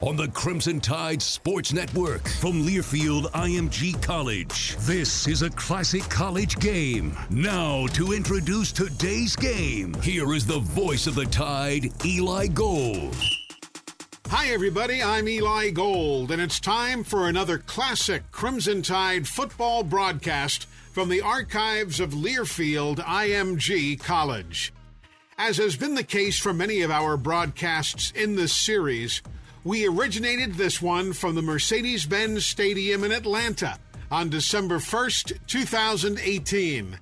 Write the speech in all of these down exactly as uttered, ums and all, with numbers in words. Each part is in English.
on the Crimson Tide Sports Network from Learfield I M G College. This is a classic college game. Now to introduce today's game, here is the voice of the Tide, Eli Gold. Hi everybody, I'm Eli Gold, and it's time for another classic Crimson Tide football broadcast from the archives of Learfield I M G College. As has been the case for many of our broadcasts in this series, we originated this one from the Mercedes-Benz Stadium in Atlanta on December first, two thousand eighteen.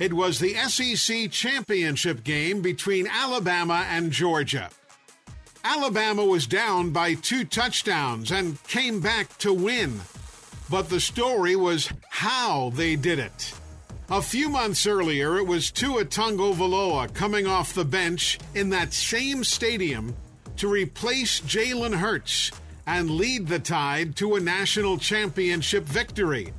It was the S E C championship game between Alabama and Georgia. Alabama was down by two touchdowns and came back to win. But the story was how they did it. A few months earlier, it was Tua Tagovailoa coming off the bench in that same stadium to replace Jalen Hurts and lead the Tide to a national championship victory.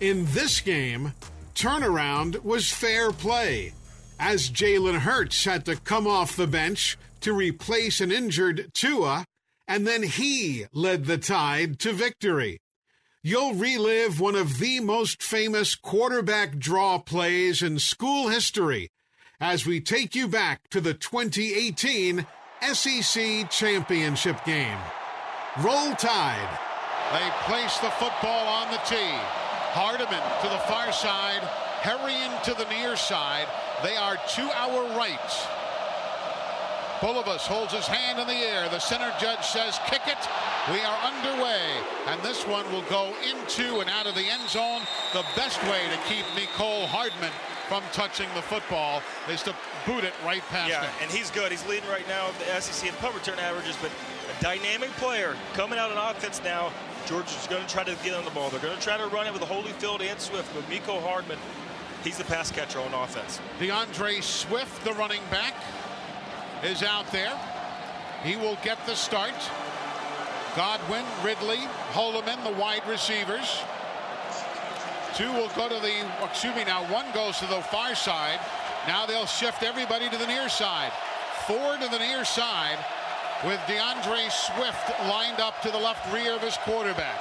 In this game, turnaround was fair play, as Jalen Hurts had to come off the bench to replace an injured Tua, and then he led the Tide to victory. You'll relive one of the most famous quarterback draw plays in school history as we take you back to the twenty eighteen S E C championship game. Roll Tide. They place the football on the tee. Hardman to the far side, Herrien to the near side. They are to our right. Bulibus holds his hand in the air. The center judge says, kick it. We are underway. And this one will go into and out of the end zone. The best way to keep Mecole Hardman from touching the football is to boot it right past yeah, him. Yeah, and he's good. He's leading right now the S E C in punt return averages, but a dynamic player coming out on offense now. Georgia's going to try to get on the ball. They're going to try to run it with Holyfield and Swift, but Mecole Hardman, he's the pass catcher on offense. DeAndre Swift, the running back, is out there. He will get the start. Godwin, Ridley, Holloman, the wide receivers. Two will go to the, excuse me now, one goes to the far side. Now they'll shift everybody to the near side. Four to the near side with DeAndre Swift lined up to the left rear of his quarterback.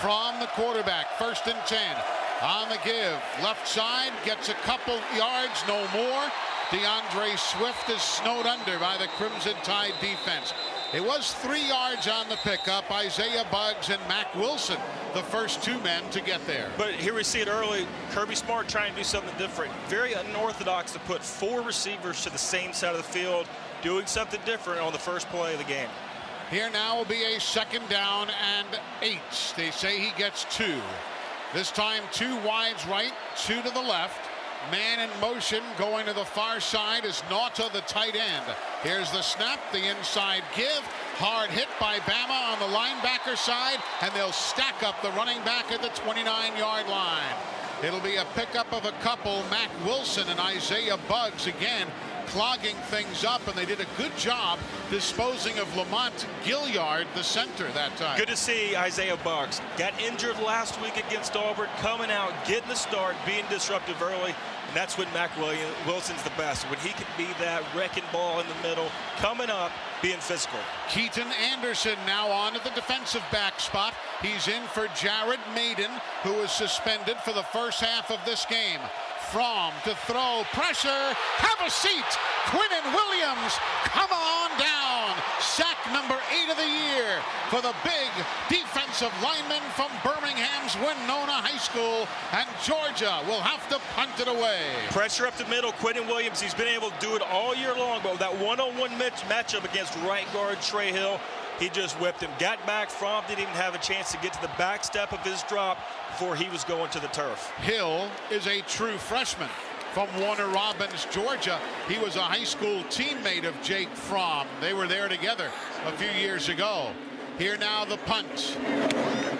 From the quarterback, first and ten. On the give, left side, gets a couple yards, no more. DeAndre Swift is snowed under by the Crimson Tide defense. It was three yards on the pickup. Isaiah Buggs and Mack Wilson, the first two men to get there. But here we see it early. Kirby Smart trying to do something different. Very unorthodox to put four receivers to the same side of the field, doing something different on the first play of the game. Here now will be a second down and eight. They say he gets two. This time two wides right, two to the left. Man in motion going to the far side is Nauta, the tight end. Here's the snap, the inside give. Hard hit by Bama on the linebacker side, and they'll stack up the running back at the twenty-nine-yard line. It'll be a pickup of a couple, Mack Wilson and Isaiah Buggs again, clogging things up, and they did a good job disposing of Lamont Gilliard, the center, that time. Good to see Isaiah Buggs. Got injured last week against Auburn, coming out, getting the start, being disruptive early, and that's when Mack Wilson's the best, when he can be that wrecking ball in the middle, coming up, being physical. Keaton Anderson now on at the defensive back spot. He's in for Jared Mayden, who was suspended for the first half of this game. Fromm to throw, pressure, have a seat, Quinnen Williams, come on down, sack number eight of the year for the big defensive lineman from Birmingham's Winona High School, and Georgia will have to punt it away. Pressure up the middle, Quinnen Williams, he's been able to do it all year long, but that one-on-one match matchup against right guard Trey Hill, he just whipped him, got back. Fromm didn't even have a chance to get to the back step of his drop before he was going to the turf. Hill is a true freshman from Warner Robins, Georgia. He was a high school teammate of Jake Fromm. They were there together a few years ago. Here now the punt.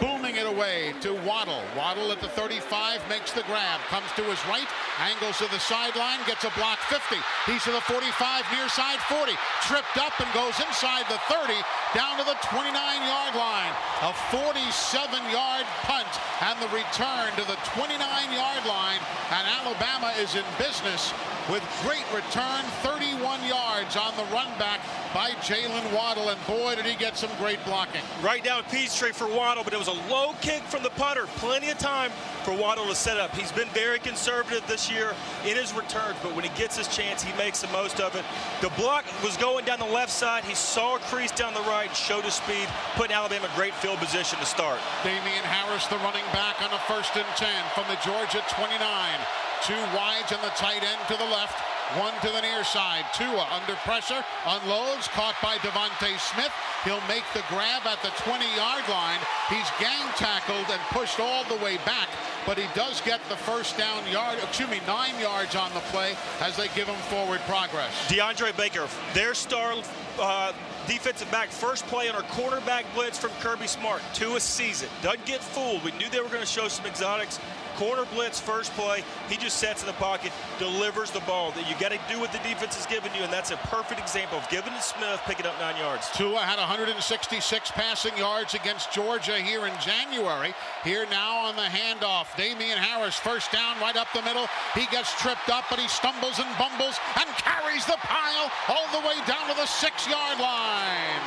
Boom. bombing it away to Waddle. Waddle at the thirty-five makes the grab, comes to his right, angles to the sideline, gets a block fifty. He's to the forty-five, near side forty, tripped up and goes inside the thirty, down to the twenty-nine yard line. A forty-seven yard punt and the return to the twenty-nine yard line, and Alabama is in business with great return, thirty-one yards on the run back by Jaylen Waddle, and boy, did he get some great blocking. Right down Peachtree for Waddle, but it was a low kick from the punter. Plenty of time for Waddle to set up. He's been very conservative this year in his returns, but when he gets his chance, he makes the most of it. The block was going down the left side. He saw a crease down the right, showed his speed, putting Alabama in great field position to start. Damian Harris, the running back, on a first and ten from the Georgia twenty-nine. Two wides and the tight end to the left, one to the near side. Tua under pressure, unloads, caught by DeVonta Smith. He'll make the grab at the twenty yard line. He's gang tackled and pushed all the way back, but he does get the first down yard, excuse me, nine yards on the play as they give him forward progress. DeAndre Baker, their star uh, defensive back, first play on our quarterback blitz from Kirby Smart. Tua sees it, doesn't get fooled. We knew they were going to show some exotics. Corner blitz, first play, he just sets in the pocket, delivers the ball. That you got to do what the defense is giving you, and that's a perfect example of giving to Smith, picking up nine yards. Tua had one hundred sixty-six passing yards against Georgia here in January. Here now on the handoff, Damian Harris, first down, right up the middle. He gets tripped up, but he stumbles and bumbles and carries the pile all the way down to the six yard line.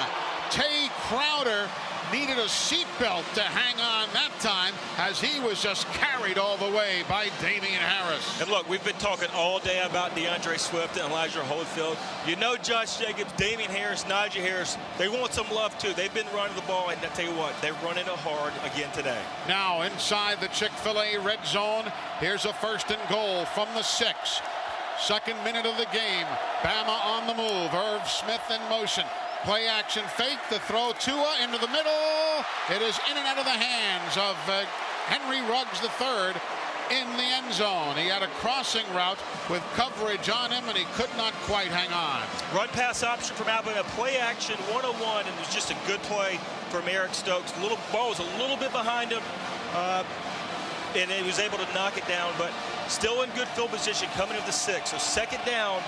Tay Crowder needed a seatbelt to hang on that time, as he was just carried all the way by Damian Harris. And look, we've been talking all day about DeAndre Swift and Elijah Holyfield. You know, Josh Jacobs, Damian Harris, Najee Harris, they want some love too. They've been running the ball, and I tell you what, they're running it hard again today. Now inside the Chick-fil-A red zone, here's a first and goal from the six. Second minute of the game, Bama on the move, Irv Smith in motion. Play action fake, the throw, Tua into the middle. It is in and out of the hands of uh, Henry Ruggs the third in the end zone. He had a crossing route with coverage on him, and he could not quite hang on. Run pass option from Alabama, play action one oh one, and it was just a good play from Eric Stokes. Little ball was a little bit behind him, uh, and he was able to knock it down, but still in good field position coming to the six. So second down.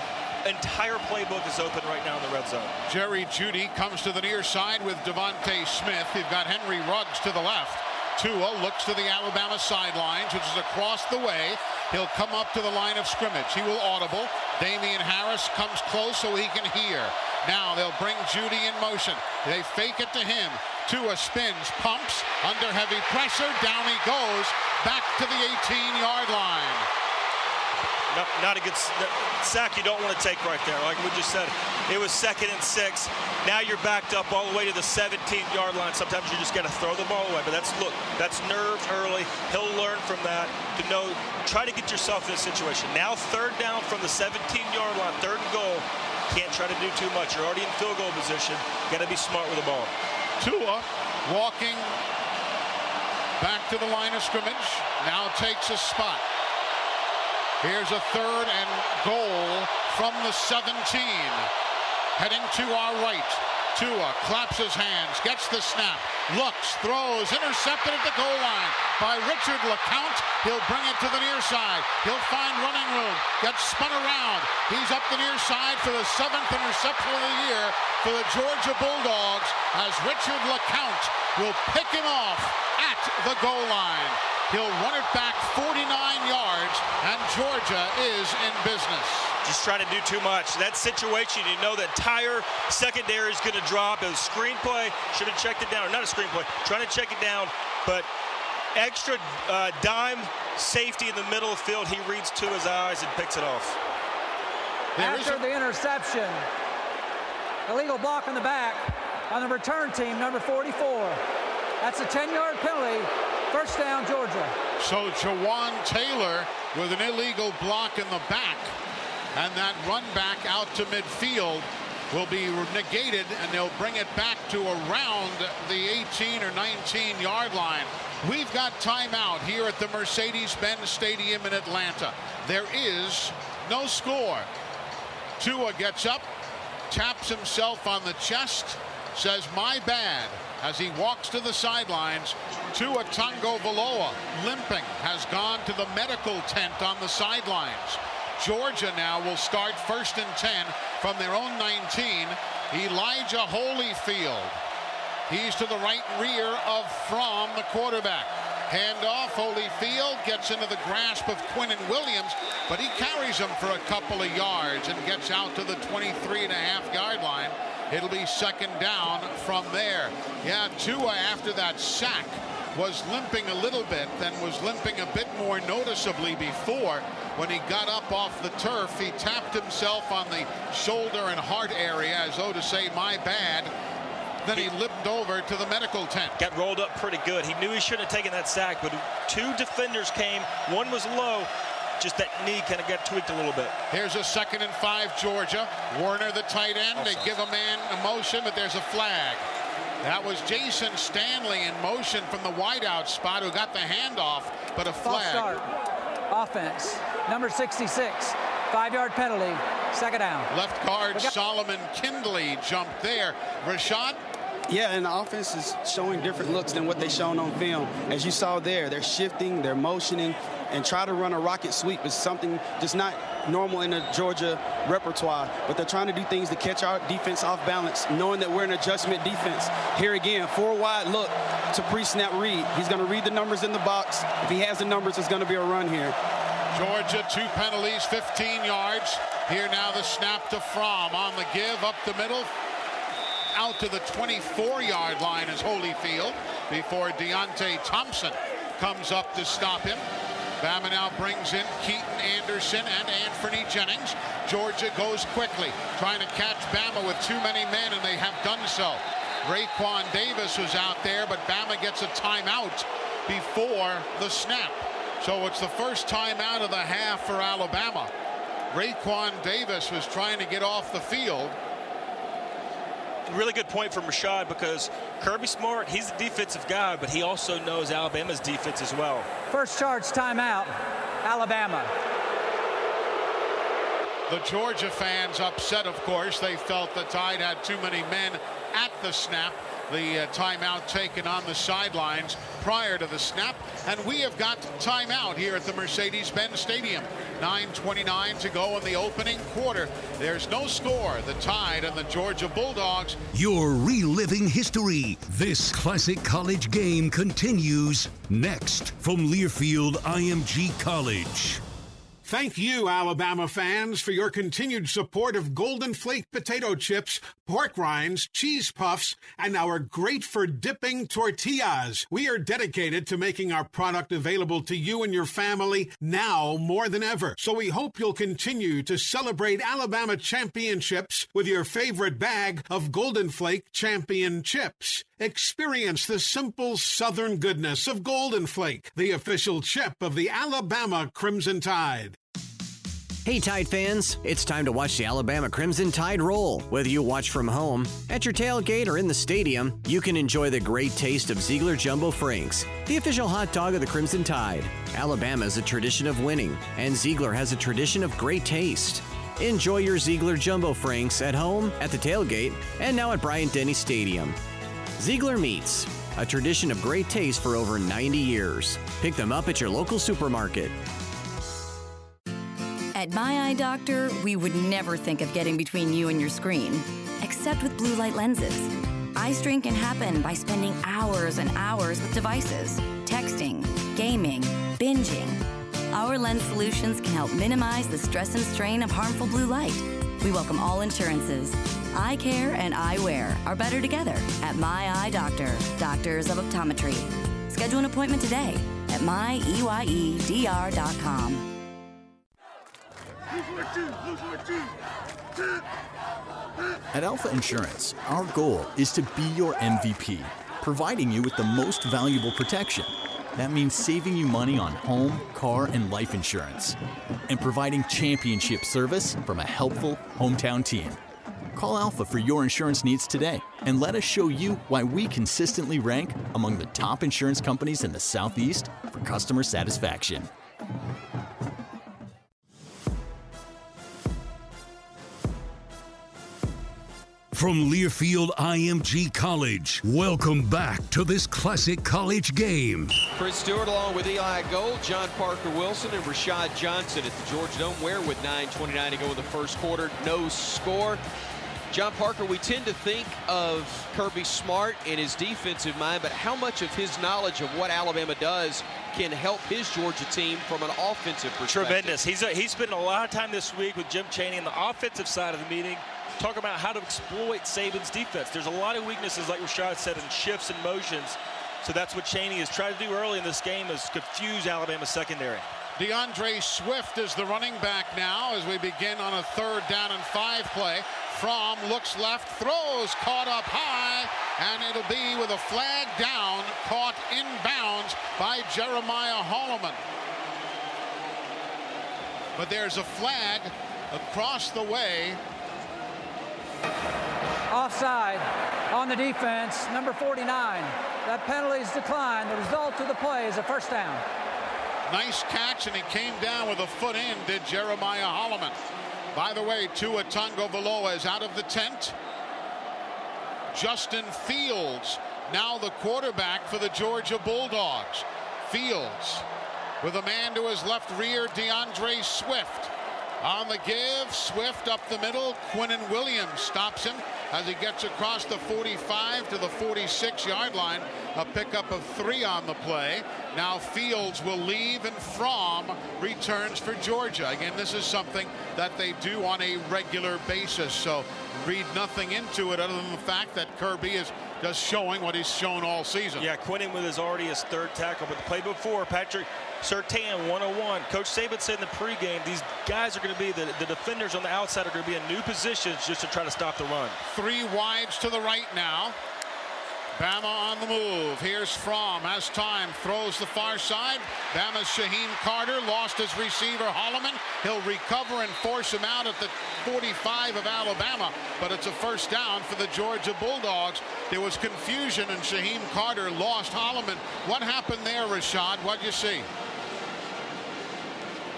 Entire playbook is open right now in the red zone. Jerry Jeudy comes to the near side with DeVonta Smith. You've got Henry Ruggs to the left. Tua looks to the Alabama sidelines, which is across the way. He'll come up to the line of scrimmage. He will audible. Damian Harris comes close so he can hear. Now they'll bring Jeudy in motion. They fake it to him. Tua spins, pumps, under heavy pressure. Down he goes, back to the eighteen yard line. Not, not a good sack you don't want to take right there. Like we just said, it was second and six. Now you're backed up all the way to the seventeen yard line. Sometimes you just got to throw the ball away. But that's, look, that's nerves early. He'll learn from that to know, try to get yourself in a situation. Now third down from the seventeen yard line, third and goal. Can't try to do too much. You're already in field goal position. Got to be smart with the ball. Tua walking back to the line of scrimmage. Now takes a spot. Here's a third and goal from the seventeen. Heading to our right. Tua claps his hands, gets the snap, looks, throws, intercepted at the goal line by Richard LeCount. He'll bring it to the near side. He'll find running room, gets spun around. He's up the near side for the seventh interception of the year for the Georgia Bulldogs, as Richard LeCount will pick him off at the goal line. He'll run it back forty-nine yards, and Georgia is in business. Just trying to do too much. That situation, you know, the entire secondary is going to drop. It was screenplay. Should have checked it down. Not a screenplay. Trying to check it down, but extra uh, dime safety in the middle of the field. He reads to his eyes and picks it off. There After the interception, illegal block in the back on the return team, number forty-four. That's a ten yard penalty. First down, Georgia. So Jawan Taylor with an illegal block in the back, and that run back out to midfield will be negated, and they'll bring it back to around the eighteen or nineteen yard line. We've got timeout here at the Mercedes-Benz Stadium in Atlanta. There is no score. Tua gets up, taps himself on the chest, says, "My bad," as he walks to the sidelines Tua Tagovailoa, limping, has gone to the medical tent on the sidelines. Georgia now will start first and ten from their own nineteen. Elijah Holyfield. He's to the right rear of Fromm, the quarterback. Hand off, Holyfield gets into the grasp of Quinnen Williams, but he carries him for a couple of yards and gets out to the twenty-three and a half yard line. It'll be second down from there. Yeah, Tua after that sack was limping a little bit, then was limping a bit more noticeably before. When he got up off the turf, he tapped himself on the shoulder and heart area as though to say, my bad. Then he, he limped over to the medical tent. Got rolled up pretty good. He knew he shouldn't have taken that sack, but two defenders came. One was low. Just that knee kind of got tweaked a little bit. Here's a second and five, Georgia. Woerner, the tight end. Oh, they sorry. give a man a motion, but there's a flag. That was Jason Stanley in motion from the wideout spot who got the handoff, but a flag. False start. Offense. Number sixty-six. Five-yard penalty. Second down. Left guard Solomon Kindley jumped there. Rashad? Yeah, and the offense is showing different looks than what they shown on film. As you saw there, they're shifting, they're motioning, and try to run a rocket sweep is something just not normal in the Georgia repertoire. But they're trying to do things to catch our defense off balance, knowing that we're an adjustment defense. Here again, four wide look to pre-snap read. He's going to read the numbers in the box. If he has the numbers, it's going to be a run here. Georgia, two penalties, fifteen yards. Here now the snap to Fromm on the give, up the middle. Out to the twenty-four yard line is Holyfield before Deontay Thompson comes up to stop him. Bama now brings in Keaton Anderson and Anfernee Jennings. Georgia goes quickly, trying to catch Bama with too many men, and they have done so. Raekwon Davis was out there, but Bama gets a timeout before the snap. So it's the first timeout of the half for Alabama. Raekwon Davis was trying to get off the field. Really good point from Rashad, because Kirby Smart, he's a defensive guy, but he also knows Alabama's defense as well. First charge timeout, Alabama. The Georgia fans upset, of course. They felt the Tide had too many men at the snap. The uh, timeout taken on the sidelines prior to the snap. And we have got timeout here at the Mercedes-Benz Stadium. nine twenty-nine to go in the opening quarter. There's no score. The Tide and the Georgia Bulldogs. You're reliving history. This classic college game continues next from Learfield I M G College. Thank you, Alabama fans, for your continued support of Golden Flake potato chips, pork rinds, cheese puffs, and our great for dipping tortillas. We are dedicated to making our product available to you and your family now more than ever. So we hope you'll continue to celebrate Alabama championships with your favorite bag of Golden Flake champion chips. Experience the simple southern goodness of Golden Flake, the official chip of the Alabama Crimson Tide. Hey Tide fans, it's time to watch the Alabama Crimson Tide roll. Whether you watch from home, at your tailgate, or in the stadium, you can enjoy the great taste of Ziegler Jumbo Franks, the official hot dog of the Crimson Tide. Alabama has a tradition of winning, and Ziegler has a tradition of great taste. Enjoy your Ziegler Jumbo Franks at home, at the tailgate, and now at Bryant-Denny Stadium. Ziegler Meats, a tradition of great taste for over ninety years. Pick them up at your local supermarket. At My Eye Doctor, we would never think of getting between you and your screen, except with blue light lenses. Eye strain can happen by spending hours and hours with devices, texting, gaming, binging. Our lens solutions can help minimize the stress and strain of harmful blue light. We welcome all insurances. Eye care and eyewear are better together at My Eye Doctor, doctors of optometry. Schedule an appointment today at my eye doctor dot com. At Alpha Insurance, our goal is to be your M V P, providing you with the most valuable protection. That means saving you money on home, car, and life insurance, and providing championship service from a helpful hometown team. Call Alpha for your insurance needs today and let us show you why we consistently rank among the top insurance companies in the Southeast for customer satisfaction. From Learfield I M G College, welcome back to this classic college game. Chris Stewart along with Eli Gold, John Parker Wilson, and Rashad Johnson at the Georgia Dome, where with nine twenty-nine to go in the first quarter, no score. John Parker, we tend to think of Kirby Smart and his defensive mind, but how much of his knowledge of what Alabama does can help his Georgia team from an offensive perspective? Tremendous. He's, a, he's spent a lot of time this week with Jim Chaney on the offensive side of the meeting, talking about how to exploit Saban's defense. There's a lot of weaknesses, like Rashad said, in shifts and motions. So that's what Chaney has tried to do early in this game, is confuse Alabama's secondary. DeAndre Swift is the running back now as we begin on a third down and five play. Fromm looks left, throws, caught up high, and it'll be with a flag down, caught inbounds by Jeremiah Holloman. But there's a flag across the way. Offside on the defense, number forty-nine. That penalty is declined. The result of the play is a first down. Nice catch, and he came down with a foot in, did Jeremiah Holloman. By the way, Tua Tagovailoa is out of the tent. Justin Fields, now the quarterback for the Georgia Bulldogs. Fields with a man to his left rear, DeAndre Swift. On the give, Swift up the middle. Quinnen Williams stops him as he gets across the forty-five to the forty-six-yard line. A pickup of three on the play. Now Fields will leave, and Fromm returns for Georgia. Again, this is something that they do on a regular basis, so read nothing into it other than the fact that Kirby is just showing what he's shown all season. Yeah, Quinnen with his already his third tackle, but the play before, Patrick Surtain, one oh one. Coach Saban said in the pregame, these guys are going to be, the, the defenders on the outside are going to be in new positions just to try to stop the run. Three wides to the right now. Bama on the move. Here's Fromm, has time, throws the far side. Bama's Shaheem Carter lost his receiver, Holloman. He'll recover and force him out at the forty-five of Alabama, but it's a first down for the Georgia Bulldogs. There was confusion, and Shaheem Carter lost Holloman. What happened there, Rashad? What'd you see?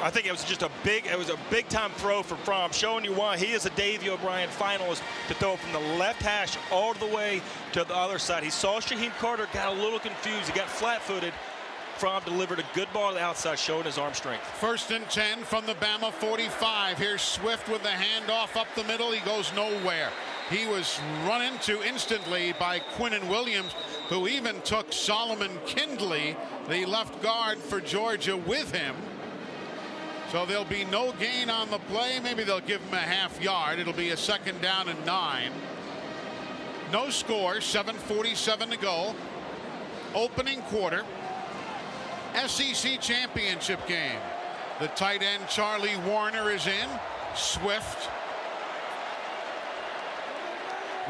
I think it was just a big, it was a big time throw for Fromm, showing you why he is a Davey O'Brien finalist, to throw from the left hash all the way to the other side. He saw Shaheem Carter, got a little confused, he got flat-footed. Fromm delivered a good ball to the outside, showing his arm strength. First and ten from the Bama forty-five. Here's Swift with the handoff up the middle. He goes nowhere. He was run into instantly by Quinnen Williams, who even took Solomon Kindley, the left guard for Georgia, with him. So there'll be no gain on the play. Maybe they'll give him a half yard. It'll be a second down and nine. No score, seven forty-seven to go. Opening quarter. S E C championship game. The tight end Charlie Woerner is in. Swift.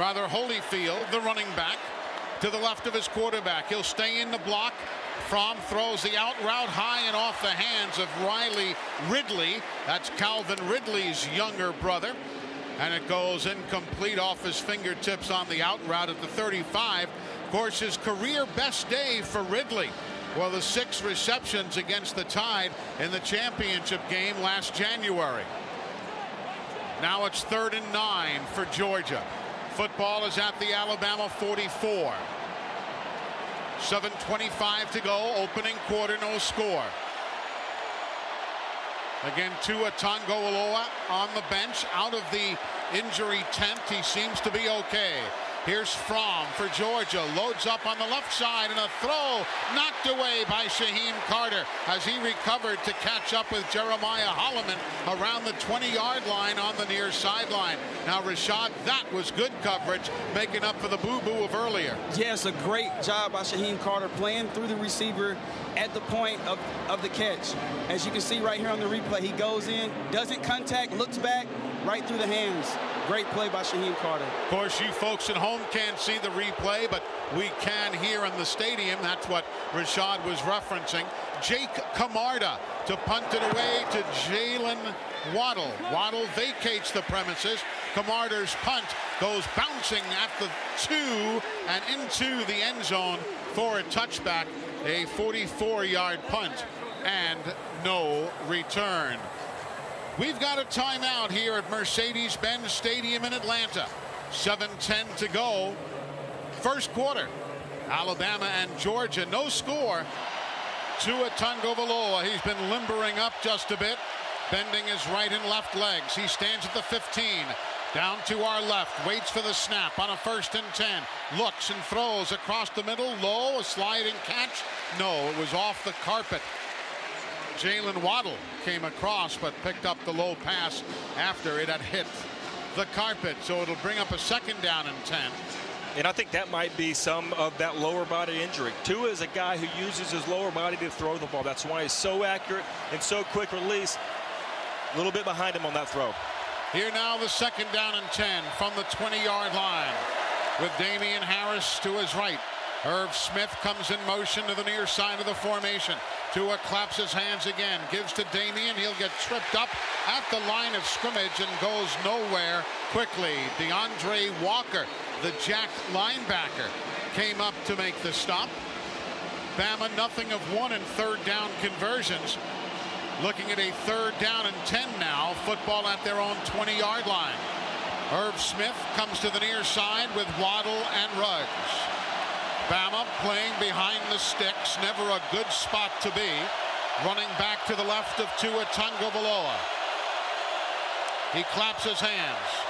Rather, Holyfield, the running back, to the left of his quarterback. He'll stay in the block. Fromm throws the out route high and off the hands of Riley Ridley. That's Calvin Ridley's younger brother. And it goes incomplete off his fingertips on the out route at the thirty-five. Of course, his career best day for Ridley. Well, the six receptions against the Tide in the championship game last January. Now it's third and nine for Georgia. Football is at the Alabama forty-four. seven twenty-five to go, opening quarter, no score. Again, Tua Tagovailoa on the bench, out of the injury tent. He seems to be okay. Here's Fromm for Georgia, loads up on the left side, and a throw knocked away by Shaheem Carter as he recovered to catch up with Jeremiah Holloman around the twenty-yard line on the near sideline. Now, Rashad, that was good coverage, making up for the boo-boo of earlier. Yes, a great job by Shaheem Carter playing through the receiver at the point of, of the catch. As you can see right here on the replay, he goes in, doesn't contact, looks back, right through the hands. Great play by Shaheem Carter. Of course, you folks at home can't see the replay, but we can here in the stadium. That's what Rashad was referencing. Jake Camarda to punt it away to Jaylen Waddle. Waddle vacates the premises. Camarda's punt goes bouncing at the two and into the end zone for a touchback. A forty-four-yard punt and no return. We've got a timeout here at Mercedes-Benz Stadium in Atlanta. seven ten to go. First quarter. Alabama and Georgia. No score. Tua Tagovailoa. He's been limbering up just a bit, bending his right and left legs. He stands at the fifteen. Down to our left, waits for the snap on a first and ten, looks and throws across the middle, low, a sliding catch. No, it was off the carpet. Jaylen Waddle came across but picked up the low pass after it had hit the carpet, so it'll bring up a second down and ten. And I think that might be some of that lower body injury. Tua is a guy who uses his lower body to throw the ball. That's why he's so accurate and so quick release. A little bit behind him on that throw. Here now, the second down and ten from the twenty-yard line with Damian Harris to his right. Irv Smith comes in motion to the near side of the formation. Tua claps his hands again, gives to Damian. He'll get tripped up at the line of scrimmage and goes nowhere quickly. DeAndre Walker, the Jack linebacker, came up to make the stop. Bama nothing of one in third down conversions. Looking at a third down and ten now. Football at their own twenty-yard line. Irv Smith comes to the near side with Waddle and Ruggs. Bama playing behind the sticks. Never a good spot to be. Running back to the left of Tua Tagovailoa. He claps his hands.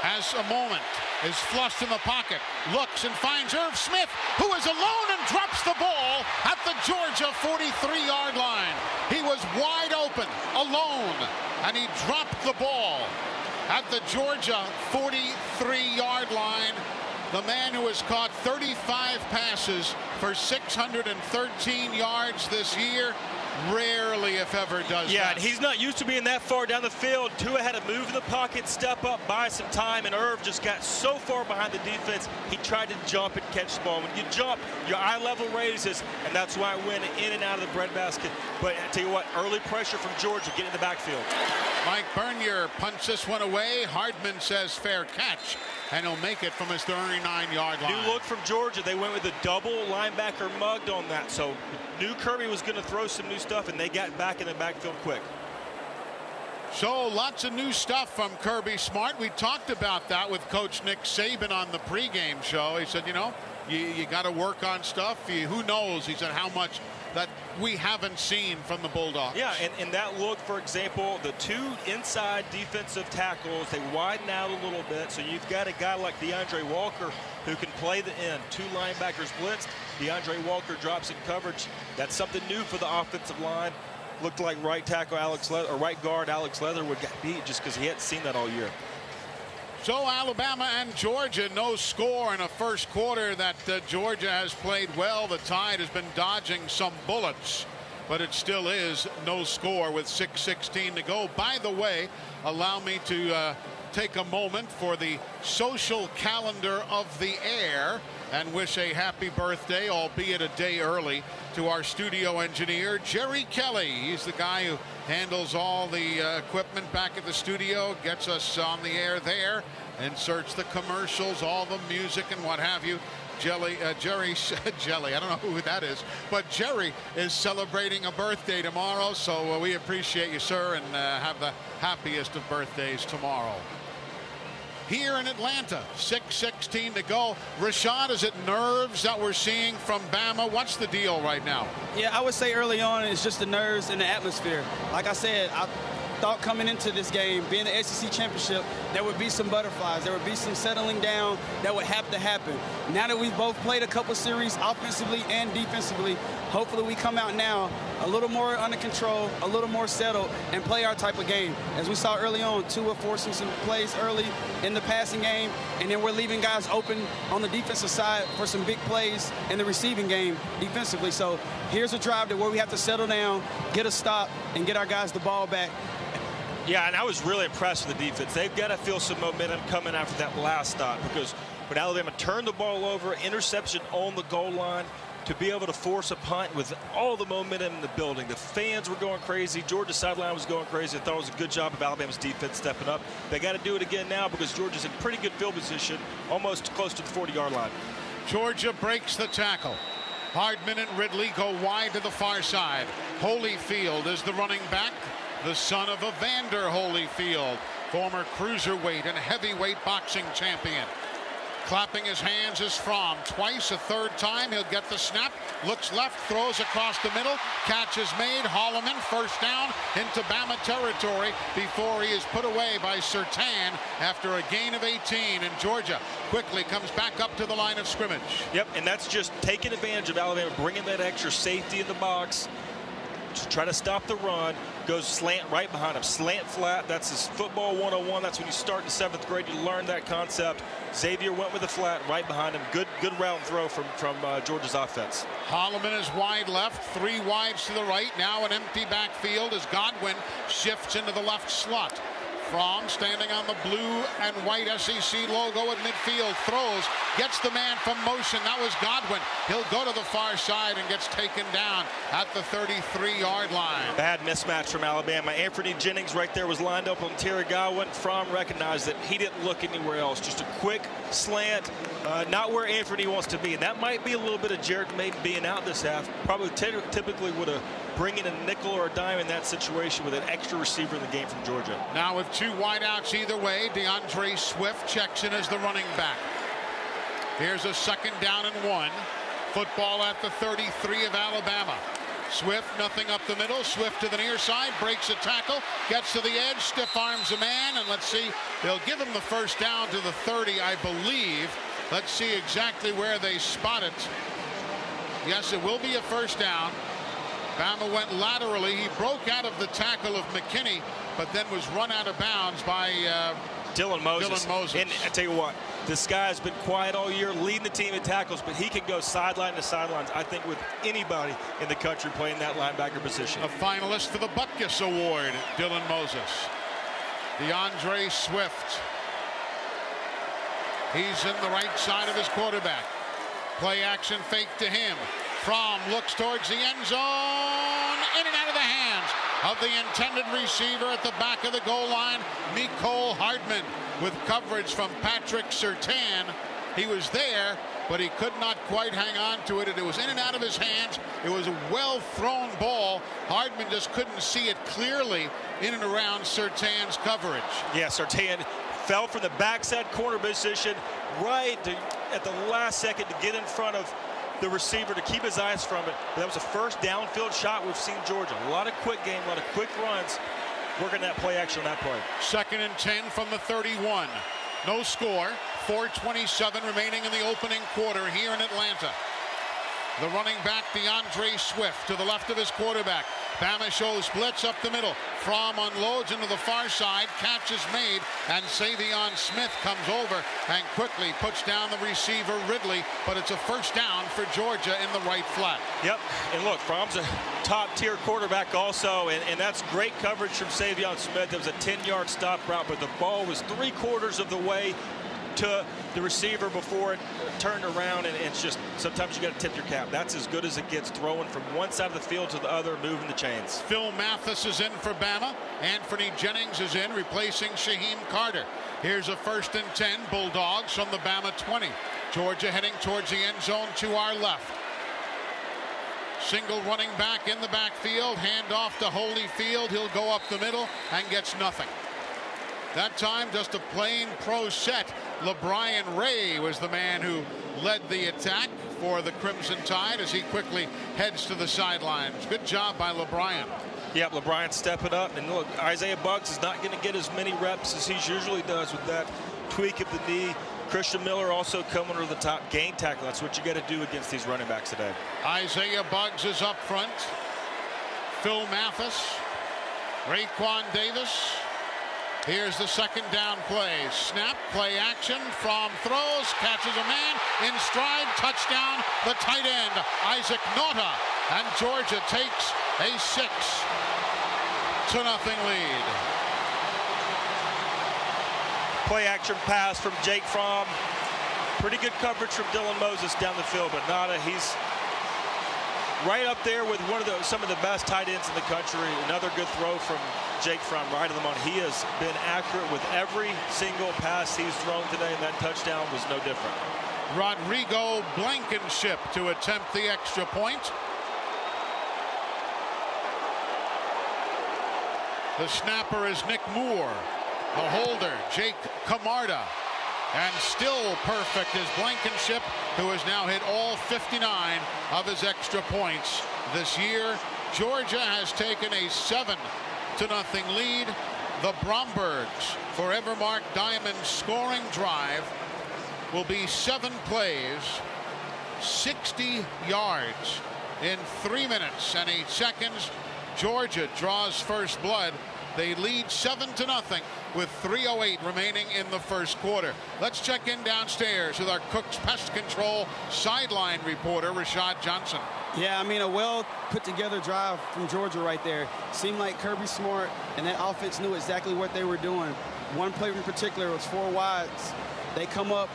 Has a moment. Is flushed in the pocket. Looks and finds Irv Smith, who is alone and drops the ball at the Georgia forty-three-yard line. He was wide open, alone, and he dropped the ball at the Georgia forty-three-yard line. The man who has caught thirty-five passes for six hundred thirteen yards this year. Rarely, if ever, does yeah, that. Yeah, and he's not used to being that far down the field. Tua had to move in the pocket, step up, buy some time, and Irv just got so far behind the defense, he tried to jump and catch the ball. When you jump, your eye level raises, and that's why it went in and out of the breadbasket. But I tell you what, early pressure from Georgia getting in the backfield. Mike Bernier punts this one away. Hardman says fair catch, and he'll make it from his thirty-nine-yard line. New look from Georgia. They went with a double linebacker mugged on that, so knew Kirby was going to throw some new stuff, and they got back in the backfield quick. So lots of new stuff from Kirby Smart. We talked about that with Coach Nick Saban on the pregame show. He said, you know, you, you got to work on stuff. You, who knows? He said how much that we haven't seen from the Bulldogs. Yeah, and, and that look, for example, the two inside defensive tackles, they widen out a little bit. So you've got a guy like DeAndre Walker who can play the end. Two linebackers blitzed. DeAndre Walker drops in coverage. That's something new for the offensive line. Looked like right tackle Alex Leather, or right guard Alex Leatherwood got beat just because he hadn't seen that all year. So Alabama and Georgia, no score in a first quarter that uh, Georgia has played well. The Tide has been dodging some bullets, but it still is no score with six sixteen to go. By the way, allow me to uh, take a moment for the social calendar of the air and wish a happy birthday, albeit a day early, to our studio engineer, Jerry Kelly. He's the guy who handles all the uh, equipment back at the studio, gets us on the air there, inserts the commercials, all the music and what have you. Jelly, uh, Jerry, Jelly, I don't know who that is, but Jerry is celebrating a birthday tomorrow, so uh, we appreciate you, sir, and uh, have the happiest of birthdays tomorrow. Here in Atlanta, six sixteen to go. Rashad, is it nerves that we're seeing from Bama? What's the deal right now? Yeah, I would say early on it's just the nerves and the atmosphere. Like I said, I thought coming into this game, being the S E C championship, there would be some butterflies. There would be some settling down that would have to happen. Now that we've both played a couple series offensively and defensively, hopefully we come out now a little more under control, a little more settled, and play our type of game. As we saw early on, Tua forcing some plays early in the passing game, and then we're leaving guys open on the defensive side for some big plays in the receiving game defensively. So here's a drive to where we have to settle down, get a stop, and get our guys the ball back. Yeah, and I was really impressed with the defense. They've got to feel some momentum coming after that last stop, because when Alabama turned the ball over, interception on the goal line, to be able to force a punt with all the momentum in the building. The fans were going crazy. Georgia's sideline was going crazy. I thought it was a good job of Alabama's defense stepping up. They got to do it again now, because Georgia's in pretty good field position, almost close to the forty-yard line. Georgia breaks the tackle. Hardman and Ridley go wide to the far side. Holyfield is the running back, the son of Evander Holyfield. former cruiserweight and heavyweight boxing champion. Clapping his hands is Fromm. Twice, a third time, he'll get the snap. Looks left, throws across the middle. Catch is made. Holloman first down into Bama territory before he is put away by Surtain after a gain of eighteen. And Georgia quickly comes back up to the line of scrimmage. Yep, and that's just taking advantage of Alabama, bringing that extra safety in the box to try to stop the run. Goes slant right behind him, slant flat. That's his football one oh one. That's when you start in seventh grade. You learn that concept. Xavier went with a flat right behind him. Good, good round throw from from uh, Georgia's offense. Holloman is wide left, three wides to the right. Now an empty backfield as Godwin shifts into the left slot. Fromm standing on the blue and white S E C logo at midfield, throws, gets the man from motion. That was Godwin. He'll go to the far side and gets taken down at the thirty-three yard line. Bad mismatch from Alabama. Anfernee Jennings right there was lined up on Terry Godwin. Fromm recognized that he didn't look anywhere else. Just a quick slant, uh, not where Anfernee wants to be. And that might be a little bit of Jared Mayden being out this half. Probably typically would have bring in a nickel or a dime in that situation with an extra receiver in the game from Georgia. Now with two wideouts either way, DeAndre Swift checks in as the running back. Here's a second down and one. Football at the thirty-three of Alabama. Swift, nothing up the middle. Swift to the near side, breaks a tackle, gets to the edge, stiff arms a man, and let's see, they'll give him the first down to the thirty, I believe. Let's see exactly where they spot it. Yes, it will be a first down. Bama went laterally. He broke out of the tackle of McKinney, but then was run out of bounds by uh, Dylan Moses. Dylan Moses. And I tell you what, this guy has been quiet all year, leading the team in tackles, but he could go sideline to sidelines, I think, with anybody in the country playing that linebacker position. A finalist for the Butkus Award, Dylan Moses. DeAndre Swift. He's in the right side of his quarterback. Play action fake to him. Fromm looks towards the end zone, in and out of the hands of the intended receiver at the back of the goal line, Mecole Hardman, with coverage from Patrick Surtain. He was there, but he could not quite hang on to it, and it was in and out of his hands. It was a well-thrown ball. Hardman just couldn't see it clearly in and around Surtain's coverage. Yeah, Surtain fell from the backside corner position right to, at the last second to get in front of the receiver to keep his eyes from it. That was a first downfield shot we've seen Georgia. A lot of quick game, a lot of quick runs, working that play action on that play. Second and ten from the thirty-one. No score. four twenty-seven remaining in the opening quarter here in Atlanta. The running back, DeAndre Swift, to the left of his quarterback. Bama shows blitz up the middle. Fromm unloads into the far side. Catch is made, and Savion Smith comes over and quickly puts down the receiver, Ridley, but it's a first down for Georgia in the right flat. Yep, and look, Fromm's a top-tier quarterback also, and, and that's great coverage from Savion Smith. It was a ten yard stop route, but the ball was three-quarters of the way to the receiver before it turned around, and it's just sometimes you got to tip your cap. That's as good as it gets, throwing from one side of the field to the other, moving the chains. Phil Mathis is in for Bama. Anfernee Jennings is in, replacing Shaheem Carter. Here's a first and ten, Bulldogs from the Bama twenty. Georgia heading towards the end zone to our left. Single running back in the backfield, hand off to Holyfield. He'll go up the middle and gets nothing. That time, just a plain pro set. LeBrian Ray was the man who led the attack for the Crimson Tide as he quickly heads to the sidelines. Good job by LeBrian. Yeah, LeBrian stepping up. And look, Isaiah Buggs is not going to get as many reps as he usually does with that tweak of the knee. Christian Miller also coming to the top. Gain tackle. That's what you got to do against these running backs today. Isaiah Buggs is up front. Phil Mathis. Raekwon Davis. Here's the second down play. Snap, play action, Fromm throws, catches a man, in stride, touchdown, the tight end, Isaac Nauta, and Georgia takes a six to nothing lead. Play action pass from Jake Fromm. Pretty good coverage from Dylan Moses down the field, but Nauta, he's right up there with one of the some of the best tight ends in the country. Another good throw from Jake Fromm, right on the money. He has been accurate with every single pass he's thrown today, and that touchdown was no different. Rodrigo Blankenship to attempt the extra point. The snapper is Nick Moore. the holder, Jake Camarda. And still perfect is Blankenship, who has now hit all fifty-nine of his extra points this year. Georgia has taken a seven to nothing lead. The Brombergs, forever Mark Diamond's scoring drive will be seven plays, sixty yards in three minutes and eight seconds. Georgia draws first blood. They lead seven to nothing with three oh eight remaining in the first quarter. Let's check in downstairs with our Cook's Pest Control sideline reporter, Rashad Johnson. Yeah, I mean, a well put together drive from Georgia right there. Seemed like Kirby Smart and that offense knew exactly what they were doing. One play in particular was four wides. They come up,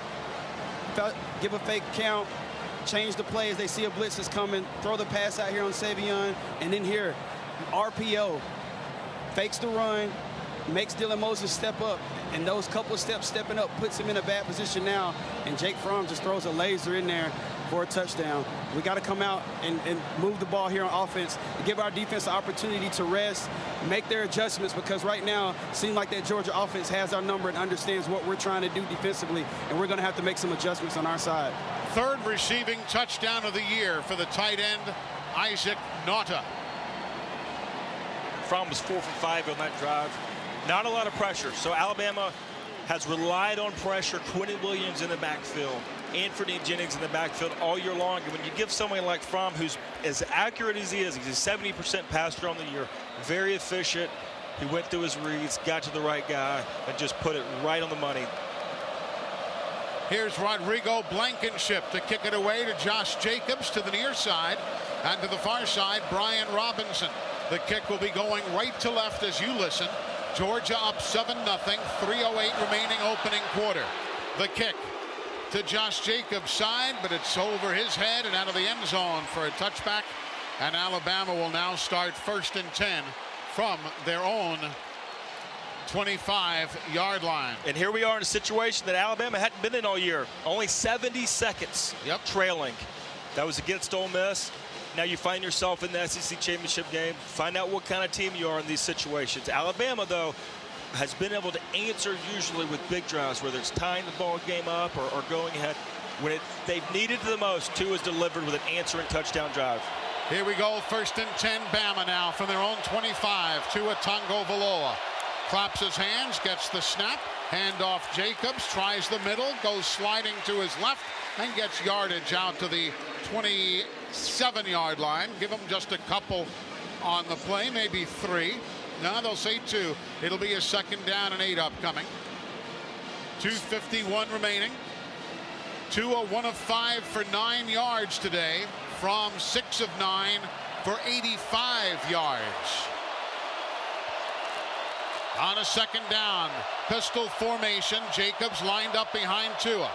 give a fake count, change the play as they see a blitz is coming, throw the pass out here on Savion, and then here, R P O. Fakes the run, makes Dylan Moses step up, and those couple steps stepping up puts him in a bad position now, and Jake Fromm just throws a laser in there for a touchdown. We got to come out and, and move the ball here on offense, give our defense the opportunity to rest, make their adjustments, because right now it seems like that Georgia offense has our number and understands what we're trying to do defensively, and we're going to have to make some adjustments on our side. Third receiving touchdown of the year for the tight end, Isaac Nauta. Fromm was four for five on that drive. Not a lot of pressure. So Alabama has relied on pressure. Quinnen Williams in the backfield, Anfernee Jennings in the backfield all year long. And when you give someone like Fromm, who's as accurate as he is, he's a seventy percent passer on the year, very efficient. He went through his reads, got to the right guy, and just put it right on the money. Here's Rodrigo Blankenship to kick it away to Josh Jacobs to the near side, and to the far side, Brian Robinson. The kick will be going right to left as you listen. Georgia up seven nothing, three oh eight remaining opening quarter. The kick to Josh Jacobs' side, but it's over his head and out of the end zone for a touchback. And Alabama will now start first and ten from their own twenty-five yard line. And here we are in a situation that Alabama hadn't been in all year. Only seventy seconds, yep, trailing. That was against Ole Miss. Now you find yourself in the S E C championship game. Find out what kind of team you are in these situations. Alabama, though, has been able to answer usually with big drives, whether it's tying the ball game up or, or going ahead. When it, they've needed the most, Tua has delivered with an answering touchdown drive. Here we go, first and ten, Bama now from their own twenty-five. Tua Tagovailoa claps his hands, gets the snap, hand off Jacobs, tries the middle, goes sliding to his left, and gets yardage out to the twenty-seven yard line. Give them just a couple on the play, maybe three. Now they'll say two. It'll be a second down and eight upcoming. two fifty-one remaining. Tua one of five for nine yards today. Fromm six of nine for eighty-five yards. On a second down, pistol formation. Jacobs lined up behind Tua.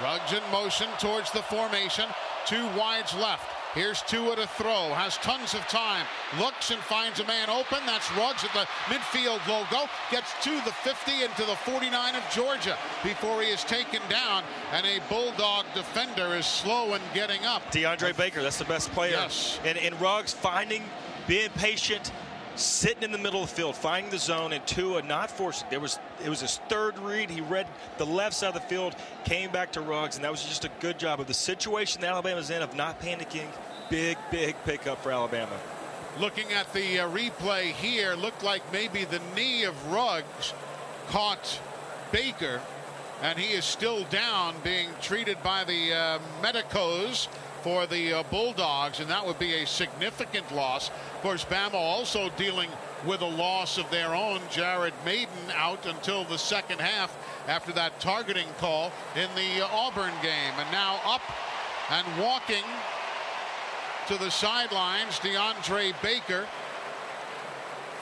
Ruggs in motion towards the formation. Two wides left. Here's Tua to throw. Has tons of time. Looks and finds a man open. That's Ruggs at the midfield logo. Gets to the fifty and to the forty-nine of Georgia before he is taken down. And a Bulldog defender is slow in getting up. DeAndre Baker, that's the best player. Yes. And, and Ruggs finding, being patient, sitting in the middle of the field, finding the zone, and Tua not forcing. There was it was his third read. He read the left side of the field, came back to Ruggs, and that was just a good job of the situation that Alabama's in of not panicking. Big, big pickup for Alabama. Looking at the uh, replay here, looked like maybe the knee of Ruggs caught Baker, and he is still down, being treated by the uh, medicos for the uh, Bulldogs, and that would be a significant loss. Of course, Bama also dealing with a loss of their own. Jared Mayden out until the second half after that targeting call in the uh, Auburn game. And now up and walking to the sidelines, DeAndre Baker.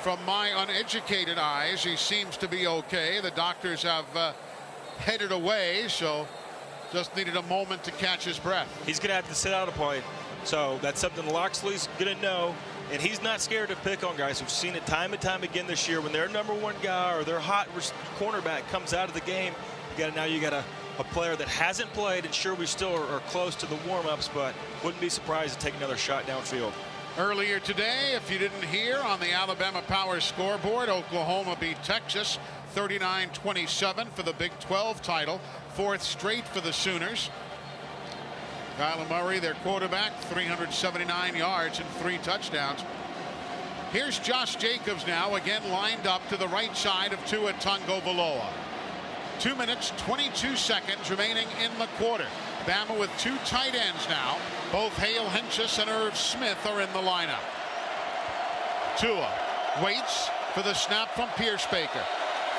From my uneducated eyes, he seems to be okay. The doctors have uh, headed away, so just needed a moment to catch his breath. He's going to have to sit out a play. So that's something Loxley's going to know. And he's not scared to pick on guys. We've seen it time and time again this year. When their number one guy or their hot cornerback comes out of the game, you got to, now you got a, a player that hasn't played. And sure, we still are, are close to the warm-ups, but wouldn't be surprised to take another shot downfield. Earlier today, if you didn't hear, on the Alabama Power scoreboard, Oklahoma beat Texas thirty-nine twenty-seven for the Big twelve title, fourth straight for the Sooners. Kyler Murray, their quarterback, three hundred seventy-nine yards and three touchdowns. Here's Josh Jacobs now, again lined up to the right side of Tua Tagovailoa. Two minutes, twenty-two seconds remaining in the quarter. Bama with two tight ends now. Both Hale Henchis and Irv Smith are in the lineup. Tua waits for the snap from Pierce Baker.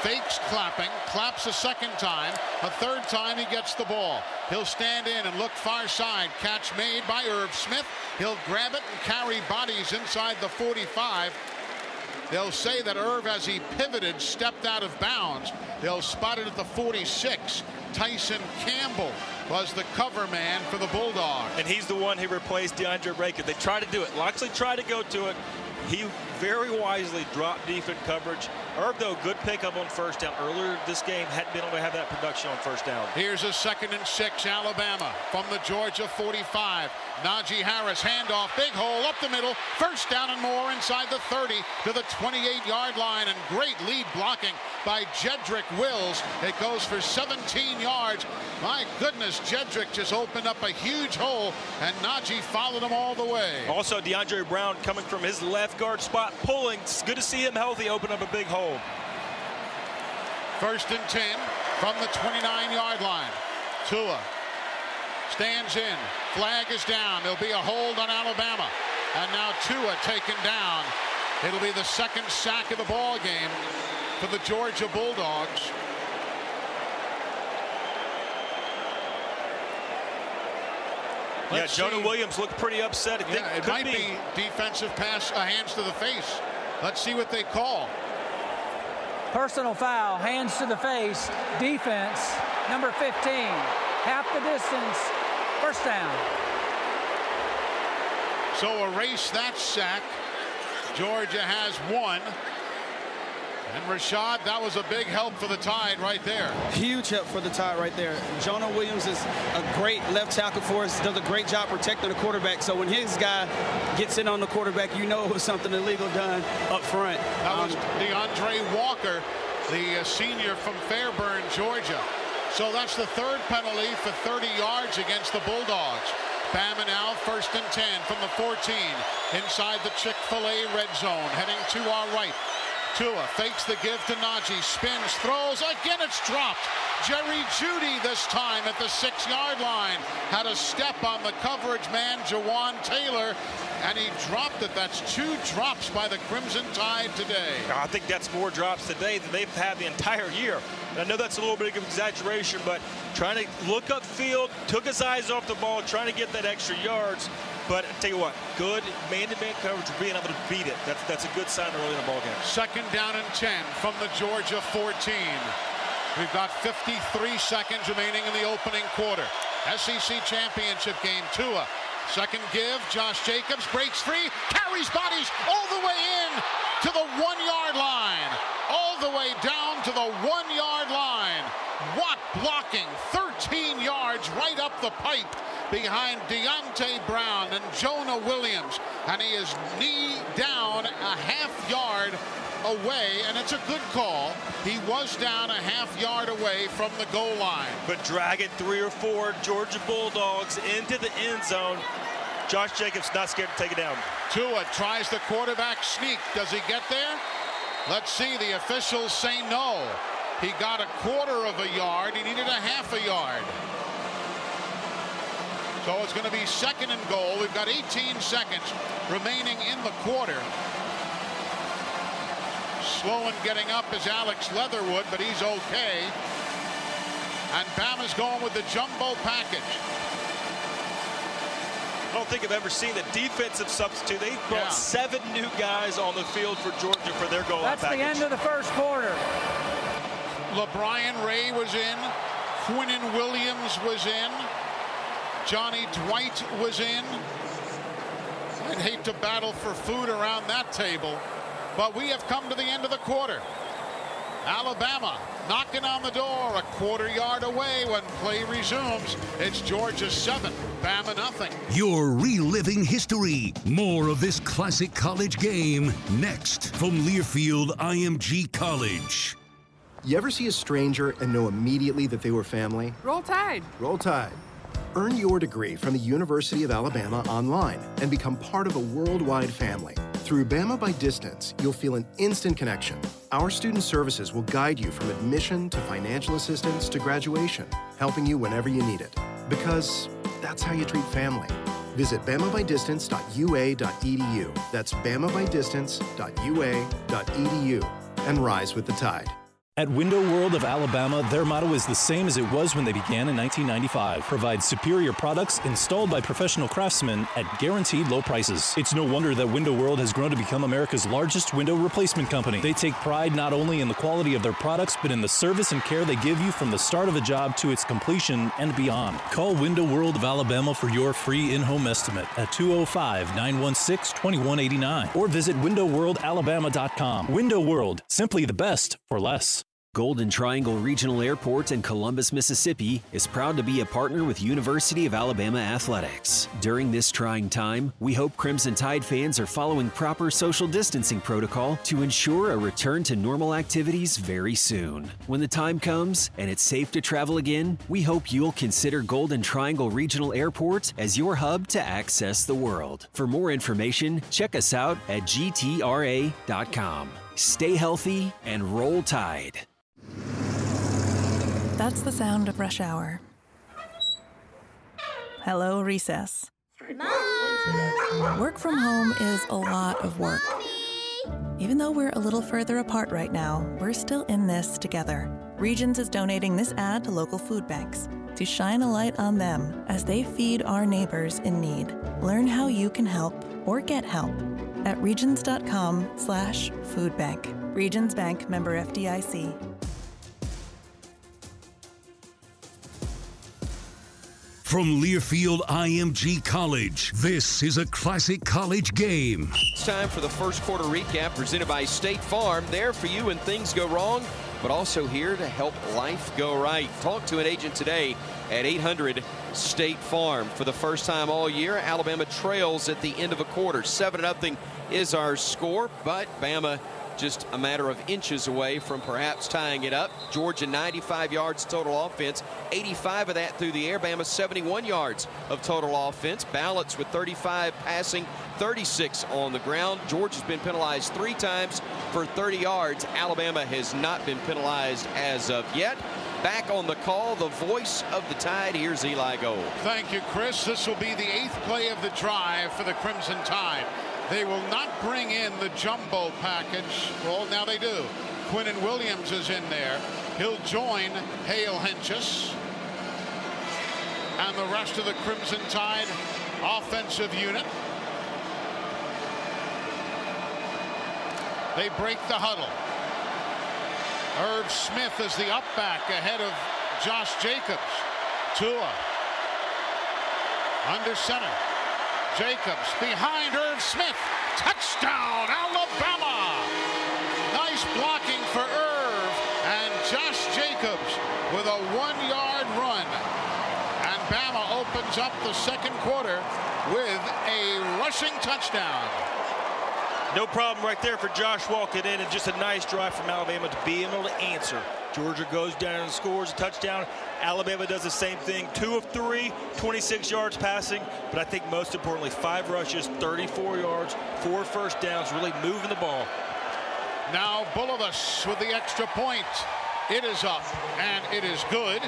Fakes clapping, claps a second time. A third time he gets the ball. He'll stand in and look far side. Catch made by Irv Smith. He'll grab it and carry bodies inside the forty-five. They'll say that Irv, as he pivoted, stepped out of bounds. They'll spot it at the forty-six. Tyson Campbell was the cover man for the Bulldogs. And he's the one who replaced DeAndre Baker. They tried to do it. Loxley tried to go to it. He very wisely dropped defense coverage. Irv, though, good pickup on first down. Earlier this game, hadn't been able to have that production on first down. Here's a second and six, Alabama, from the Georgia forty-five. Najee Harris, handoff, big hole up the middle. First down and more inside the thirty to the twenty-eight-yard line. And great lead blocking by Jedrick Wills. It goes for seventeen yards. My goodness, Jedrick just opened up a huge hole, and Najee followed him all the way. Also, DeAndre Brown coming from his left guard spot, pulling. It's good to see him healthy, open up a big hole. First and ten from the twenty-nine-yard line. Tua stands in. Flag is down. There'll be a hold on Alabama. And now Tua taken down. It'll be the second sack of the ball game for the Georgia Bulldogs. Let's yeah, Jonah see. Williams looked pretty upset. I think yeah, it could might be. be defensive pass, uh, hands to the face. Let's see what they call. Personal foul, hands to the face, defense, number fifteen. Half the distance, first down. So erase that sack. Georgia has one. And Rashad, that was a big help for the Tide right there. Huge help for the Tide right there. Jonah Williams is a great left tackle for us, does a great job protecting the quarterback. So when his guy gets in on the quarterback, you know it was something illegal done up front. That um, was DeAndre Walker, the uh, senior from Fairburn, Georgia. So that's the third penalty for thirty yards against the Bulldogs. Bama now first and ten from the fourteen inside the Chick-fil-A red zone, heading to our right. Tua fakes the give to Najee, spins, throws, again it's dropped. Jerry Jeudy this time at the six-yard line. Had a step on the coverage man, Jawan Taylor, and he dropped it. That's two drops by the Crimson Tide today. I think that's more drops today than they've had the entire year. And I know that's a little bit of exaggeration, but trying to look upfield, took his eyes off the ball, trying to get that extra yards. But I tell you what, good man-to-man coverage, being able to beat it. That's, that's a good sign early in the ball game. Second down and ten from the Georgia fourteen. We've got fifty-three seconds remaining in the opening quarter. S E C championship game, Tua. Second give, Josh Jacobs breaks free, carries bodies all the way in to the one-yard line. All the way down to the one-yard line. Watt blocking, thirteen yards right up the pipe behind Deontay Brown and Jonah Williams. And he is knee down a half yard away, and it's a good call. He was down a half yard away from the goal line. But dragging three or four Georgia Bulldogs into the end zone. Josh Jacobs not scared to take it down. Tua tries the quarterback sneak. Does he get there? Let's see. The officials say no. He got a quarter of a yard. He needed a half a yard. So it's going to be second and goal. We've got eighteen seconds remaining in the quarter. Slow in getting up is Alex Leatherwood, but he's okay. And Bama's going with the jumbo package. I don't think I've ever seen a defensive substitute. They brought yeah. seven new guys on the field for Georgia for their goal package. That's the end of the first quarter. LeBrian Ray was in. Quinnen Williams was in. Johnny Dwight was in. I'd hate to battle for food around that table, but we have come to the end of the quarter. Alabama knocking on the door, a quarter yard away when play resumes. It's Georgia seven, Bama nothing. You're reliving history. More of this classic college game next from Learfield I M G College. You ever see a stranger and know immediately that they were family? Roll Tide. Roll Tide. Earn your degree from the University of Alabama online and become part of a worldwide family. Through Bama by Distance, you'll feel an instant connection. Our student services will guide you from admission to financial assistance to graduation, helping you whenever you need it. Because that's how you treat family. Visit bama by distance dot u a dot e d u. That's bama by distance dot u a dot e d u. And rise with the tide. At Window World of Alabama, their motto is the same as it was when they began in nineteen ninety-five. Provide superior products installed by professional craftsmen at guaranteed low prices. It's no wonder that Window World has grown to become America's largest window replacement company. They take pride not only in the quality of their products, but in the service and care they give you from the start of a job to its completion and beyond. Call Window World of Alabama for your free in-home estimate at two oh five, nine one six, two one eight nine or visit window world alabama dot com. Window World, simply the best for less. Golden Triangle Regional Airport in Columbus, Mississippi is proud to be a partner with University of Alabama Athletics. During this trying time, we hope Crimson Tide fans are following proper social distancing protocol to ensure a return to normal activities very soon. When the time comes and it's safe to travel again, we hope you'll consider Golden Triangle Regional Airport as your hub to access the world. For more information, check us out at g t r a dot com. Stay healthy and Roll Tide. That's the sound of rush hour. Hello, recess. Mom! Work from home is a lot of work. Mommy! Even though we're a little further apart right now, we're still in this together. Regions is donating this ad to local food banks to shine a light on them as they feed our neighbors in need. Learn how you can help or get help at regions dot com slash food bank. Regions Bank, member F D I C. From Learfield I M G College, this is a classic college game. It's time for the first quarter recap presented by State Farm. There for you when things go wrong, but also here to help life go right. Talk to an agent today at eight hundred State Farm. For the first time all year, Alabama trails at the end of a quarter. seven to nothing is our score, but Bama just a matter of inches away from perhaps tying it up. Georgia ninety-five yards total offense, eighty-five of that through the air. Bama seventy-one yards of total offense. Ballots with thirty-five passing, thirty-six on the ground. Georgia's been penalized three times for thirty yards. Alabama has not been penalized as of yet. Back on the call, the voice of the Tide. Here's Eli Gold. Thank you, Chris. This will be the eighth play of the drive for the Crimson Tide. They will not bring in the jumbo package. Well, now they do. Quinnen Williams is in there. He'll join Hale Henches and the rest of the Crimson Tide offensive unit. They break the huddle. Irv Smith is the up back ahead of Josh Jacobs. Tua under center. Jacobs behind Irv Smith. Touchdown, Alabama! Nice blocking for Irv and Josh Jacobs with a one-yard run. And Bama opens up the second quarter with a rushing touchdown. No problem right there for Josh walking in, and just a nice drive from Alabama to be able to answer. Georgia goes down and scores a touchdown. Alabama does the same thing. Two of three, twenty-six yards passing, but I think most importantly, five rushes, thirty-four yards, four first downs, really moving the ball. Now Bulovas with the extra point. It is up, and it is good.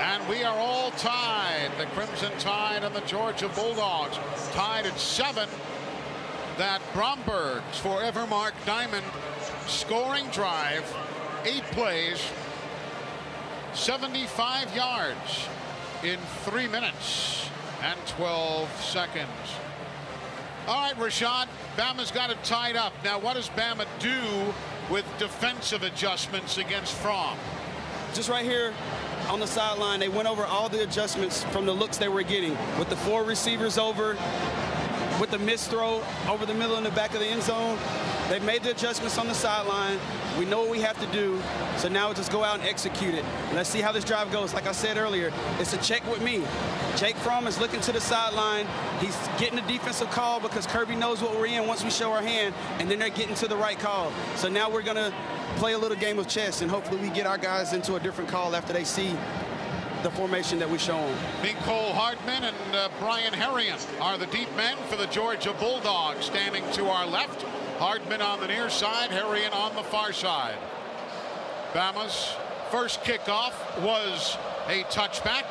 And we are all tied. The Crimson Tide and the Georgia Bulldogs tied at seven. That Bromberg's forever Mark Diamond scoring drive, eight plays, seventy-five yards in three minutes and twelve seconds. All right, Rashad, Bama's got it tied up. Now, what does Bama do with defensive adjustments against Fromm? Just right here on the sideline, they went over all the adjustments from the looks they were getting with the four receivers over, with the missed throw over the middle in the back of the end zone, They've made the adjustments on the sideline. We know what we have to do. So now just go out and execute it. Let's see how this drive goes. Like I said earlier, it's a check with me. Jake Fromm is looking to the sideline. He's getting the defensive call because Kirby knows what we're in once we show our hand, and then they're getting to the right call. So now we're going to play a little game of chess, and hopefully we get our guys into a different call after they see the formation that we show them. Mecole Hardman and uh, Brian Herrien are the deep men for the Georgia Bulldogs. Standing to our left, Hardman on the near side, Herrien on the far side. Bama's first kickoff was a touchback.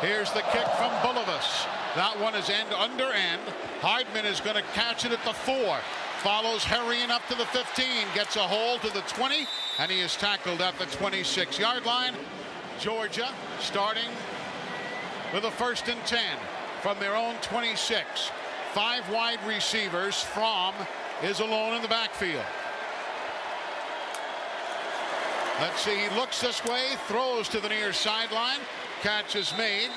Here's the kick from Bulovas. That one is end under end. Hardman is going to catch it at the four. Follows Herrien up to the fifteen, gets a hole to the twenty, and he is tackled at the twenty-six yard line. Georgia starting with a first and ten from their own twenty-six. Five wide receivers. Fromm is alone in the backfield. Let's see, he looks this way, throws to the near sideline, catch is made,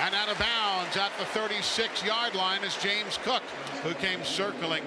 and out of bounds at the thirty-six yard line is James Cook, who came circling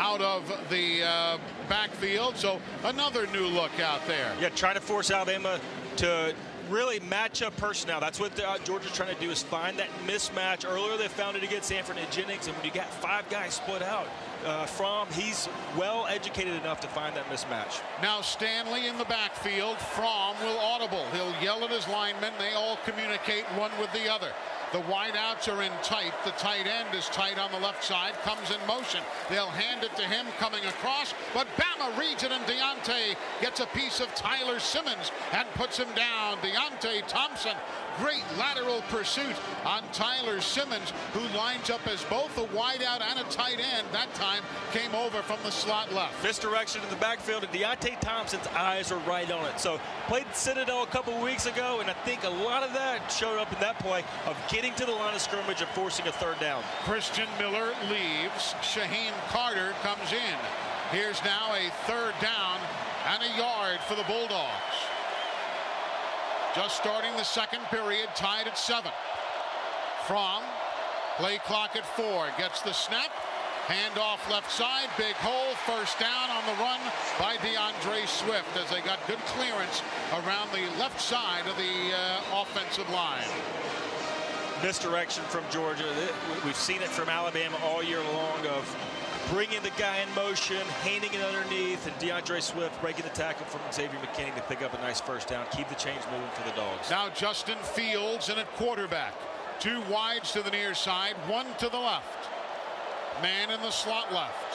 out of the uh, backfield. So another new look out there. Yeah, try to force Alabama to really match up personnel. That's what the, uh, Georgia's trying to do, is find that mismatch. Earlier they found it against Anfernee Jennings, and when you got five guys split out, uh, Fromm, he's well educated enough to find that mismatch. Now Stanley in the backfield. Fromm will audible. He'll yell at his linemen. They all communicate one with the other. The wideouts are in tight. The tight end is tight on the left side. Comes in motion. They'll hand it to him coming across. But Bama reads it, and Deontay gets a piece of Tyler Simmons and puts him down. Deontay Thompson. Great lateral pursuit on Tyler Simmons, who lines up as both a wideout and a tight end. That time came over from the slot left. Misdirection in the backfield, and Deontay Thompson's eyes are right on it. So played Citadel a couple weeks ago, and I think a lot of that showed up in that play of getting to the line of scrimmage and forcing a third down. Christian Miller leaves. Shaheem Carter comes in. Here's now a third down and a yard for the Bulldogs. Just starting the second period, tied at seven. Fromm, play clock at four, gets the snap, hand off left side, big hole, first down on the run by DeAndre Swift as they got good clearance around the left side of the uh, offensive line. Misdirection from Georgia. We've seen it from Alabama all year long of bringing the guy in motion, handing it underneath, and DeAndre Swift breaking the tackle from Xavier McKinney to pick up a nice first down. Keep the chains moving for the Dogs. Now Justin Fields in at quarterback. Two wides to the near side, one to the left. Man in the slot left.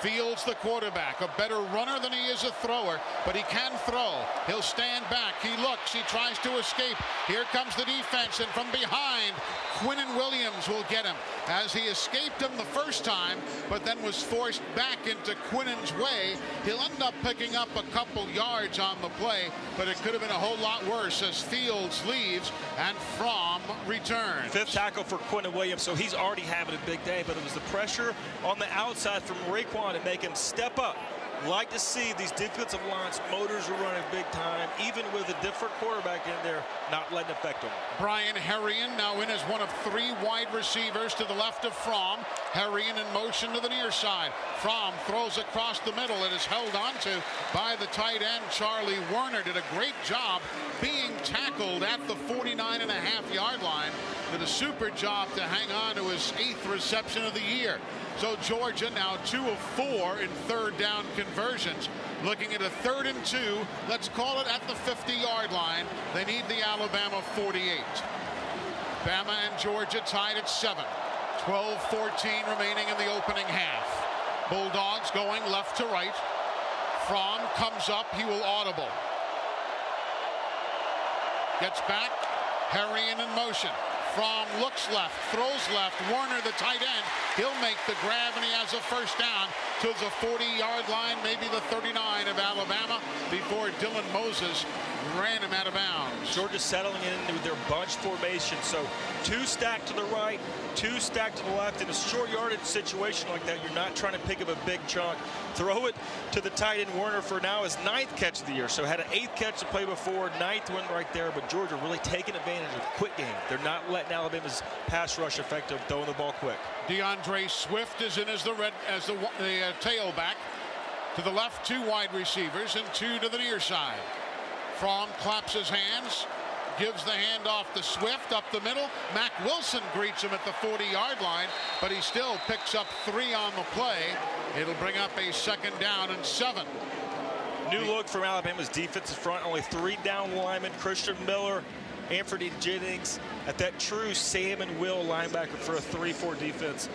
Fields, the quarterback, a better runner than he is a thrower, but he can throw. He'll stand back. He looks. He tries to escape. Here comes the defense, and from behind, Quinnen Williams will get him, as he escaped him the first time, but then was forced back into Quinnen's way. He'll end up picking up a couple yards on the play, but it could have been a whole lot worse as Fields leaves and Fromm returns. Fifth tackle for Quinnen Williams, so he's already having a big day, but it was the pressure on the outside from Raekwon to make him step up. Like to see these defensive lines, motors are running big time, even with a different quarterback in there, not letting it affect them. Brian Herrien now in as one of three wide receivers to the left of Fromm. Herrien in motion to the near side. Fromm throws across the middle and is held onto by the tight end. Charlie Woerner did a great job being tackled at the forty-nine and a half yard line. Did a super job to hang on to his eighth reception of the year. So Georgia now two of four in third down conversions. Looking at a third and two. Let's call it at the fifty yard line. They need the Alabama forty-eight. Bama and Georgia tied at seven. twelve fourteen remaining in the opening half. Bulldogs going left to right. Fromm comes up. He will audible. Gets back. Herrien in motion. Fromm looks left, throws left. Woerner, the tight end, he'll make the grab, and he has a first down to the forty yard line, maybe the thirty-nine of Alabama, before Dylan Moses ran him out of bounds. Georgia settling in with their bunch formation, so two stacked to the right, two stacked to the left. In a short yardage situation like that, you're not trying to pick up a big chunk. Throw it to the tight end Woerner for now his ninth catch of the year. So had an eighth catch to play before, ninth one right there, but Georgia really taking advantage of the quick game. They're not letting Alabama's pass rush affect them throwing the ball quick. DeAndre Swift is in as the red as the, the uh, tailback. To the left, two wide receivers and two to the near side. Fromm claps his hands, gives the handoff to Swift up the middle. Mack Wilson greets him at the forty yard line, but he still picks up three on the play. It'll bring up a second down and seven. New look from Alabama's defensive front. Only three down linemen: Christian Miller, Anfernee Jennings, at that true Sam and Will linebacker for a three four defense.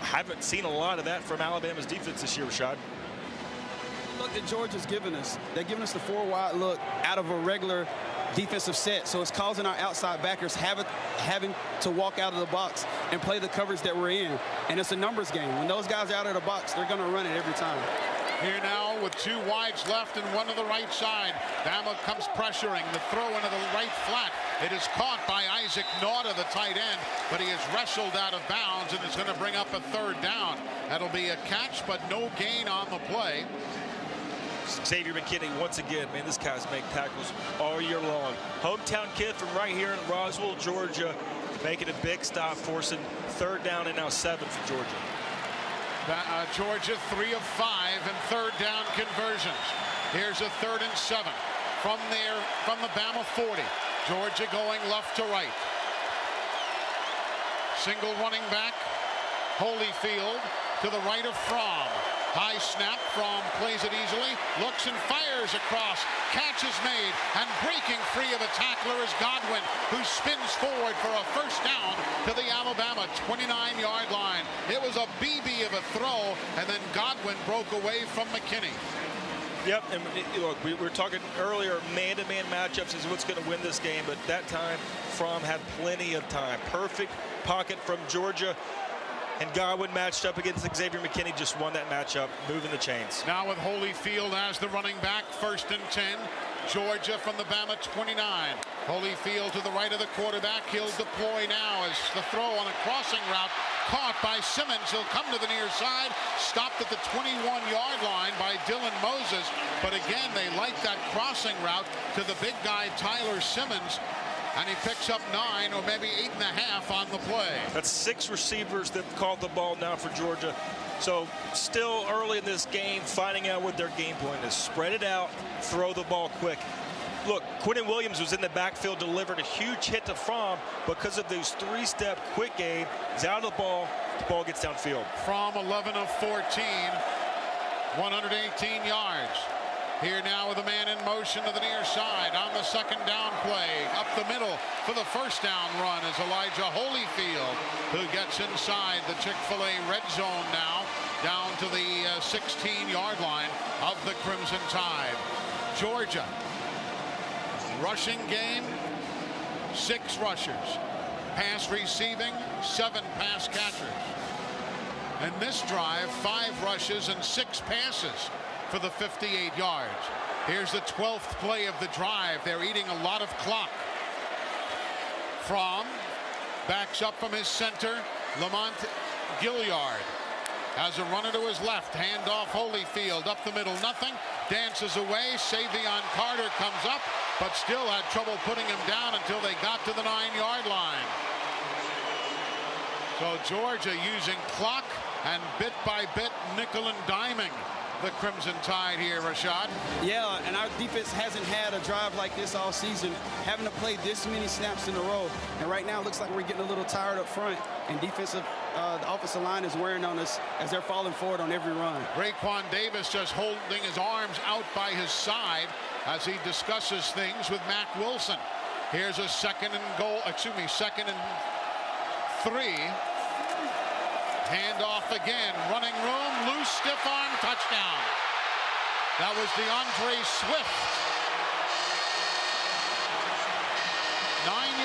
Haven't seen a lot of that from Alabama's defense this year, Rashad. Look that Georgia's giving us. They're giving us the four wide look out of a regular defensive set, so it's causing our outside backers have it, having to walk out of the box and play the coverage that we're in. And it's a numbers game. When those guys are out of the box, they're going to run it every time. Here now with two wides left and one to the right side. Bama comes pressuring. The throw into the right flat. It is caught by Isaac Nauta, the tight end, but he is wrestled out of bounds, and it's going to bring up a third down. That'll be a catch, but no gain on the play. Xavier McKinney once again, man, this guy's making tackles all year long. Hometown kid from right here in Roswell, Georgia, making a big stop, forcing third down and now seven for Georgia. Uh, Georgia three of five and third down conversions. Here's a third and seven from there, from the Bama forty. Georgia going left to right. Single running back, Holyfield to the right of Fromm. High snap, Fromm plays it easily, looks and fires across, catch is made, and breaking free of a tackler is Godwin, who spins forward for a first down to the Alabama twenty-nine yard line. It was a B B of a throw, and then Godwin broke away from McKinney. Yep, and look, we were talking earlier, man-to-man matchups is what's going to win this game, but that time, Fromm had plenty of time. Perfect pocket from Georgia. And Godwin matched up against Xavier McKinney, just won that matchup, moving the chains. Now with Holyfield as the running back, first and ten. Georgia from the Bama twenty-nine. Holyfield to the right of the quarterback. He'll deploy now as the throw on a crossing route. Caught by Simmons. He'll come to the near side. Stopped at the twenty-one yard line by Dylan Moses. But again, they like that crossing route to the big guy, Tyler Simmons. And he picks up nine or maybe eight and a half on the play. That's six receivers that caught the ball now for Georgia. So still early in this game, finding out what their game plan is. Spread it out, throw the ball quick. Look, Quinnen Williams was in the backfield, delivered a huge hit to Fromm because of those three-step quick game. He's out of the ball, the ball gets downfield. Fromm eleven of fourteen, one hundred eighteen yards. Here now with a man in motion to the near side on the second down play. Up the middle for the first down run is Elijah Holyfield, who gets inside the Chick-fil-A red zone now, down to the uh, sixteen yard line of the Crimson Tide. Georgia, rushing game, six rushers. Pass receiving, seven pass catchers. And this drive, five rushes and six passes for the fifty-eight yards. Here's the twelfth play of the drive. They're eating a lot of clock. Fromm backs up from his center. Lamont Gilliard has a runner to his left. Handoff Holyfield up the middle. Nothing. Dances away. Savion Carter comes up, but still had trouble putting him down until they got to the nine yard line. So Georgia using clock and bit by bit, nickel and diming the Crimson Tide here, Rashad. Yeah, and our defense hasn't had a drive like this all season, having to play this many snaps in a row. And right now, it looks like we're getting a little tired up front, and defensive, uh, the offensive line is wearing on us as they're falling forward on every run. Raekwon Davis just holding his arms out by his side as he discusses things with Mack Wilson. Here's a second and goal, excuse me, second and three. Handoff again, running room, loose, stiff arm, touchdown. That was DeAndre Swift. Nine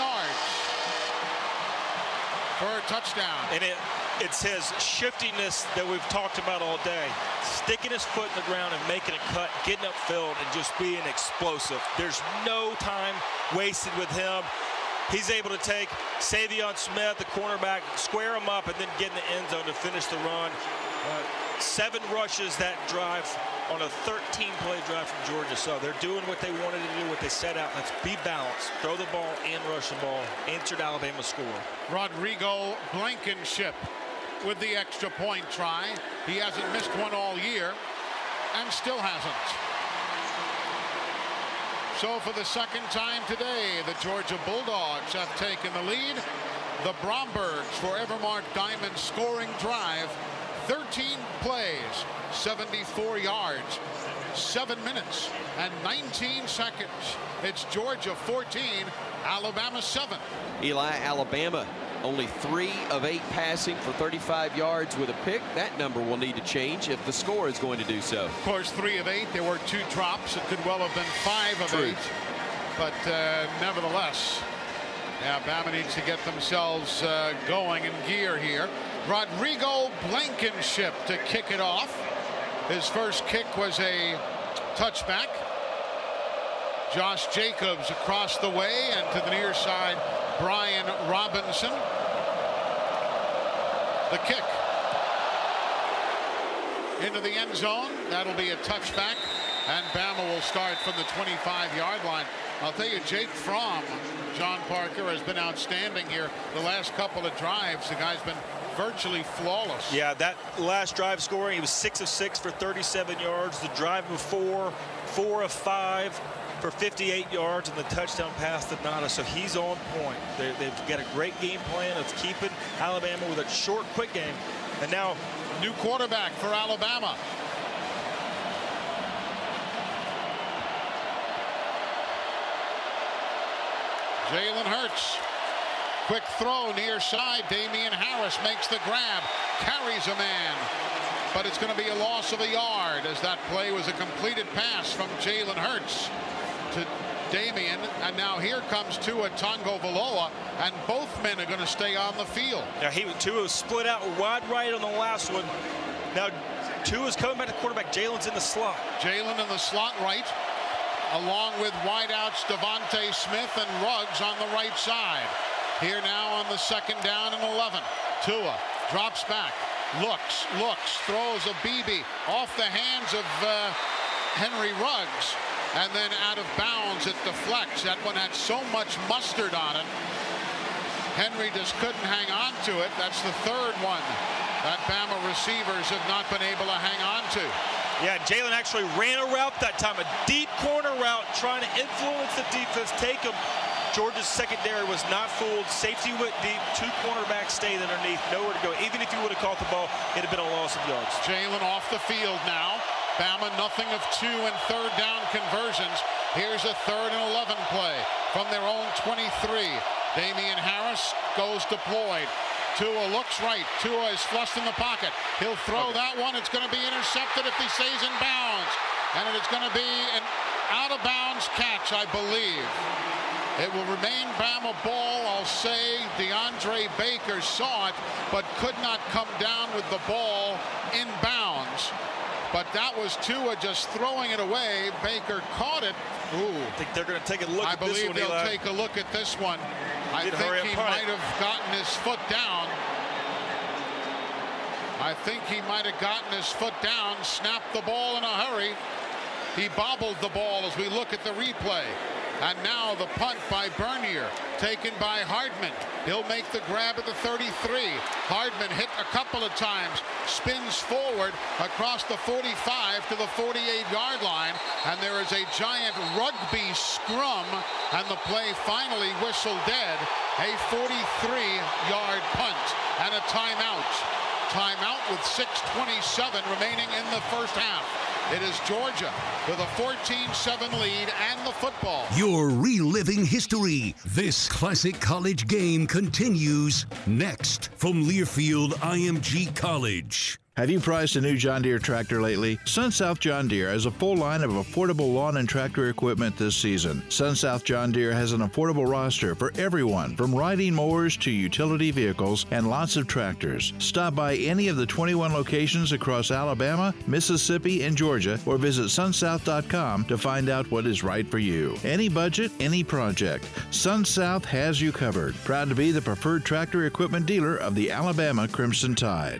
yards for a touchdown. And it, it's his shiftiness that we've talked about all day. Sticking his foot in the ground and making a cut, getting upfield and just being explosive. There's no time wasted with him. He's able to take Savion Smith, the cornerback, square him up, and then get in the end zone to finish the run. Uh, seven rushes that drive on a thirteen play drive from Georgia. So they're doing what they wanted to do, what they set out. Let's be balanced. Throw the ball and rush the ball. Answered Alabama's score. Rodrigo Blankenship with the extra point try. He hasn't missed one all year. and still hasn't. So for the second time today, the Georgia Bulldogs have taken the lead. The Brombergs for Evermark Diamond's scoring drive, thirteen plays, seventy-four yards, seven minutes and nineteen seconds. It's Georgia fourteen, Alabama seven. Eli, Alabama only three of eight passing for thirty-five yards with a pick. That number will need to change if the score is going to do so. Of course, three of eight. There were two drops. It could well have been five of True. eight. But uh, nevertheless, Alabama needs to get themselves uh, going in gear here. Rodrigo Blankenship to kick it off. His first kick was a touchback. Josh Jacobs across the way, and to the near side, Brian Robinson. The kick into the end zone. That'll be a touchback, and Bama will start from the twenty-five yard line. I'll tell you, Jake Fromm, John Parker, has been outstanding here the last couple of drives. The guy's been virtually flawless. Yeah, that last drive scoring, he was six of six for thirty-seven yards. The drive before, four of five for fifty-eight yards, and the touchdown pass to Nauta. So he's on point. They're, they've got a great game plan of keeping Alabama with a short, quick game. And now, new quarterback for Alabama. Jalen Hurts. Quick throw near side. Damian Harris makes the grab, carries a man, but it's going to be a loss of a yard, as that play was a completed pass from Jalen Hurts to Damian. And now here comes Tua Tagovailoa, and both men are going to stay on the field. Now he Tua split out wide right on the last one. Now Tua's coming back to quarterback. Jalen's in the slot. Jalen in the slot right, along with wideouts DeVonta Smith and Ruggs on the right side. Here now on the second down and eleven. Tua drops back, looks, looks, throws a B B off the hands of uh, Henry Ruggs, and then out of bounds. It deflects. That one had so much mustard on it. Henry just couldn't hang on to it. That's the third one that Bama receivers have not been able to hang on to. Yeah, Jalen actually ran a route that time, a deep corner route, trying to influence the defense, take him. Georgia's secondary was not fooled. Safety went deep. Two cornerbacks stayed underneath. Nowhere to go. Even if you would have caught the ball, it'd have been a loss of yards. Jalen off the field now. Bama nothing of two and third down conversions. Here's a third and eleven play from their own twenty-three. Damian Harris goes deployed. Tua looks right. Tua is flushed in the pocket. He'll throw okay. that one. It's going to be intercepted if he stays in bounds. And it is going to be an out-of-bounds catch, I believe. It will remain Bama ball. I'll say DeAndre Baker saw it, but could not come down with the ball in bounds. But that was Tua just throwing it away. Baker caught it. Ooh. I think they're going to take a look I at this one, I believe they'll Eli. take a look at this one. I think he might have gotten his foot down. I think he might have gotten his foot down, snapped the ball in a hurry. He bobbled the ball as we look at the replay. And now the punt by Bernier, taken by Hardman. He'll make the grab at the thirty-three. Hardman hit a couple of times, spins forward across the forty-five to the forty-eight yard line, and there is a giant rugby scrum, and the play finally whistled dead. A forty-three yard punt and a timeout. Timeout with six twenty-seven remaining in the first half. It is Georgia with a fourteen seven lead and the football. You're reliving history. This classic college game continues next from Learfield I M G College. Have you priced a new John Deere tractor lately? SunSouth John Deere has a full line of affordable lawn and tractor equipment this season. SunSouth John Deere has an affordable roster for everyone, from riding mowers to utility vehicles and lots of tractors. Stop by any of the twenty-one locations across Alabama, Mississippi, and Georgia, or visit sun south dot com to find out what is right for you. Any budget, any project, SunSouth has you covered. Proud to be the preferred tractor equipment dealer of the Alabama Crimson Tide.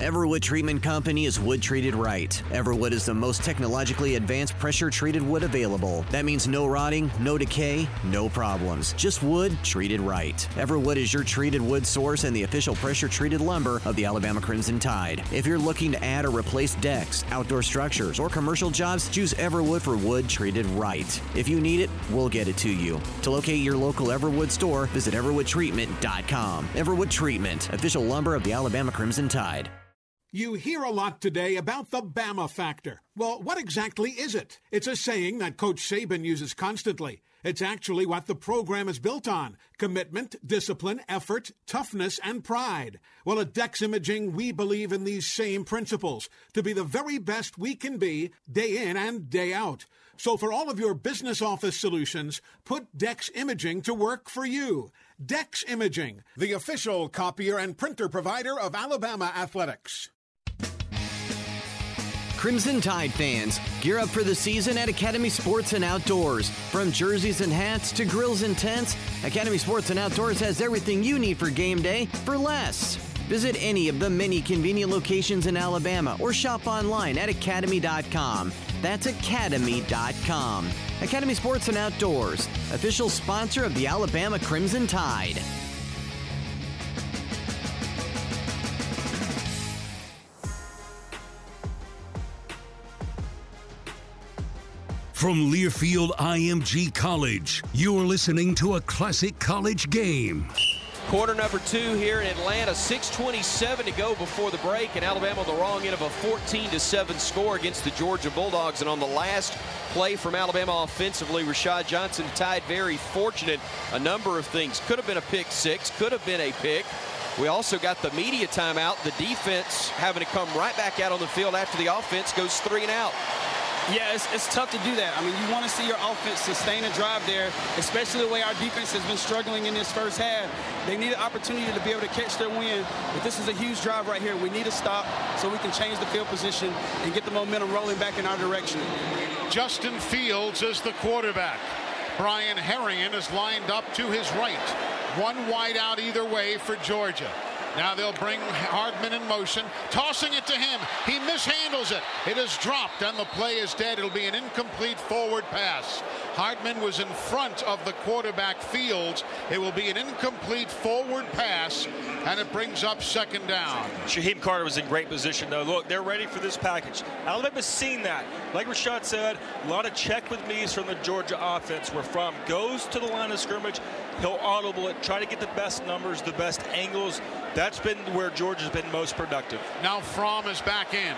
Everwood Treatment Company is wood treated right. Everwood is the most technologically advanced pressure treated wood available. That means no rotting, no decay, no problems. Just wood treated right. Everwood is your treated wood source and the official pressure treated lumber of the Alabama Crimson Tide. If you're looking to add or replace decks, outdoor structures, or commercial jobs, choose Everwood for wood treated right. If you need it, we'll get it to you. To locate your local Everwood store, visit everwood treatment dot com. Everwood Treatment, official lumber of the Alabama Crimson Tide. You hear a lot today about the Bama factor. Well, what exactly is it? It's a saying that Coach Saban uses constantly. It's actually what the program is built on: commitment, discipline, effort, toughness, and pride. Well, at Dex Imaging, we believe in these same principles to be the very best we can be day in and day out. So for all of your business office solutions, put Dex Imaging to work for you. Dex Imaging, the official copier and printer provider of Alabama Athletics. Crimson Tide fans, gear up for the season at Academy Sports and Outdoors. From jerseys and hats to grills and tents, Academy Sports and Outdoors has everything you need for game day for less. Visit any of the many convenient locations in Alabama or shop online at academy dot com. That's academy dot com. Academy Sports and Outdoors, official sponsor of the Alabama Crimson Tide. From Learfield I M G College, you're listening to a classic college game. Quarter number two here in Atlanta, six twenty-seven to go before the break, and Alabama on the wrong end of a fourteen to seven score against the Georgia Bulldogs. And on the last play from Alabama offensively, Rashad Johnson tied very fortunate. A number of things. Could have been a pick six, could have been a pick. We also got the media timeout. The defense having to come right back out on the field after the offense goes three and out. Yeah, it's, it's tough to do that. I mean, you want to see your offense sustain a drive there, especially the way our defense has been struggling in this first half. They need an opportunity to be able to catch their win, but this is a huge drive right here. We need a stop so we can change the field position and get the momentum rolling back in our direction. Justin Fields is the quarterback. Brian Herrien is lined up to his right. One wide out either way for Georgia. Now they'll bring Hardman in motion, tossing it to him. He mishandles it. It is dropped, and the play is dead. It'll be an incomplete forward pass. Hardman was in front of the quarterback Fields. It will be an incomplete forward pass, and it brings up second down. Shaheem Carter was in great position, though. Look, they're ready for this package. Alabama's seen that. Like Rashad said, a lot of check with me's from the Georgia offense, where Fromm goes to the line of scrimmage. He'll audible it, try to get the best numbers, the best angles. That's been where Georgia's been most productive. Now Fromm is back in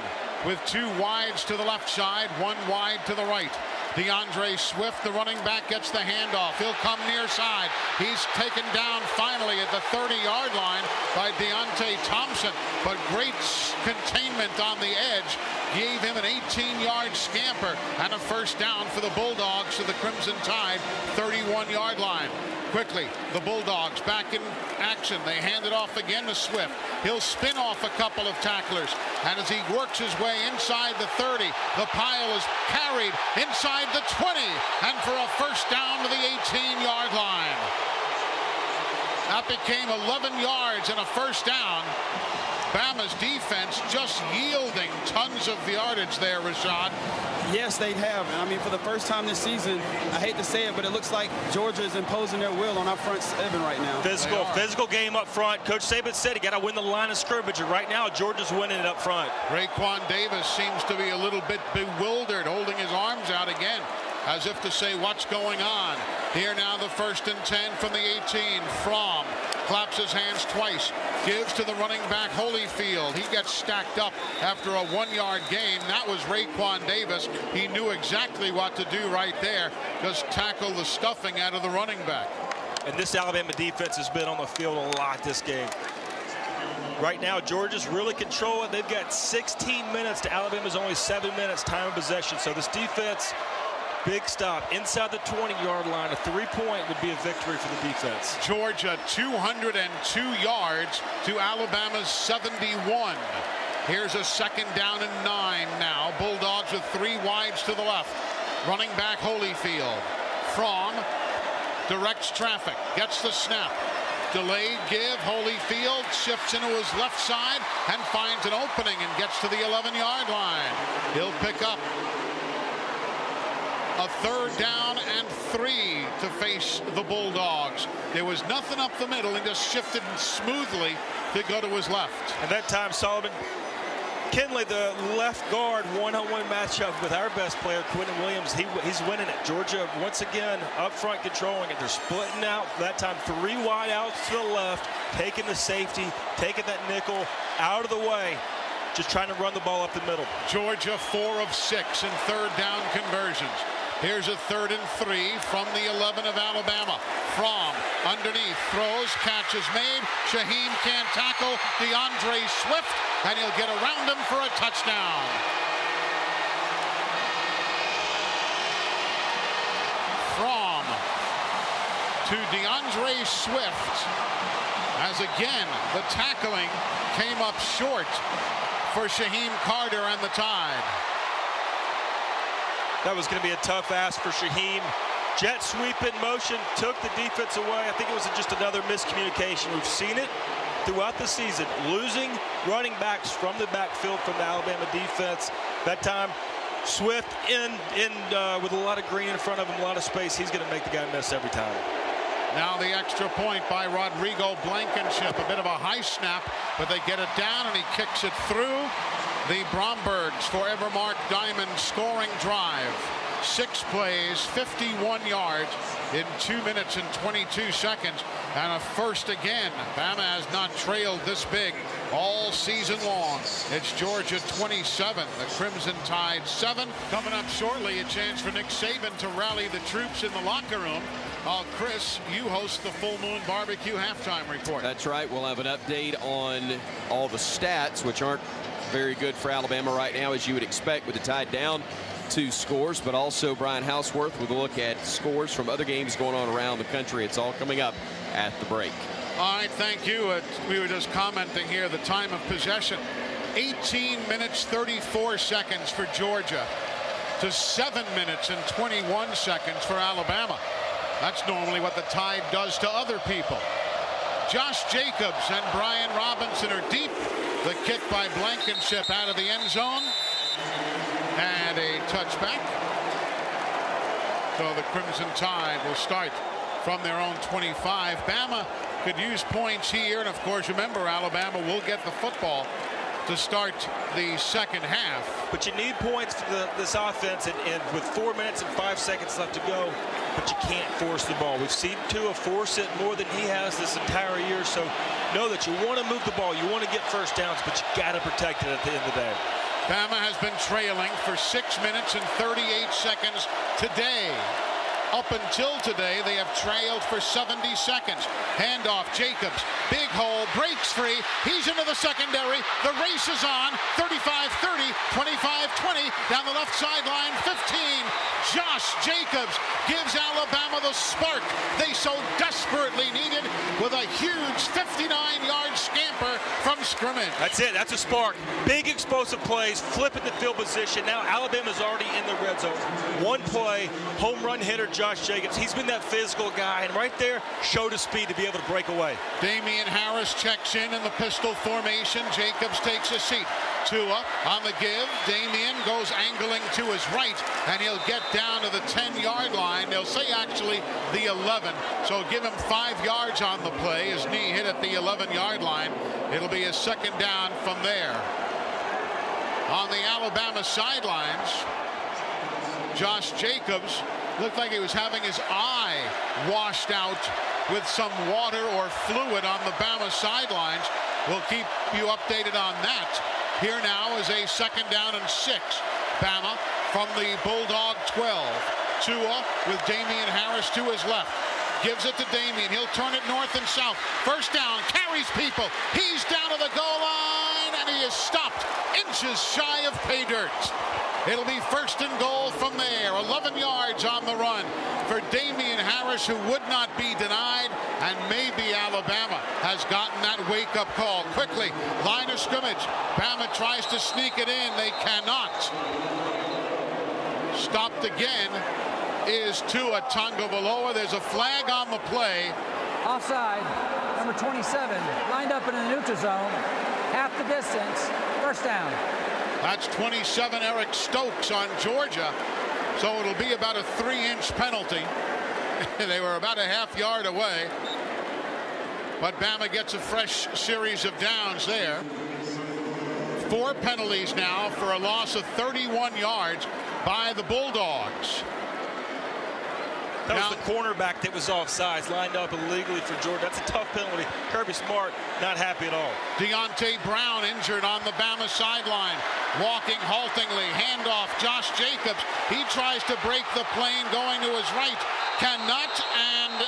with two wides to the left side, one wide to the right. DeAndre Swift, the running back, gets the handoff. He'll come near side. He's taken down finally at the thirty-yard line by Deontay Thompson, but great containment on the edge gave him an eighteen-yard scamper and a first down for the Bulldogs to the Crimson Tide thirty-one-yard line. Quickly, the Bulldogs back in action. They hand it off again to Swift. He'll spin off a couple of tacklers, and as he works his way inside the thirty, the pile is carried inside the twenty, and for a first down to the eighteen-yard line. That became eleven yards and a first down. Bama's defense just yielding tons of yardage there, Rashad. Yes, they have. I mean, for the first time this season, I hate to say it, but it looks like Georgia is imposing their will on our front seven right now. Physical, physical game up front. Coach Saban said he got to win the line of scrimmage, and right now Georgia's winning it up front. Raekwon Davis seems to be a little bit bewildered, holding his arms out again, as if to say, what's going on? Here now, the first and ten from the eighteen. Fromm claps his hands twice, gives to the running back Holyfield. He gets stacked up after a one-yard gain. That was Raekwon Davis. He knew exactly what to do right there, just tackle the stuffing out of the running back. And this Alabama defense has been on the field a lot this game. Right now, Georgia's really controlling. They've got sixteen minutes to Alabama's only seven minutes time of possession. So this defense, big stop inside the twenty-yard line. A three-point would be a victory for the defense. Georgia two hundred two yards to Alabama's seventy-one. Here's a second down and nine now. Bulldogs with three wides to the left. Running back Holyfield. Fromm directs traffic, gets the snap, Delayed give. Holyfield shifts into his left side and finds an opening and gets to the eleven yard line. He'll pick up a third down and three to face the Bulldogs. There was nothing up the middle and just shifted smoothly to go to his left. And that time, Solomon Kinley, the left guard, one-on-one matchup with our best player, Quinnen Williams. He, he's winning it. Georgia, once again, up front controlling it. They're splitting out. That time, three wide outs to the left, taking the safety, taking that nickel out of the way, just trying to run the ball up the middle. Georgia, four of six in third down conversions. Here's a third and three from the eleven of Alabama. Fromm underneath, throws, catch is made. Shaheem can't tackle DeAndre Swift, and he'll get around him for a touchdown. Fromm to DeAndre Swift, as again, the tackling came up short for Shaheem Carter and the Tide. That was going to be a tough ask for Shaheem. Jet sweep in motion, took the defense away. I think it was just another miscommunication. We've seen it throughout the season, losing running backs from the backfield from the Alabama defense. That time, Swift in, in uh, with a lot of green in front of him, a lot of space. He's going to make the guy miss every time. Now the extra point by Rodrigo Blankenship. A bit of a high snap, but they get it down, and he kicks it through. The Brombergs forever Mark Diamond scoring drive. Six plays, fifty-one yards in two minutes and twenty-two seconds. And a first again. Bama has not trailed this big all season long. It's Georgia twenty-seven, the Crimson Tide seven. Coming up shortly, a chance for Nick Saban to rally the troops in the locker room. Uh, Chris, you host the Full Moon Barbecue halftime report. That's right. We'll have an update on all the stats, which aren't very good for Alabama right now, as you would expect, with the Tide down two scores, but also Brian Houseworth with a look at scores from other games going on around the country. It's all coming up at the break. All right, thank you. Uh, we were just commenting here, the time of possession. eighteen minutes, thirty-four seconds for Georgia to seven minutes and twenty-one seconds for Alabama. That's normally what the Tide does to other people. Josh Jacobs and Brian Robinson are deep. The kick by Blankenship out of the end zone. And a touchback. So the Crimson Tide will start from their own twenty-five. Bama could use points here. And, of course, remember, Alabama will get the football to start the second half. But you need points for the, this offense. And, and with four minutes and five seconds left to go, but you can't force the ball. We've seen Tua force it more than he has this entire year. So know that you want to move the ball. You want to get first downs, but you got to protect it at the end of the day. Bama has been trailing for six minutes and thirty-eight seconds today. Up until today, they have trailed for seventy seconds. Handoff, Jacobs, big hole, breaks free. He's into the secondary. The race is on. thirty-five thirty, twenty-five twenty, down the left sideline, fifteen. Josh Jacobs gives Alabama the spark they so desperately needed with a huge fifty-nine yard scamper from scrimmage. That's it. That's a spark. Big explosive plays, flipping the field position. Now Alabama's already in the red zone. One play, home run hitter, Josh Jacobs. He's been that physical guy, and right there showed his speed to be able to break away. Damian Harris checks in in the pistol formation. Jacobs takes a seat. Tua on the give. Damian goes angling to his right, and he'll get down to the ten yard line. They'll say actually the eleven, so give him five yards on the play. His knee hit at the eleven yard line. It'll be a second down from there. On the Alabama sidelines, Josh Jacobs looked like he was having his eye washed out with some water or fluid on the Bama sidelines. We'll keep you updated on that. Here now is a second down and six. Bama from the Bulldog twelve. Tua with Damian Harris to his left. Gives it to Damian. He'll turn it north and south. First down, carries people. He's down to the goal line, and he is stopped inches shy of pay dirt. It'll be first and goal from there. eleven yards on the run for Damian Harris, who would not be denied, and maybe Alabama has gotten that wake-up call. Quickly, line of scrimmage. Bama tries to sneak it in. They cannot. Stopped again is Tua Tagovailoa. There's a flag on the play. Offside. number twenty-seven, lined up in the neutral zone, half the distance, first down. That's twenty-seven Eric Stokes on Georgia, so it'll be about a three-inch penalty. They were about a half yard away, but Bama gets a fresh series of downs there. Four penalties now for a loss of thirty-one yards by the Bulldogs. That now, was the cornerback that was offsides, lined up illegally for Georgia. That's a tough penalty. Kirby Smart not happy at all. Deontay Brown injured on the Bama sideline, walking haltingly. Handoff, Josh Jacobs. He tries to break the plane going to his right. Cannot, and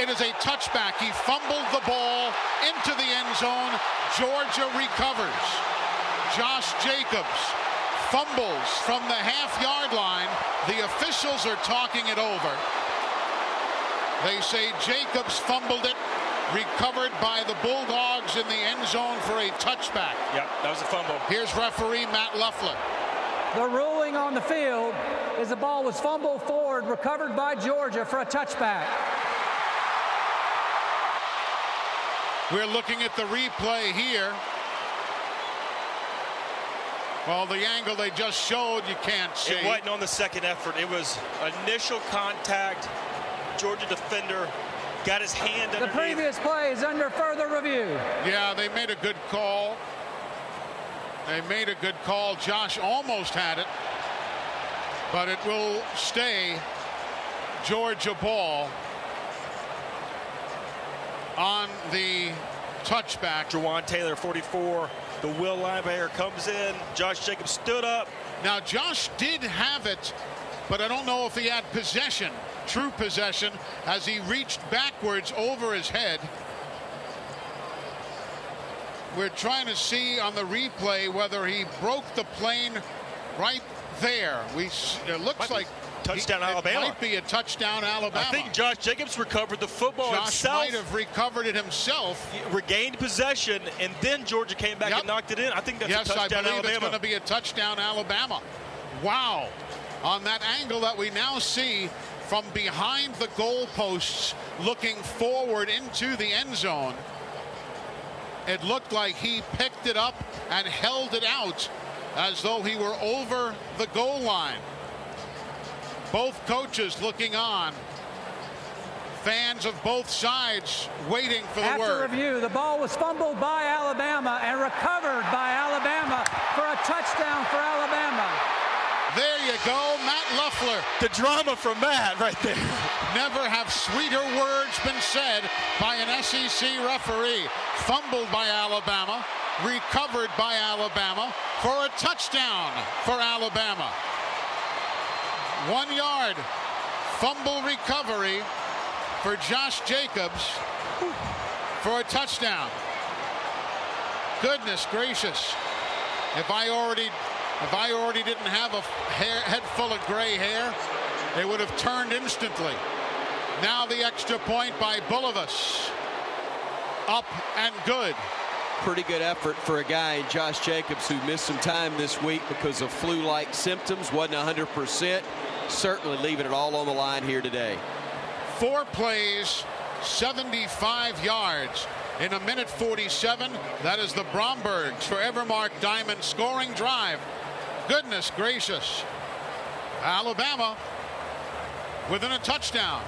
it is a touchback. He fumbled the ball into the end zone. Georgia recovers. Josh Jacobs fumbles from the half-yard line. The officials are talking it over. They say Jacobs fumbled it, recovered by the Bulldogs in the end zone for a touchback. Yep, that was a fumble. Here's referee Matt Luffler. The ruling on the field is the ball was fumbled forward, recovered by Georgia for a touchback. We're looking at the replay here. Well, the angle they just showed, you can't see. It wasn't on the second effort. It was initial contact. Georgia defender got his hand underneath. The previous play is under further review. Yeah, they made a good call. They made a good call. Josh almost had it, but it will stay Georgia ball on the touchback. Jawan Taylor, forty-four. The Will linebacker comes in. Josh Jacobs stood up. Now, Josh did have it, but I don't know if he had possession, true possession, as he reached backwards over his head. We're trying to see on the replay whether he broke the plane right there. We, it looks might like touchdown he, Alabama. It might be a touchdown Alabama. I think Josh Jacobs recovered the football Josh himself. Josh might have recovered it himself. He regained possession, and then Georgia came back yep. and knocked it in. I think that's yes, a touchdown Alabama. Yes, I believe Alabama. It's going to be a touchdown Alabama. Wow. On that angle that we now see from behind the goalposts looking forward into the end zone, it looked like he picked it up and held it out as though he were over the goal line. Both coaches looking on. Fans of both sides waiting for the After word. After review, the ball was fumbled by Alabama and recovered by Alabama for a touchdown for Alabama. There you go, Matt Luffler. The drama from Matt right there. Never have sweeter words been said by an S E C referee. Fumbled by Alabama, recovered by Alabama for a touchdown for Alabama. One yard fumble recovery for Josh Jacobs for a touchdown. Goodness gracious. If I already if I already didn't have a hair, head full of gray hair, they would have turned instantly. Now the extra point by Bulovas. Up and good. Pretty good effort for a guy in Josh Jacobs who missed some time this week because of flu-like symptoms, wasn't one hundred percent. Certainly leaving it all on the line here today. Four plays, seventy-five yards. In a minute forty-seven, that is the Brombergs for Evermark Diamond scoring drive. Goodness gracious. Alabama within a touchdown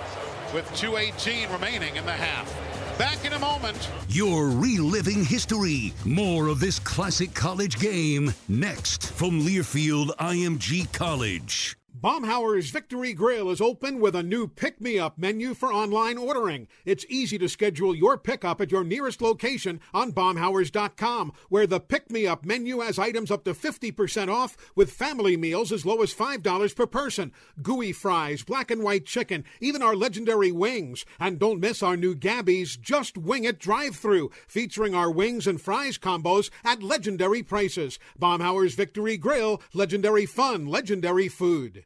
with two eighteen remaining in the half. Back in a moment. You're reliving history. More of this classic college game next from Learfield I M G College. Baumhauer's Victory Grill is open with a new pick-me-up menu for online ordering. It's easy to schedule your pickup at your nearest location on baumhauer's dot com, where the pick-me-up menu has items up to fifty percent off with family meals as low as five dollars per person, gooey fries, black and white chicken, even our legendary wings. And don't miss our new Gabby's Just Wing It drive-thru, featuring our wings and fries combos at legendary prices. Baumhauer's Victory Grill, legendary fun, legendary food.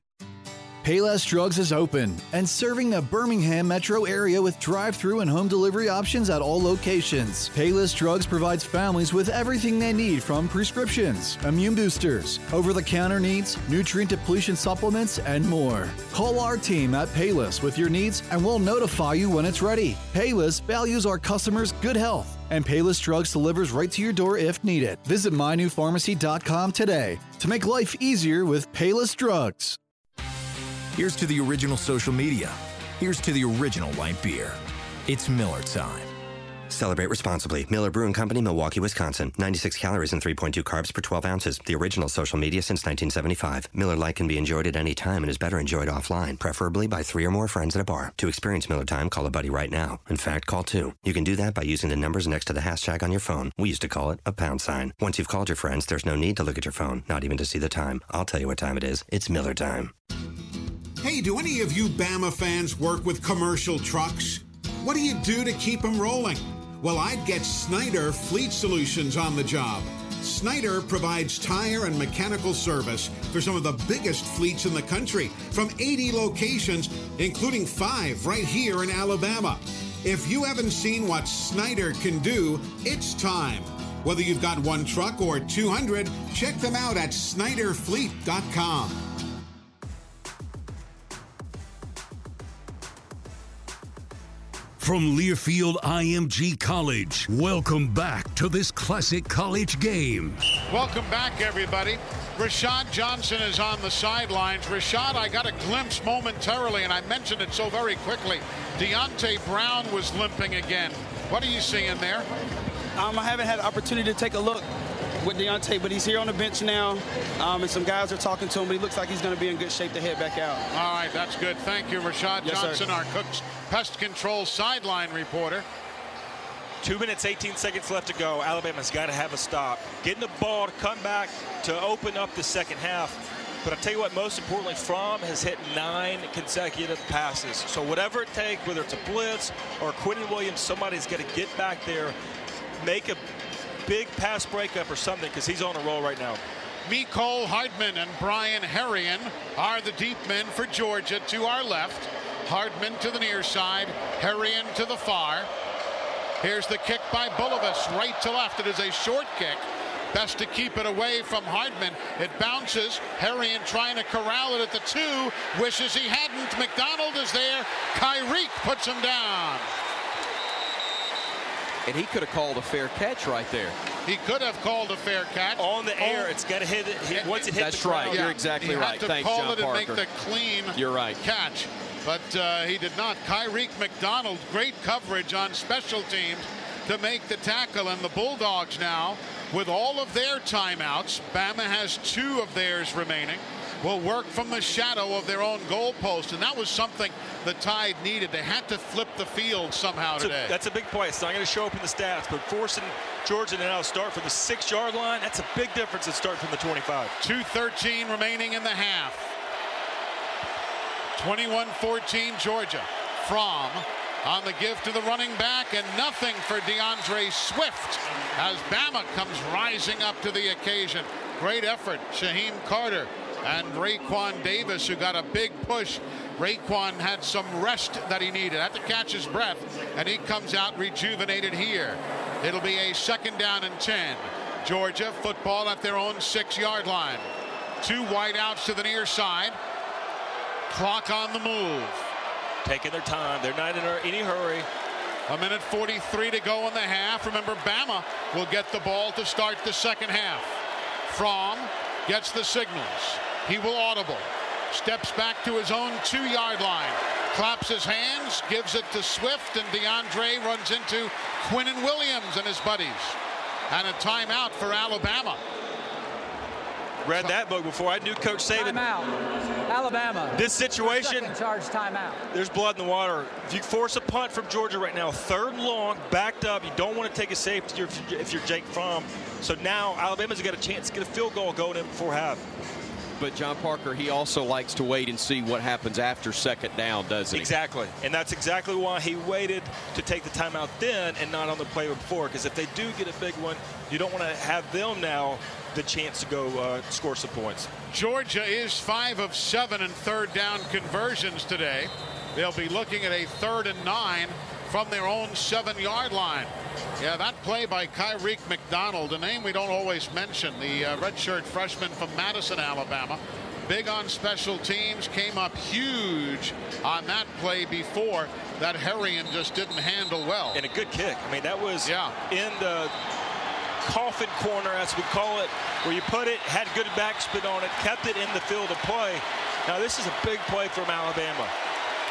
Payless Drugs is open and serving the Birmingham metro area with drive-thru and home delivery options at all locations. Payless Drugs provides families with everything they need from prescriptions, immune boosters, over-the-counter needs, nutrient depletion supplements, and more. Call our team at Payless with your needs and we'll notify you when it's ready. Payless values our customers' good health, and Payless Drugs delivers right to your door if needed. Visit my new pharmacy dot com today to make life easier with Payless Drugs. Here's to the original social media. Here's to the original light beer. It's Miller time. Celebrate responsibly. Miller Brewing Company, Milwaukee, Wisconsin. ninety-six calories and three point two carbs per twelve ounces. The original social media since nineteen seventy-five. Miller Lite can be enjoyed at any time and is better enjoyed offline, preferably by three or more friends at a bar. To experience Miller time, call a buddy right now. In fact, call two. You can do that by using the numbers next to the hashtag on your phone. We used to call it a pound sign. Once you've called your friends, there's no need to look at your phone, not even to see the time. I'll tell you what time it is. It's Miller time. Hey, do any of you Bama fans work with commercial trucks? What do you do to keep them rolling? Well, I'd get Snyder Fleet Solutions on the job. Snyder provides tire and mechanical service for some of the biggest fleets in the country from eighty locations, including five right here in Alabama. If you haven't seen what Snyder can do, it's time. Whether you've got one truck or two hundred, check them out at snyder fleet dot com. From Learfield I M G College, welcome back to this classic college game. Welcome back, everybody. Rashad Johnson is on the sidelines. Rashad, I got a glimpse momentarily, and I mentioned it so very quickly. Deontay Brown was limping again. What are you seeing there? Um, I haven't had an opportunity to take a look with Deontay, but he's here on the bench now, um, and some guys are talking to him, but he looks like he's going to be in good shape to head back out. All right, that's good. Thank you, Rashad yes, Johnson, sir. Our Cook's Pest Control sideline reporter. Two minutes, eighteen seconds left to go. Alabama's got to have a stop. Getting the ball to come back to open up the second half. But I'll tell you what, most importantly, Fromm has hit nine consecutive passes. So whatever it takes, whether it's a blitz or Quinnen Williams, somebody's got to get back there, make a big pass breakup or something, because he's on a roll right now. Mecole Hardman and Brian Herrien are the deep men for Georgia to our left. Hardman to the near side, Herrien to the far. Here's the kick by Bulovas, right to left. It is a short kick. Best to keep it away from Hardman. It bounces. Herrien trying to corral it at the two. Wishes he hadn't. McDonald is there. Tyreek puts him down. And he could have called a fair catch right there. He could have called a fair catch. On the air, oh, it's got to hit it. Once it hits that's the right. Ground, yeah. You're exactly he right. Thanks, John Parker. He had to call it and make the clean You're right. catch. But uh, he did not. Tyreek McDonald, great coverage on special teams to make the tackle. And the Bulldogs now, with all of their timeouts, Bama has two of theirs remaining, will work from the shadow of their own goalpost, and that was something the Tide needed. They had to flip the field somehow that's today. A, that's a big play. It's not going to show up in the stats, but forcing Georgia to now start from the six-yard line, that's a big difference at start from the twenty-five. two thirteen remaining in the half. twenty-one fourteen Georgia. Fromm on the give to the running back, and nothing for DeAndre Swift as Bama comes rising up to the occasion. Great effort, Shaheem Carter and Raekwon Davis, who got a big push. Raekwon had some rest that he needed, had to catch his breath, and he comes out rejuvenated here. It'll be a second down and ten. Georgia football at their own six-yard line. Two wideouts to the near side. Clock on the move. Taking their time. They're not in any hurry. A minute forty-three to go in the half. Remember, Bama will get the ball to start the second half. Fromm gets the signals. He will audible. Steps back to his own two-yard line. Claps his hands, gives it to Swift, and DeAndre runs into Quinnen Williams and his buddies. And a timeout for Alabama. Read that book before. I knew Coach Saban. Timeout. Alabama. This situation. Charge timeout. There's blood in the water. If you force a punt from Georgia right now, third long, backed up. You don't want to take a safety if you're Jake Fromm. So now Alabama's got a chance to get a field goal going in before half. but John Parker, he also likes to wait and see what happens after second down, doesn't he? Exactly. And that's exactly why he waited to take the timeout then and not on the play before, because if they do get a big one, you don't want to have them now the chance to go uh, score some points. Georgia is five of seven in third down conversions today. They'll be looking at a third and nine from their own seven yard line. Yeah, that play by Kyreek McDonald, a name we don't always mention, the uh, redshirt freshman from Madison, Alabama. Big on special teams, came up huge on that play before that Herrien just didn't handle well. And a good kick. I mean, that was yeah. in the coffin corner, as we call it, where you put it, had good backspin on it, kept it in the field of play. Now, this is a big play from Alabama.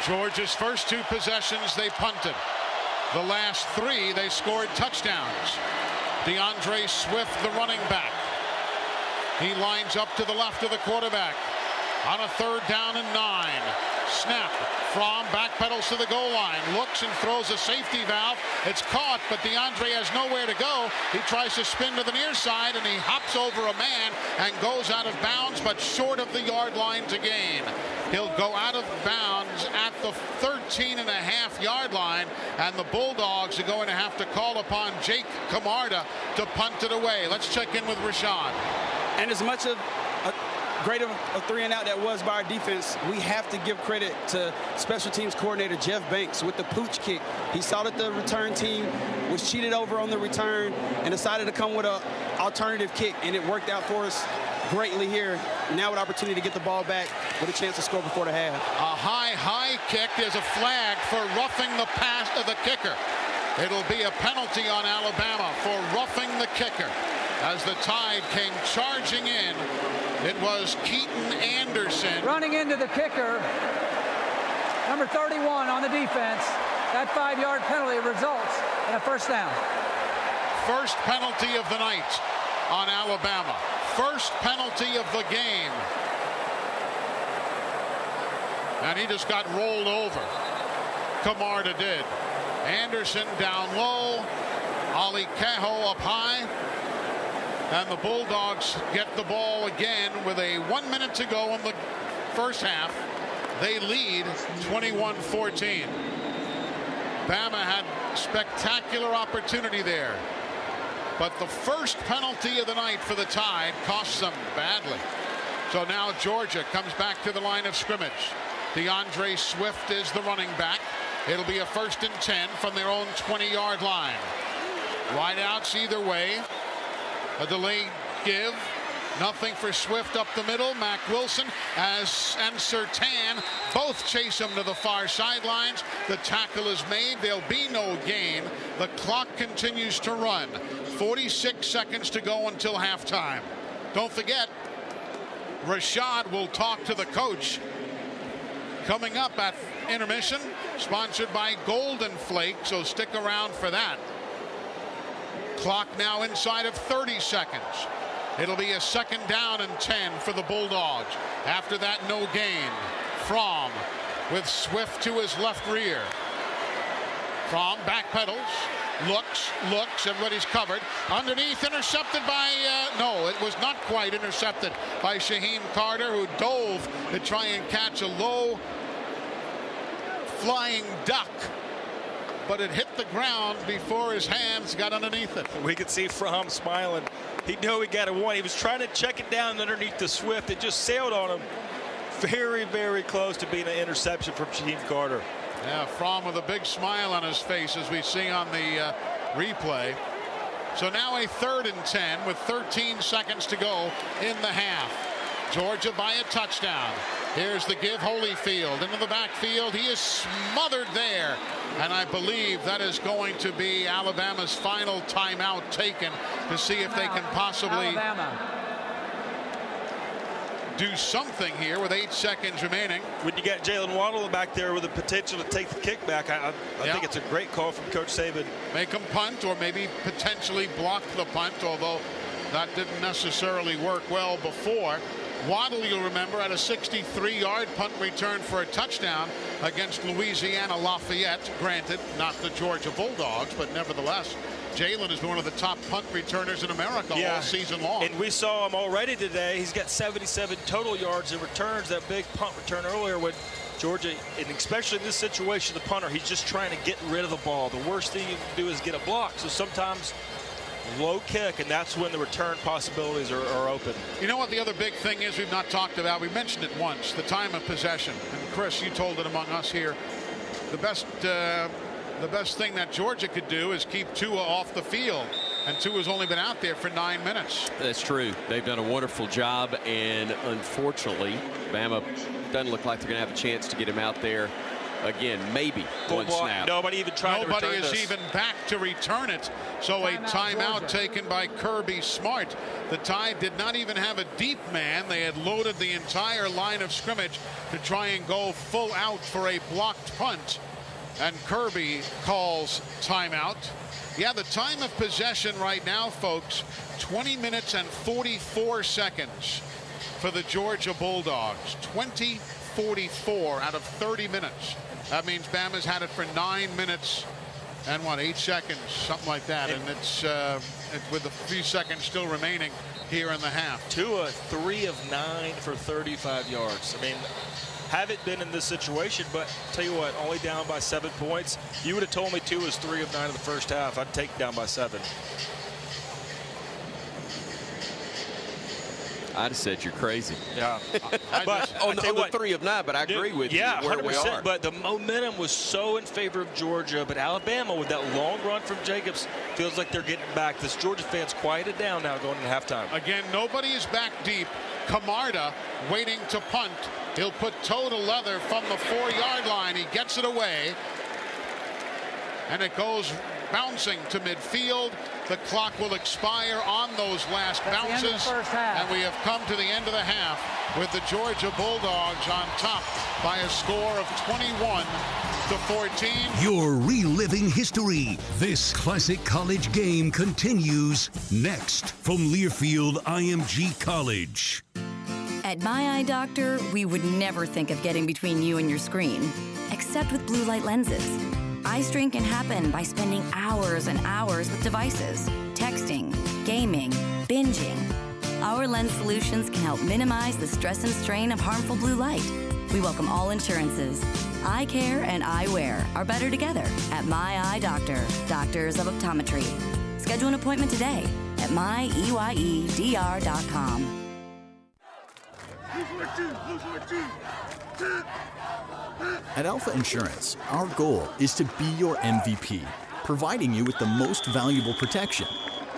Georgia's first two possessions, they punted. The last three, they scored touchdowns. DeAndre Swift, the running back. He lines up to the left of the quarterback on a third down and nine. Snap. Fromm backpedals to the goal line, looks and throws a safety valve. It's caught, but DeAndre has nowhere to go. He tries to spin to the near side, and he hops over a man and goes out of bounds, but short of the yard line to gain. He'll go out of bounds at the thirteen and a half yard line, and the Bulldogs are going to have to call upon Jake Camarda to punt it away. Let's check in with Rashawn. And as much of a great of a three and out that was by our defense, we have to give credit to special teams coordinator Jeff Banks with the pooch kick. He saw that the return team was cheated over on the return and decided to come with an alternative kick, and it worked out for us greatly here. Now an opportunity to get the ball back with a chance to score before the half. A high, high kick. There's a flag for roughing the pass of the kicker. It'll be a penalty on Alabama for roughing the kicker. As the Tide came charging in, it was Keaton Anderson. Running into the kicker, number thirty-one on the defense. That five-yard penalty results in a first down. First penalty of the night on Alabama. First penalty of the game. And he just got rolled over. Camarda did. Anderson down low. Ali Cajo up high. And the Bulldogs get the ball again with a one minute to go in the first half. They lead twenty-one fourteen. Bama had spectacular opportunity there. But the first penalty of the night for the Tide costs them badly. So now Georgia comes back to the line of scrimmage. DeAndre Swift is the running back. It'll be a first and ten from their own twenty-yard line. Wideouts either way. A delayed give. Nothing for Swift up the middle. Mack Wilson as and Surtain both chase him to the far sidelines. The tackle is made. There'll be no gain. The clock continues to run. forty-six seconds to go until halftime. Don't forget, Rashad will talk to the coach coming up at intermission, sponsored by Golden Flake, so stick around for that. Clock now inside of thirty seconds. It'll be a second down and ten for the Bulldogs. After that, no gain. Fromm with Swift to his left rear. Fromm backpedals, looks, looks, everybody's covered. Underneath, intercepted by, uh, no, it was not quite intercepted by Shaheem Carter, who dove to try and catch a low flying duck. But it hit the ground before his hands got underneath it. We could see Fromm smiling. He knew he got a one. He was trying to check it down underneath the Swift. It just sailed on him. Very, very close to being an interception from Shaheem Carter. Yeah, Fromm with a big smile on his face, as we see on the uh, replay. So now a third and ten with thirteen seconds to go in the half. Georgia by a touchdown. Here's the give. Holyfield into the backfield. He is smothered there. And I believe that is going to be Alabama's final timeout taken to see if they can possibly Alabama. do something here with eight seconds remaining. When you got Jaylen Waddle back there with the potential to take the kick back, I, I yeah. think it's a great call from Coach Saban. Make him punt or maybe potentially block the punt, although that didn't necessarily work well before. Waddle, you'll remember, had a sixty-three yard punt return for a touchdown against Louisiana Lafayette. Granted, not the Georgia Bulldogs, but nevertheless, Jalen is one of the top punt returners in America yeah. all season long. And we saw him already today. He's got seventy-seven total yards in returns. That big punt return earlier when Georgia, and especially in this situation, the punter, he's just trying to get rid of the ball. The worst thing you can do is get a block. So sometimes low kick, and that's when the return possibilities are, are open. You know what the other big thing is we've not talked about? We mentioned it once, the time of possession. And Chris, you told it among us here. The best... Uh, The best thing that Georgia could do is keep Tua off the field, and Tua's only been out there for nine minutes. That's true. They've done a wonderful job, and unfortunately, Bama doesn't look like they're going to have a chance to get him out there again. Maybe Full one block. snap. Nobody even tried. Nobody to return is this. even back to return it. So time a timeout taken by Kirby Smart. The Tide did not even have a deep man. They had loaded the entire line of scrimmage to try and go full out for a blocked punt. And Kirby calls timeout. Yeah, the time of possession right now, folks, twenty minutes and forty-four seconds for the Georgia Bulldogs. twenty forty-four out of thirty minutes. That means Bama's had it for nine minutes and what, eight seconds, something like that. And it's uh, it, with a few seconds still remaining here in the half. Tua, three of nine for thirty-five yards. I mean, haven't been in this situation, but tell you what, only down by seven points. You would have told me two was three of nine in the first half. I'd take down by seven. I'd have said you're crazy. Yeah. I, but on, on what, the three of nine, but I dude, agree with yeah, you. Yeah, one hundred percent. But the momentum was so in favor of Georgia, but Alabama with that long run from Jacobs feels like they're getting back. This Georgia fan's quieted down now going into halftime. Again, nobody is back deep. Camarda waiting to punt. He'll put toe to leather from the four-yard line. He gets it away. And it goes bouncing to midfield. The clock will expire on those last That's bounces. And we have come to the end of the half with the Georgia Bulldogs on top by a score of twenty-one to fourteen. You're reliving history. This classic college game continues next from Learfield I M G College. At My Eye Doctor, we would never think of getting between you and your screen, except with blue light lenses. Eye strain can happen by spending hours and hours with devices, texting, gaming, binging. Our lens solutions can help minimize the stress and strain of harmful blue light. We welcome all insurances. Eye care and eyewear are better together at My Eye Doctor, doctors of optometry. Schedule an appointment today at my eye doctor dot com. At Alpha Insurance, our goal is to be your M V P, providing you with the most valuable protection.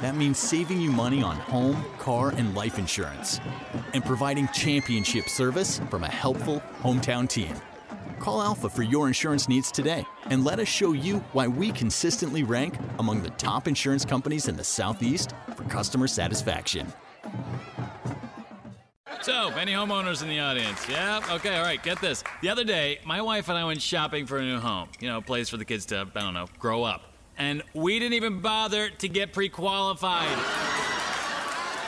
That means saving you money on home, car, and life insurance, and providing championship service from a helpful hometown team. Call Alpha for your insurance needs today, and let us show you why we consistently rank among the top insurance companies in the Southeast for customer satisfaction. So, any homeowners in the audience? Yeah? Okay, all right, get this. The other day, my wife and I went shopping for a new home. You know, a place for the kids to, I don't know, grow up. And we didn't even bother to get pre-qualified.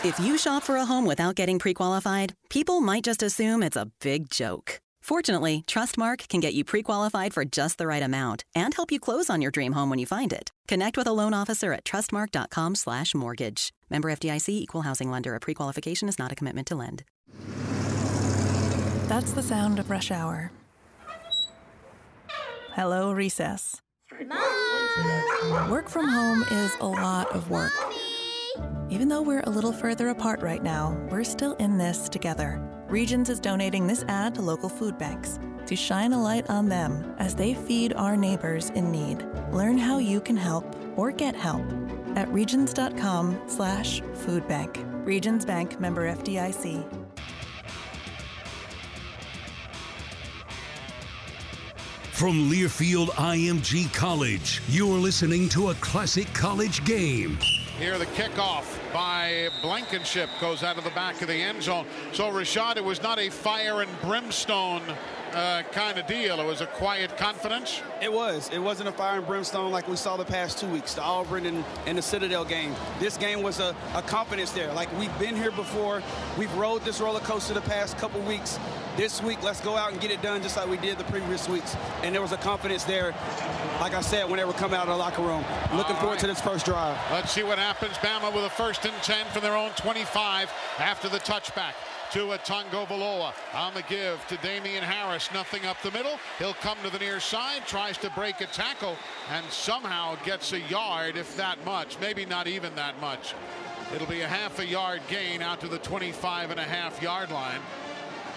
If you shop for a home without getting pre-qualified, people might just assume it's a big joke. Fortunately, Trustmark can get you pre-qualified for just the right amount and help you close on your dream home when you find it. Connect with a loan officer at trustmark dot com slash mortgage. Member F D I C, Equal Housing Lender. A pre-qualification is not a commitment to lend. That's the sound of rush hour. Hello, recess. Mom! Work from home is a lot of work. Mommy! Even though we're a little further apart right now, we're still in this together. Regions is donating this ad to local food banks to shine a light on them as they feed our neighbors in need. Learn how you can help or get help at regions dot com slash food bank. Regions Bank, member F D I C. From Learfield I M G College, you're listening to a classic college game. Here the kickoff by Blankenship goes out of the back of the end zone. So, Rashad, it was not a fire and brimstone uh, kind of deal. It was a quiet confidence. It was. It wasn't a fire and brimstone like we saw the past two weeks, the Auburn and, and the Citadel game. This game was a, a confidence there. Like, we've been here before. We've rode this roller coaster the past couple weeks. This week, let's go out and get it done just like we did the previous weeks. And there was a confidence there, like I said, whenever we come out of the locker room. Looking All forward right. to this first drive. Let's see what happens. Bama with a first and ten from their own twenty-five after the touchback. Tua Tagovailoa on the give to Damian Harris. Nothing up the middle. He'll come to the near side, tries to break a tackle, and somehow gets a yard, if that much. Maybe not even that much. It'll be a half a yard gain out to the twenty-five and a half yard line.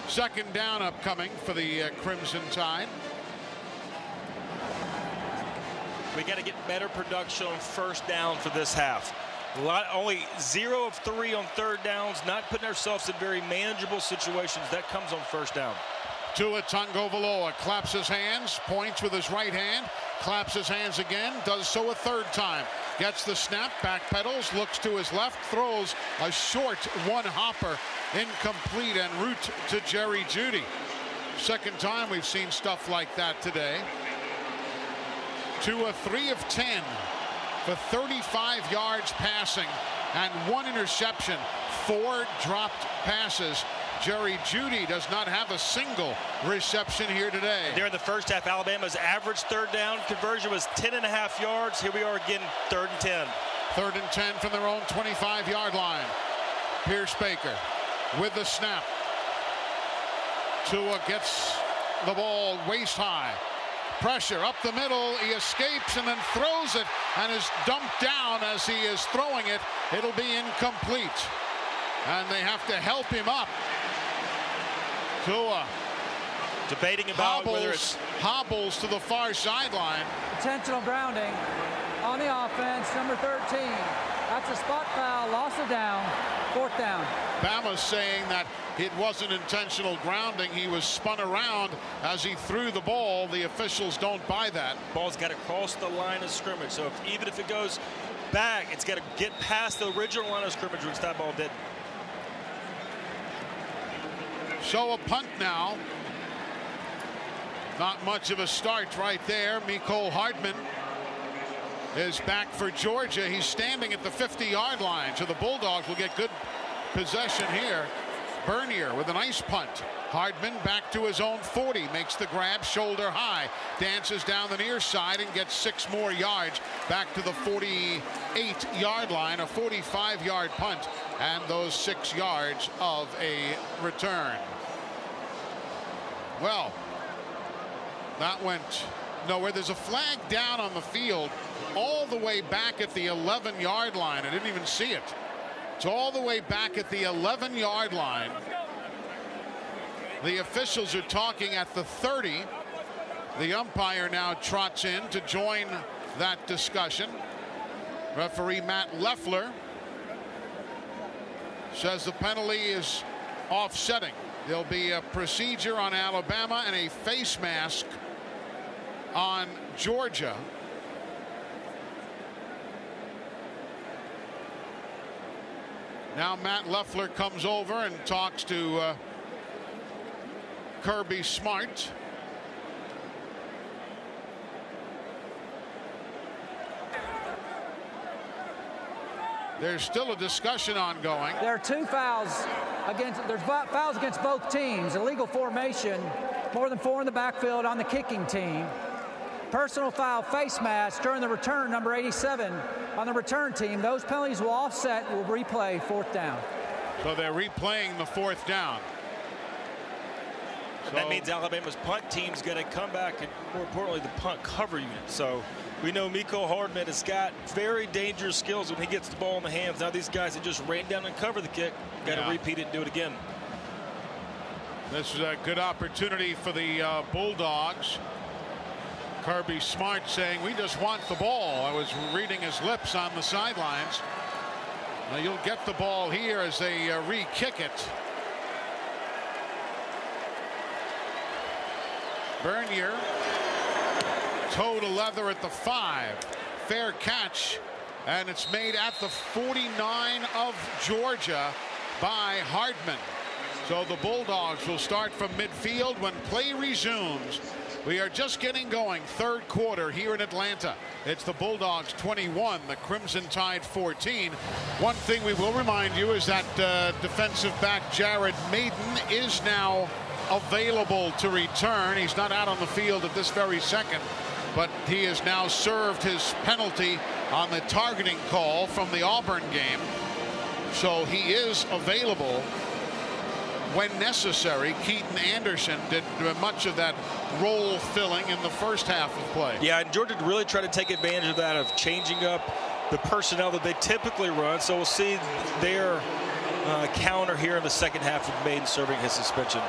Second down upcoming for the uh, Crimson Tide. We got to get better production on first down for this half. A lot, only zero of three on third downs, not putting ourselves in very manageable situations. That comes on first down. Tua Tagovailoa claps his hands, points with his right hand, claps his hands again, does so a third time. Gets the snap, backpedals, looks to his left, throws a short one-hopper, incomplete en route to Jerry Jeudy. Second time we've seen stuff like that today. Tua three of ten. For thirty-five yards passing and one interception, four dropped passes. Jerry Jeudy does not have a single reception here today. During the first half, Alabama's average third down conversion was ten and a half yards. Here we are again, third and ten. Third and ten from their own twenty-five yard line. Pierce Baker with the snap. Tua gets the ball waist high. Pressure up the middle, he escapes and then throws it and is dumped down as he is throwing it. It'll be incomplete. And they have to help him up. Tua debating about hobbles, whether it's hobbles to the far sideline. Intentional grounding on the offense, number thirteen. That's a spot foul, loss of down, fourth down. Bama's saying that it wasn't intentional grounding. He was spun around as he threw the ball. The officials don't buy that. Ball's got to cross the line of scrimmage. So if, even if it goes back, it's got to get past the original line of scrimmage, which that ball did. So a punt now. Not much of a start right there. Mecole Hardman is back for Georgia. He's standing at the fifty yard line. So the Bulldogs will get good possession here. Bernier with a nice punt. Hardman back to his own forty, makes the grab shoulder high, dances down the near side and gets six more yards back to the forty-eight yard line. A forty-five yard punt and those six yards of a return. Well, that went nowhere. There's a flag down on the field all the way back at the eleven yard line. I didn't even see it. It's all the way back at the eleven yard line. The officials are talking at the thirty. The umpire now trots in to join that discussion. Referee Matt Leffler says the penalty is offsetting. There'll be a procedure on Alabama and a face mask on Georgia. Now Matt Leffler comes over and talks to uh, Kirby Smart. There's still a discussion ongoing. There are two fouls against, there's fouls against both teams. Illegal formation, more than four in the backfield on the kicking team. Personal foul, face mask during the return, number eighty-seven. On the return team, those penalties will offset, will replay fourth down. So they're replaying the fourth down. So that means Alabama's punt team's going to come back, and more importantly, the punt cover unit. So we know Mecole Hardman has got very dangerous skills when he gets the ball in the hands. Now these guys that just ran down and cover the kick, got to yeah. repeat it and do it again. This is a good opportunity for the uh, Bulldogs. Kirby Smart saying, we just want the ball. I was reading his lips on the sidelines. Now you'll get the ball here as they uh, re-kick it. Bernier, toe to leather at the five. Fair catch, and it's made at the forty-nine of Georgia by Hardman. So the Bulldogs will start from midfield when play resumes. We are just getting going, third quarter here in Atlanta. It's the Bulldogs twenty-one, the Crimson Tide fourteen. One thing we will remind you is that uh, defensive back Jared Mayden is now available to return. He's not out on the field at this very second, but he has now served his penalty on the targeting call from the Auburn game. So he is available when necessary. Keaton Anderson did much of that role filling in the first half of play. Yeah, and Georgia really tried to take advantage of that, of changing up the personnel that they typically run. So we'll see their uh, counter here in the second half with Mayden serving his suspension.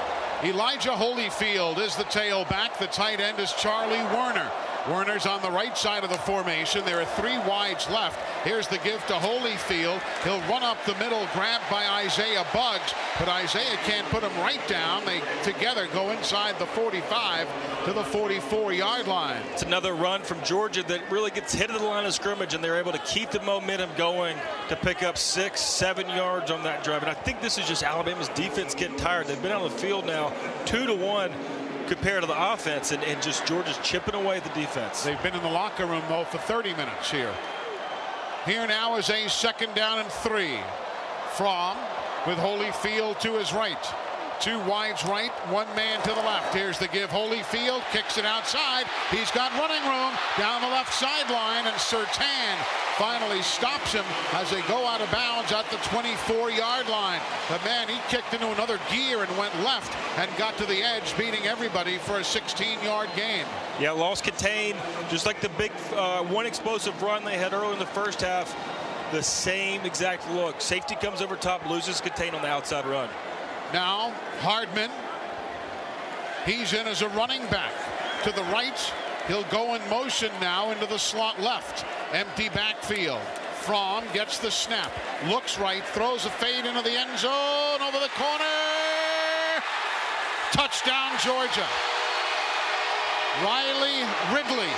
Elijah Holyfield is the tailback. The tight end is Charlie Woerner. Werner's on the right side of the formation. There are three wides left. Here's the give to Holyfield. He'll run up the middle, grabbed by Isaiah Buggs, but Isaiah can't put him right down. They together go inside the forty-five to the forty-four yard line. It's another run from Georgia that really gets hit to the line of scrimmage, and they're able to keep the momentum going to pick up six, seven yards on that drive. And I think this is just Alabama's defense getting tired. They've been on the field now two to one compared to the offense, and, and just Georgia's chipping away the defense. They've been in the locker room, though, for thirty minutes here. Here now is a second down and three. Fromm with Holyfield to his right. Two wides right, one man to the left. Here's the give. Holyfield kicks it outside. He's got running room down the left sideline, and Surtain finally stops him as they go out of bounds at the twenty-four yard line. The man, he kicked into another gear and went left and got to the edge, beating everybody for a sixteen yard gain. Yeah, loss contained, just like the big uh, one explosive run they had earlier in the first half. The same exact look. Safety comes over top, loses contain on the outside run. Now Hardman, he's in as a running back to the right. He'll go in motion now into the slot left. Empty backfield. Fromm gets the snap, looks right, throws a fade into the end zone, over the corner. Touchdown Georgia. Riley Ridley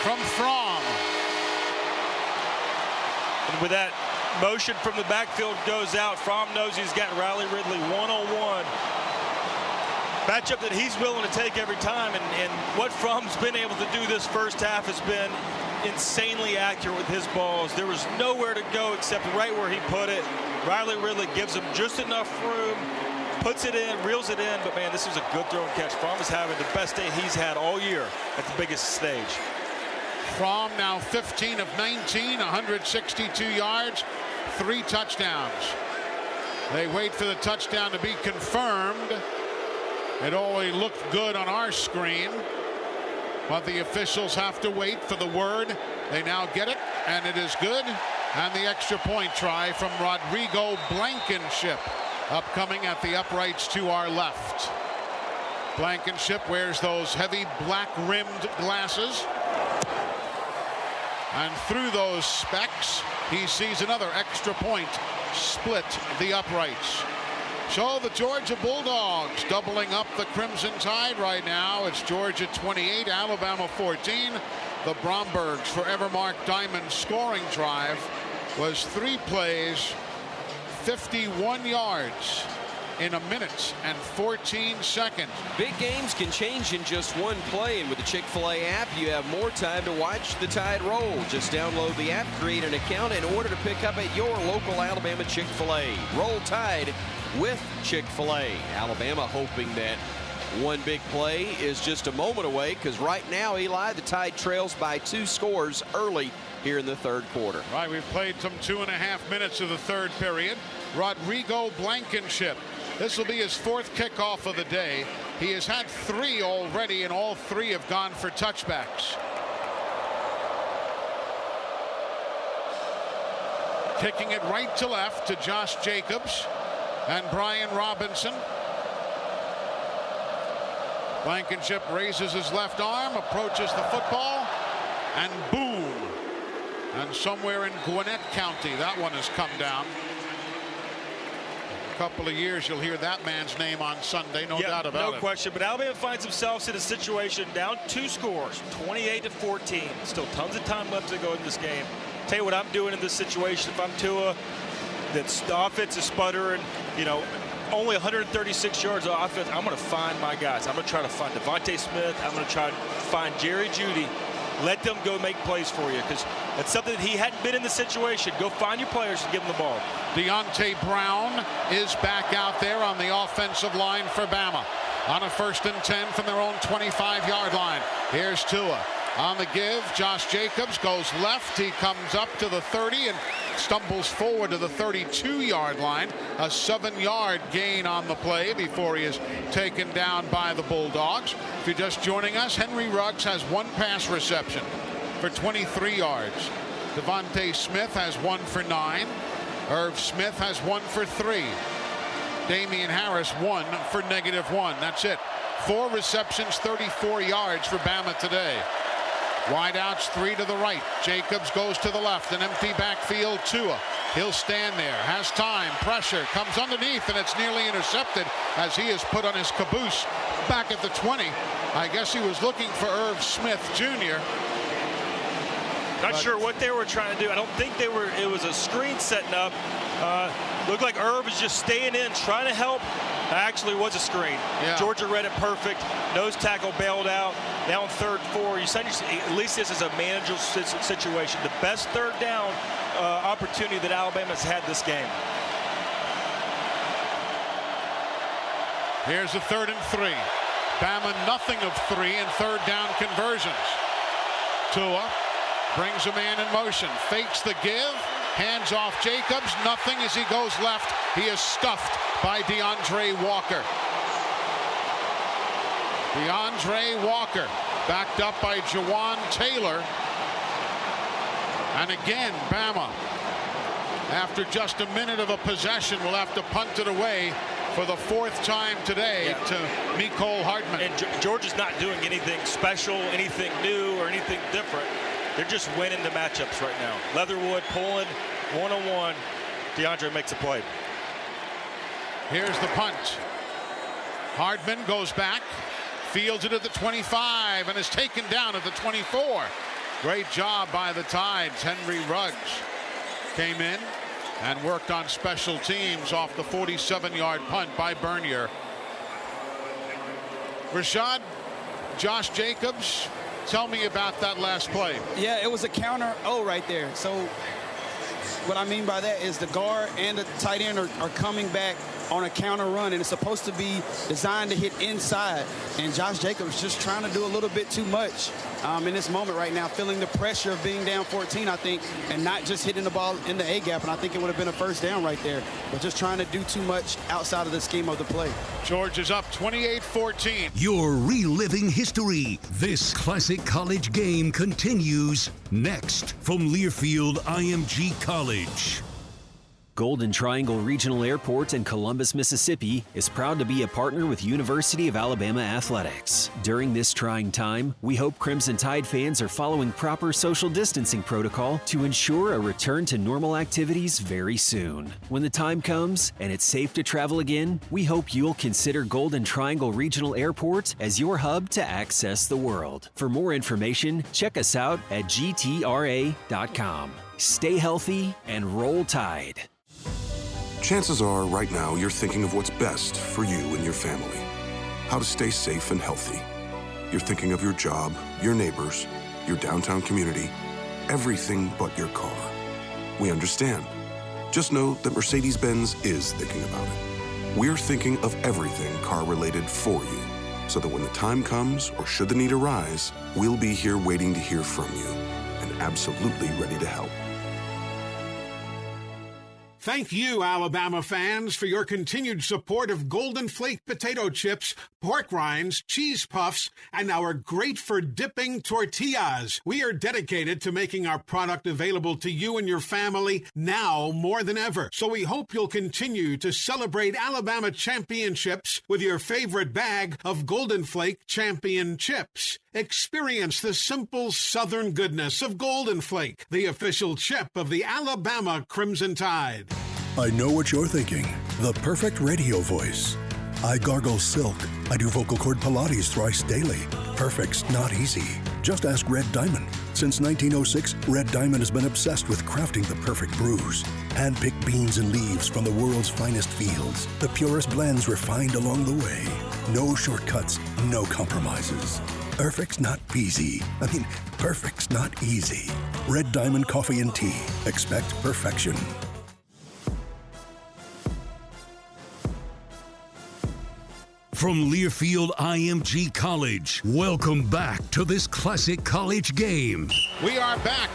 from Fromm. And with that motion from the backfield goes out. Fromm knows he's got Riley Ridley one on one. Matchup that he's willing to take every time, and, and what Fromm's been able to do this first half has been insanely accurate with his balls. There was nowhere to go except right where he put it. Riley Ridley gives him just enough room, puts it in, reels it in, but man, this was a good throw and catch. Fromm is having the best day he's had all year at the biggest stage. Fromm now fifteen of nineteen, one hundred sixty-two yards, three touchdowns. They wait for the touchdown to be confirmed. It only looked good on our screen, but the officials have to wait for the word. They now get it, and it is good. And the extra point try from Rodrigo Blankenship, upcoming at the uprights to our left. Blankenship wears those heavy black-rimmed glasses. And through those specs, he sees another extra point split the uprights. So the Georgia Bulldogs doubling up the Crimson Tide right now. It's Georgia twenty-eight, Alabama fourteen. The Brombergs' forever Mark Diamond scoring drive was three plays, fifty-one yards in a minute and fourteen seconds. Big games can change in just one play, and with the Chick-fil-A app you have more time to watch the Tide roll. Just download the app, create an account, and order to pick up at your local Alabama Chick-fil-A. Roll Tide with Chick-fil-A. Alabama hoping that one big play is just a moment away, because right now, Eli, the Tide trails by two scores early here in the third quarter. Right, we've played some two and a half minutes of the third period. Rodrigo Blankenship, this will be his fourth kickoff of the day. He has had three already, and all three have gone for touchbacks. Kicking it right to left to Josh Jacobs and Brian Robinson. Blankenship raises his left arm, approaches the football, and boom. And somewhere in Gwinnett County, that one has come down. Couple of years, you'll hear that man's name on Sunday, no yep, doubt about no it. No question, but Alabama finds themselves in a situation down two scores, twenty-eight to fourteen. Still tons of time left to go in this game. Tell you what I'm doing in this situation, if I'm Tua, that's the offense is sputtering, you know, only one hundred thirty-six yards of offense. I'm going to find my guys. I'm going to try to find DeVonta Smith. I'm going to try to find Jerry Jeudy. Let them go make plays for you, because it's something that he hadn't been in the situation. Go find your players and give them the ball. Deonte Brown is back out there on the offensive line for Bama on a first and ten from their own twenty-five yard line. Here's Tua. On the give, Josh Jacobs goes left. He comes up to the thirty and stumbles forward to the thirty-two yard line. A seven yard gain on the play before he is taken down by the Bulldogs. If you're just joining us, Henry Ruggs has one pass reception for twenty-three yards. DeVonta Smith has one for nine. Irv Smith has one for three. Damian Harris one for negative one. That's it. Four receptions, thirty-four yards for Bama today. Wideouts three to the right. Jacobs goes to the left. An empty backfield. Tua. He'll stand there. Has time. Pressure comes underneath, and it's nearly intercepted as he is put on his caboose back at the twenty. I guess he was looking for Irv Smith Junior Not but sure what they were trying to do. I don't think they were. It was a screen setting up. Uh, looked like Irv was just staying in, trying to help. Actually was a screen. Yeah. Georgia read it perfect. Nose tackle bailed out. Now on third four, you said at least this is a manageable situation. The best third down uh, opportunity that Alabama's had this game. Here's a third and three. Bama nothing of three in third down conversions. Tua brings a man in motion, fakes the give. Hands off Jacobs, nothing as he goes left. He is stuffed by DeAndre Walker. DeAndre Walker backed up by Jawan Taylor. And again, Bama, after just a minute of a possession, will have to punt it away for the fourth time today yeah. to Mecole Hardman. And Georgia's not doing anything special, anything new, or anything different. They're just winning the matchups right now. Leatherwood pulling one-on-one. DeAndre makes a play. Here's the punt. Hardman goes back, fields it at the twenty-five, and is taken down at the twenty-four. Great job by the Tides. Henry Ruggs came in and worked on special teams off the forty-seven yard punt by Bernier. Rashad, Josh Jacobs. Tell me about that last play. Yeah, it was a counter O right there. So what I mean by that is the guard and the tight end are, are coming back on a counter run, and it's supposed to be designed to hit inside. And Josh Jacobs just trying to do a little bit too much um, in this moment right now, feeling the pressure of being down fourteen, I think, and not just hitting the ball in the A gap. And I think it would have been a first down right there, but just trying to do too much outside of the scheme of the play. George is up twenty-eight fourteen. You're reliving history. This classic college game continues next from Learfield I M G College. Golden Triangle Regional Airport in Columbus, Mississippi is proud to be a partner with University of Alabama Athletics. During this trying time, we hope Crimson Tide fans are following proper social distancing protocol to ensure a return to normal activities very soon. When the time comes and it's safe to travel again, we hope you'll consider Golden Triangle Regional Airport as your hub to access the world. For more information, check us out at G T R A dot com. Stay healthy and roll Tide. Chances are, right now, you're thinking of what's best for you and your family. How to stay safe and healthy. You're thinking of your job, your neighbors, your downtown community, everything but your car. We understand. Just know that Mercedes-Benz is thinking about it. We're thinking of everything car-related for you, so that when the time comes, or should the need arise, we'll be here waiting to hear from you, and absolutely ready to help. Thank you, Alabama fans, for your continued support of Golden Flake potato chips, pork rinds, cheese puffs, and our great for dipping tortillas. We are dedicated to making our product available to you and your family now more than ever. So we hope you'll continue to celebrate Alabama championships with your favorite bag of Golden Flake champion chips. Experience the simple southern goodness of Golden Flake, the official chip of the Alabama Crimson Tide. I know what you're thinking. The perfect radio voice. I gargle silk. I do vocal cord Pilates thrice daily. Perfect's not easy. Just ask Red Diamond. Since nineteen oh six, Red Diamond has been obsessed with crafting the perfect brews. Hand-picked beans and leaves from the world's finest fields. The purest blends refined along the way. No shortcuts, no compromises. Perfect's not easy. I mean, perfect's not easy. Red Diamond Coffee and Tea. Expect perfection. From Learfield I M G College, welcome back to this classic college game. We are back.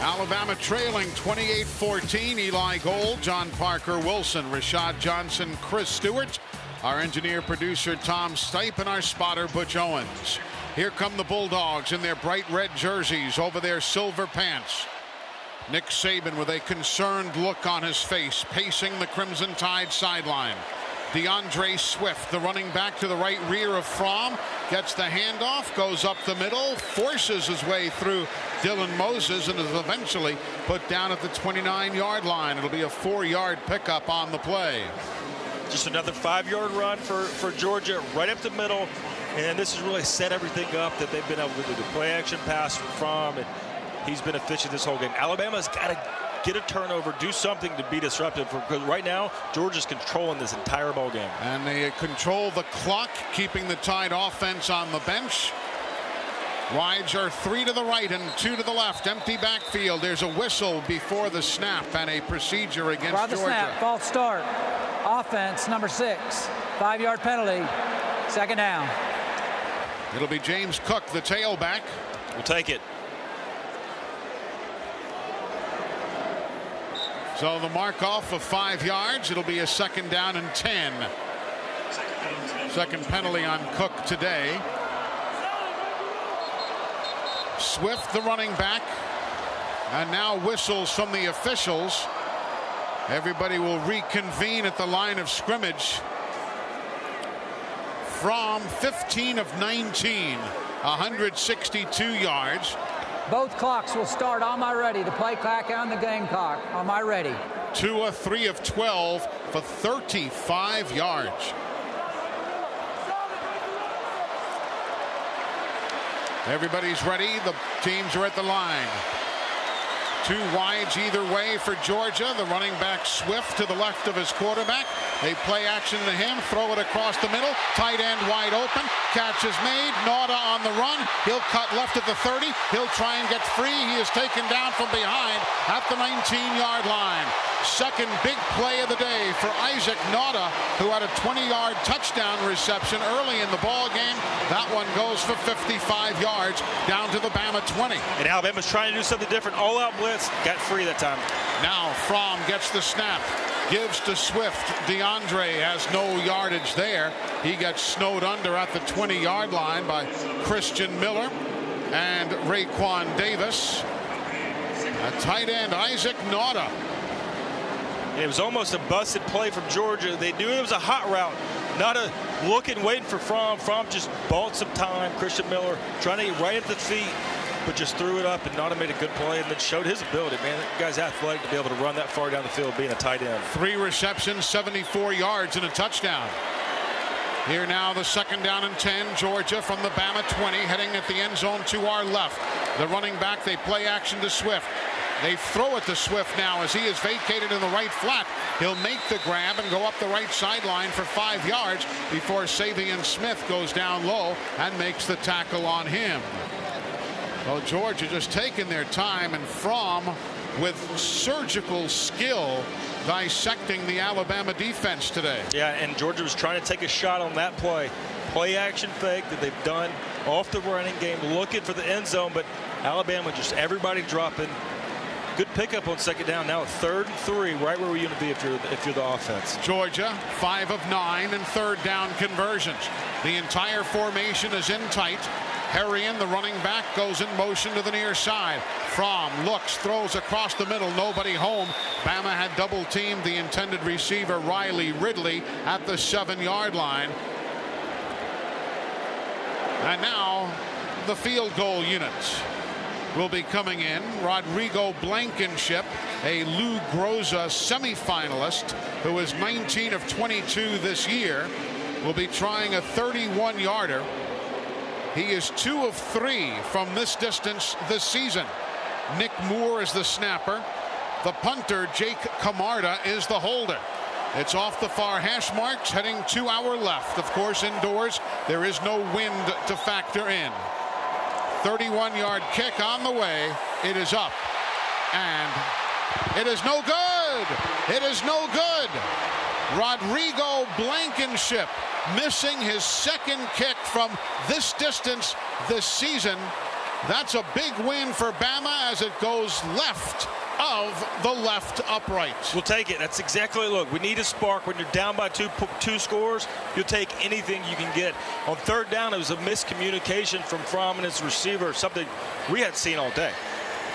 Alabama trailing twenty-eight fourteen. Eli Gold, John Parker Wilson, Rashad Johnson, Chris Stewart, our engineer producer Tom Stipe, and our spotter Butch Owens. Here come the Bulldogs in their bright red jerseys over their silver pants. Nick Saban with a concerned look on his face, pacing the Crimson Tide sideline. DeAndre Swift, the running back, to the right rear of Fromm, gets the handoff, goes up the middle, forces his way through Dylan Moses, and is eventually put down at the twenty-nine yard line. It'll be a four-yard pickup on the play. Just another five-yard run for, for Georgia, right up the middle, and this has really set everything up that they've been able to do. The play-action pass from Fromm, and he's been efficient this whole game. Alabama's got to get a turnover, do something to be disruptive, because right now Georgia's controlling this entire ball game. And they control the clock, keeping the Tide offense on the bench. Wides are three to the right and two to the left. Empty backfield. There's a whistle before the snap and a procedure against Georgia. The snap, false start. Offense number six. Five-yard penalty. Second down. It'll be James Cook, the tailback. We'll take it. So the mark off of five yards. It'll be a second down and ten. Second penalty on Cook today. Swift, the running back, and now whistles from the officials. Everybody will reconvene at the line of scrimmage. From fifteen of nineteen, one hundred sixty-two yards. Both clocks will start on my ready. The play clock and the game clock on my ready. Tua, three of twelve for thirty-five yards. Everybody's ready. The teams are at the line. Two wides either way for Georgia. The running back Swift to the left of his quarterback. They play action to him. Throw it across the middle. Tight end wide open. Catch is made. Nauta on the run. He'll cut left at the thirty. He'll try and get free. He is taken down from behind at the nineteen yard line. Second big play of the day for Isaac Nauta, who had a twenty yard touchdown reception early in the ball game. That one goes for fifty-five yards down to the Bama twenty. And Alabama's trying to do something different. All out blitz. Got free that time. Now Fromm gets the snap. Gives to Swift. DeAndre has no yardage there. He gets snowed under at the twenty yard line by Christian Miller and Raekwon Davis. A tight end, Isaac Nauta. It was almost a busted play from Georgia. They knew it was a hot route. Not a looking, waiting for Fromm. Fromm just bought some time. Christian Miller trying to get right at the feet, but just threw it up, and Nauta made a good play and then showed his ability. Man, that guy's athletic to be able to run that far down the field being a tight end. Three receptions, seventy-four yards, and a touchdown. Here now, the second down and ten. Georgia from the Bama twenty, heading at the end zone to our left. The running back, they play action to Swift. They throw it to Swift now as he is vacated in the right flat. He'll make the grab and go up the right sideline for five yards before Savion Smith goes down low and makes the tackle on him. Well, Georgia just taking their time, and Fromm with surgical skill dissecting the Alabama defense today. Yeah, and Georgia was trying to take a shot on that play. Play action fake that they've done off the running game, looking for the end zone, but Alabama just everybody dropping. Good pickup on second down. Now third and three, right where we're going to be if you're if you're the offense. Georgia, five of nine and third down conversions. The entire formation is in tight. Herrien, the running back, goes in motion to the near side. Fromm looks, throws across the middle, nobody home. Bama had double teamed the intended receiver, Riley Ridley, at the seven yard line. And now the field goal units will be coming in. Rodrigo Blankenship, a Lou Groza semifinalist who is nineteen of twenty-two this year, will be trying a thirty-one yarder. He is two of three from this distance this season. Nick Moore is the snapper. The punter, Jake Camarda, is the holder. It's off the far hash marks, heading to our left. Of course, indoors, there is no wind to factor in. thirty-one yard kick on the way. It is up. And it is no good. It is no good. Rodrigo Blankenship missing his second kick from this distance this season. That's a big win for Bama as it goes left of the left upright. We'll take it. That's exactly, look, we need a spark. When you're down by two two scores, you'll take anything you can get. On third down, it was a miscommunication from Fromm and his receiver, something we hadn't seen all day.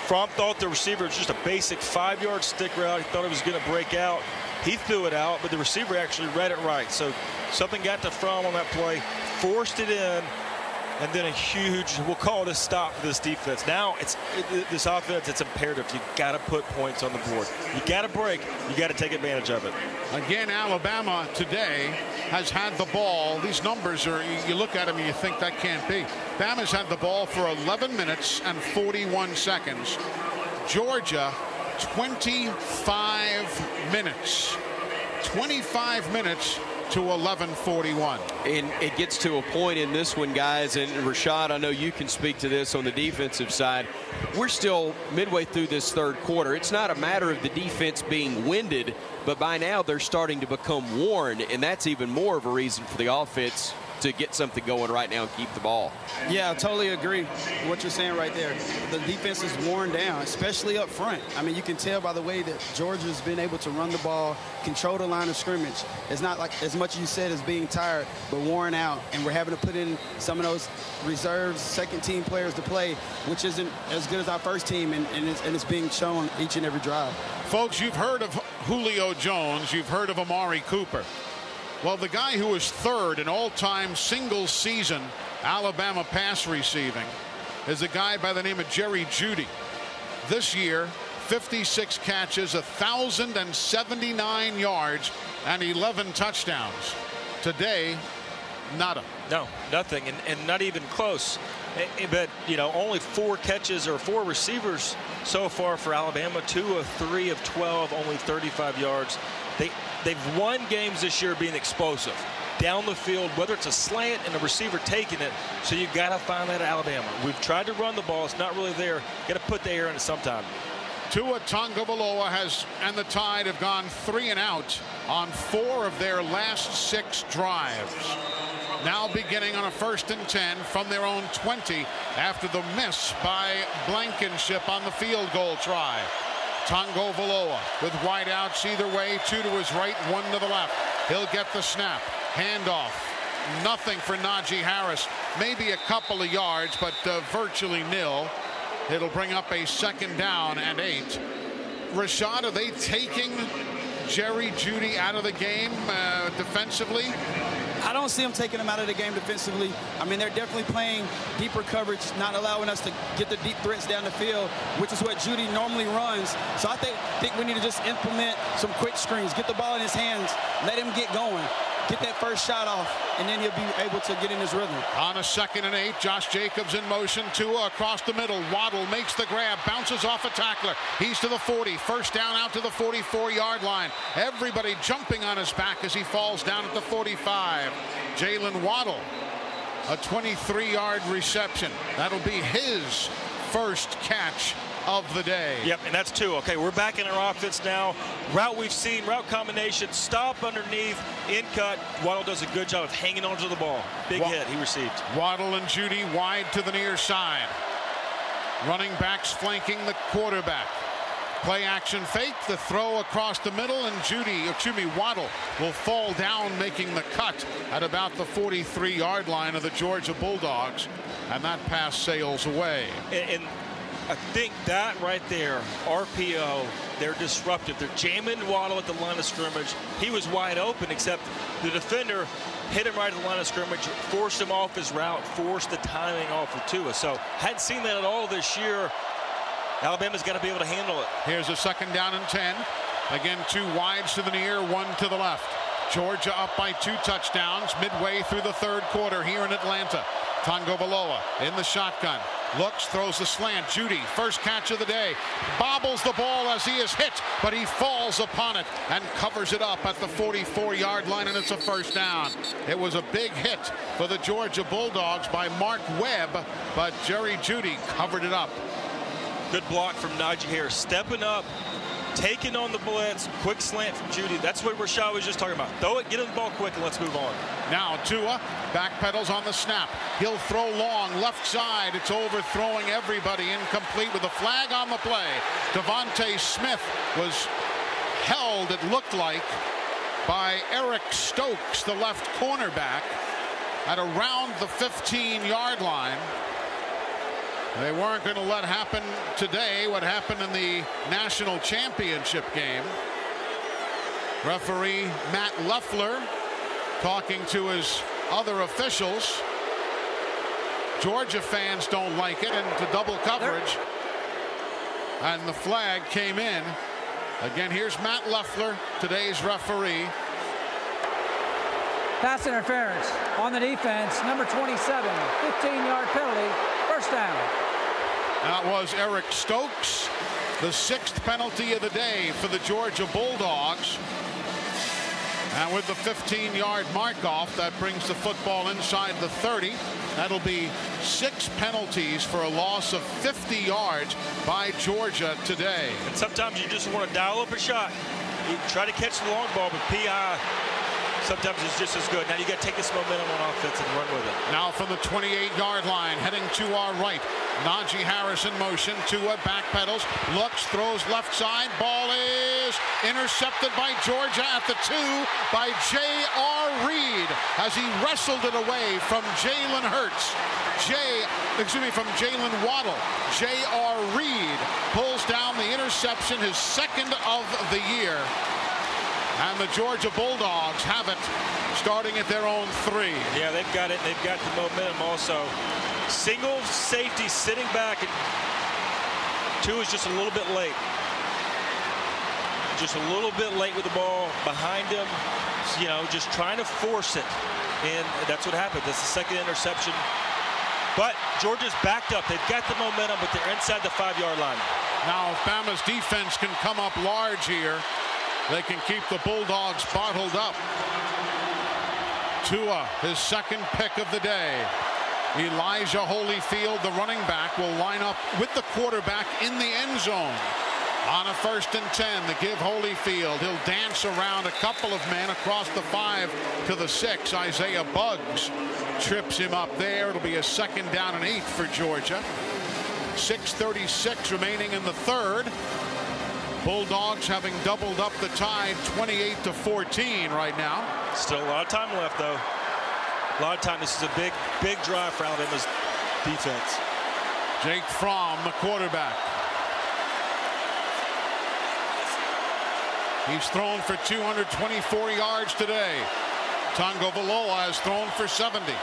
Fromm thought the receiver was just a basic five yard stick route. He thought it was going to break out. He threw it out, but the receiver actually read it right. So something got to Fromm on that play, forced it in, and then a huge, we'll call it a stop for this defense. Now it's it, this offense, it's imperative. You got to put points on the board. You got to break. You got to take advantage of it. Again, Alabama today has had the ball. These numbers are, you look at them and you think that can't be. Bama's had the ball for eleven minutes and forty-one seconds. Georgia, twenty-five minutes. twenty-five minutes. To eleven forty-one. And it gets to a point in this one, guys, and Rashad, I know you can speak to this on the defensive side. We're still midway through this third quarter. It's not a matter of the defense being winded, but by now they're starting to become worn, and that's even more of a reason for the offense to get something going right now and keep the ball. Yeah, I totally agree with what you're saying right there. The defense is worn down, especially up front. I mean, you can tell by the way that Georgia's been able to run the ball, control the line of scrimmage. It's not like as much as you said as being tired, but worn out, and we're having to put in some of those reserves, second team players to play, which isn't as good as our first team, and, and, it's, and it's being shown each and every drive. Folks, you've heard of Julio Jones, you've heard of Amari Cooper. Well, the guy who is third in all-time single-season Alabama pass receiving is a guy by the name of Jerry Jeudy. This year, fifty-six catches, one thousand seventy-nine yards, and eleven touchdowns. Today, nada. No, nothing, and, and not even close. But, you know, only four catches or four receivers so far for Alabama, two of three of twelve, only thirty-five yards. They, they've won games this year being explosive down the field, whether it's a slant and a receiver taking it. So you've got to find that at Alabama. We've tried to run the ball. It's not really there. Got to put the air in it sometime. Tua Tagovailoa has and the Tide have gone three and out on four of their last six drives. Now beginning on a first and ten from their own twenty after the miss by Blankenship on the field goal try. Tagovailoa with wide outs either way, two to his right, one to the left. He'll get the snap. Handoff. Nothing for Najee Harris. Maybe a couple of yards, but uh, virtually nil. It'll bring up a second down and eight. Rashad, are they taking Jerry Jeudy out of the game uh, defensively? I don't see them taking him out of the game defensively. I mean, they're definitely playing deeper coverage, not allowing us to get the deep threats down the field, which is what Jeudy normally runs. So I think, think we need to just implement some quick screens, get the ball in his hands, let him get going, get that first shot off, and then he'll be able to get in his rhythm. On a second and eight, Josh Jacobs in motion, Tua across the middle. Waddle makes the grab, bounces off a tackler. He's to the forty, first down out to the forty-four yard line. Everybody jumping on his back as he falls down at the forty-five. Jaylen Waddle, a twenty-three yard reception. That'll be his first catch of the day. Yep, and that's two. Okay, we're back in our offense now. Route we've seen, route combination, stop underneath, in cut. Waddle does a good job of hanging onto the ball. Big Wa hit he received. Waddle and Jeudy wide to the near side. Running backs flanking the quarterback. Play action fake, the throw across the middle, and Jeudy, excuse me, Waddle will fall down making the cut at about the forty-three yard line of the Georgia Bulldogs, and that pass sails away. And, and I think that right there, R P O, they're disruptive. They're jamming Waddle at the line of scrimmage. He was wide open, except the defender hit him right at the line of scrimmage, forced him off his route, forced the timing off of Tua. So hadn't seen that at all this year. Alabama's got to be able to handle it. Here's a second down and ten. Again, two wides to the near, one to the left. Georgia up by two touchdowns midway through the third quarter here in Atlanta. Tagovailoa in the shotgun. Looks, throws the slant. Jeudy, first catch of the day, bobbles the ball as he is hit, but he falls upon it and covers it up at the forty-four yard line, and it's a first down. It was a big hit for the Georgia Bulldogs by Mark Webb, but Jerry Jeudy covered it up. Good block from Najee Harris, stepping up, taking on the blitz, quick slant from Jeudy. That's what Rashad was just talking about. Throw it, get in the ball quick, and let's move on. Now Tua backpedals on the snap. He'll throw long, left side. It's overthrowing everybody, incomplete with a flag on the play. DeVonta Smith was held, it looked like, by Eric Stokes, the left cornerback, at around the fifteen yard line. They weren't going to let happen today what happened in the national championship game. Referee Matt Leffler talking to his other officials. Georgia fans don't like it, and to double coverage. And the flag came in. Again, here's Matt Leffler, today's referee. Pass interference on the defense, number twenty-seven, fifteen yard penalty, first down. That was Eric Stokes, the sixth penalty of the day for the Georgia Bulldogs. And with the fifteen yard mark off, that brings the football inside the thirty. That'll be six penalties for a loss of fifty yards by Georgia today. And sometimes you just want to dial up a shot. You try to catch the long ball, but P I sometimes it's just as good. Now you got to take this momentum on offense and run with it. Now from the twenty-eight yard line, heading to our right. Najee Harris in motion. Tua backpedals, looks, throws left side. Ball is intercepted by Georgia at the two by J R Reed as he wrestled it away from Jalen Hurts. J, excuse me, from Jaylen Waddle. J R Reed pulls down the interception, his second of the year. And the Georgia Bulldogs have it, starting at their own three. Yeah, they've got it. They've got the momentum also. Single safety sitting back, and two is just a little bit late. Just a little bit late with the ball behind him, you know, just trying to force it. And that's what happened. That's the second interception. But Georgia's backed up. They've got the momentum, but they're inside the five yard line. Now, if Bama's defense can come up large here, they can keep the Bulldogs bottled up. Tua, his second pick of the day. Elijah Holyfield, the running back, will line up with the quarterback in the end zone. On a first and ten, the give Holyfield. He'll dance around a couple of men across the five to the six. Isaiah Buggs trips him up there. It'll be a second down and eight for Georgia. six thirty-six remaining in the third. Bulldogs having doubled up the tide, twenty-eight to fourteen right now. Still a lot of time left, though. A lot of time. This is a big, big drive for Alabama's defense. Jake Fromm, the quarterback. He's thrown for two hundred twenty-four yards today. Tagovailoa has thrown for seventy.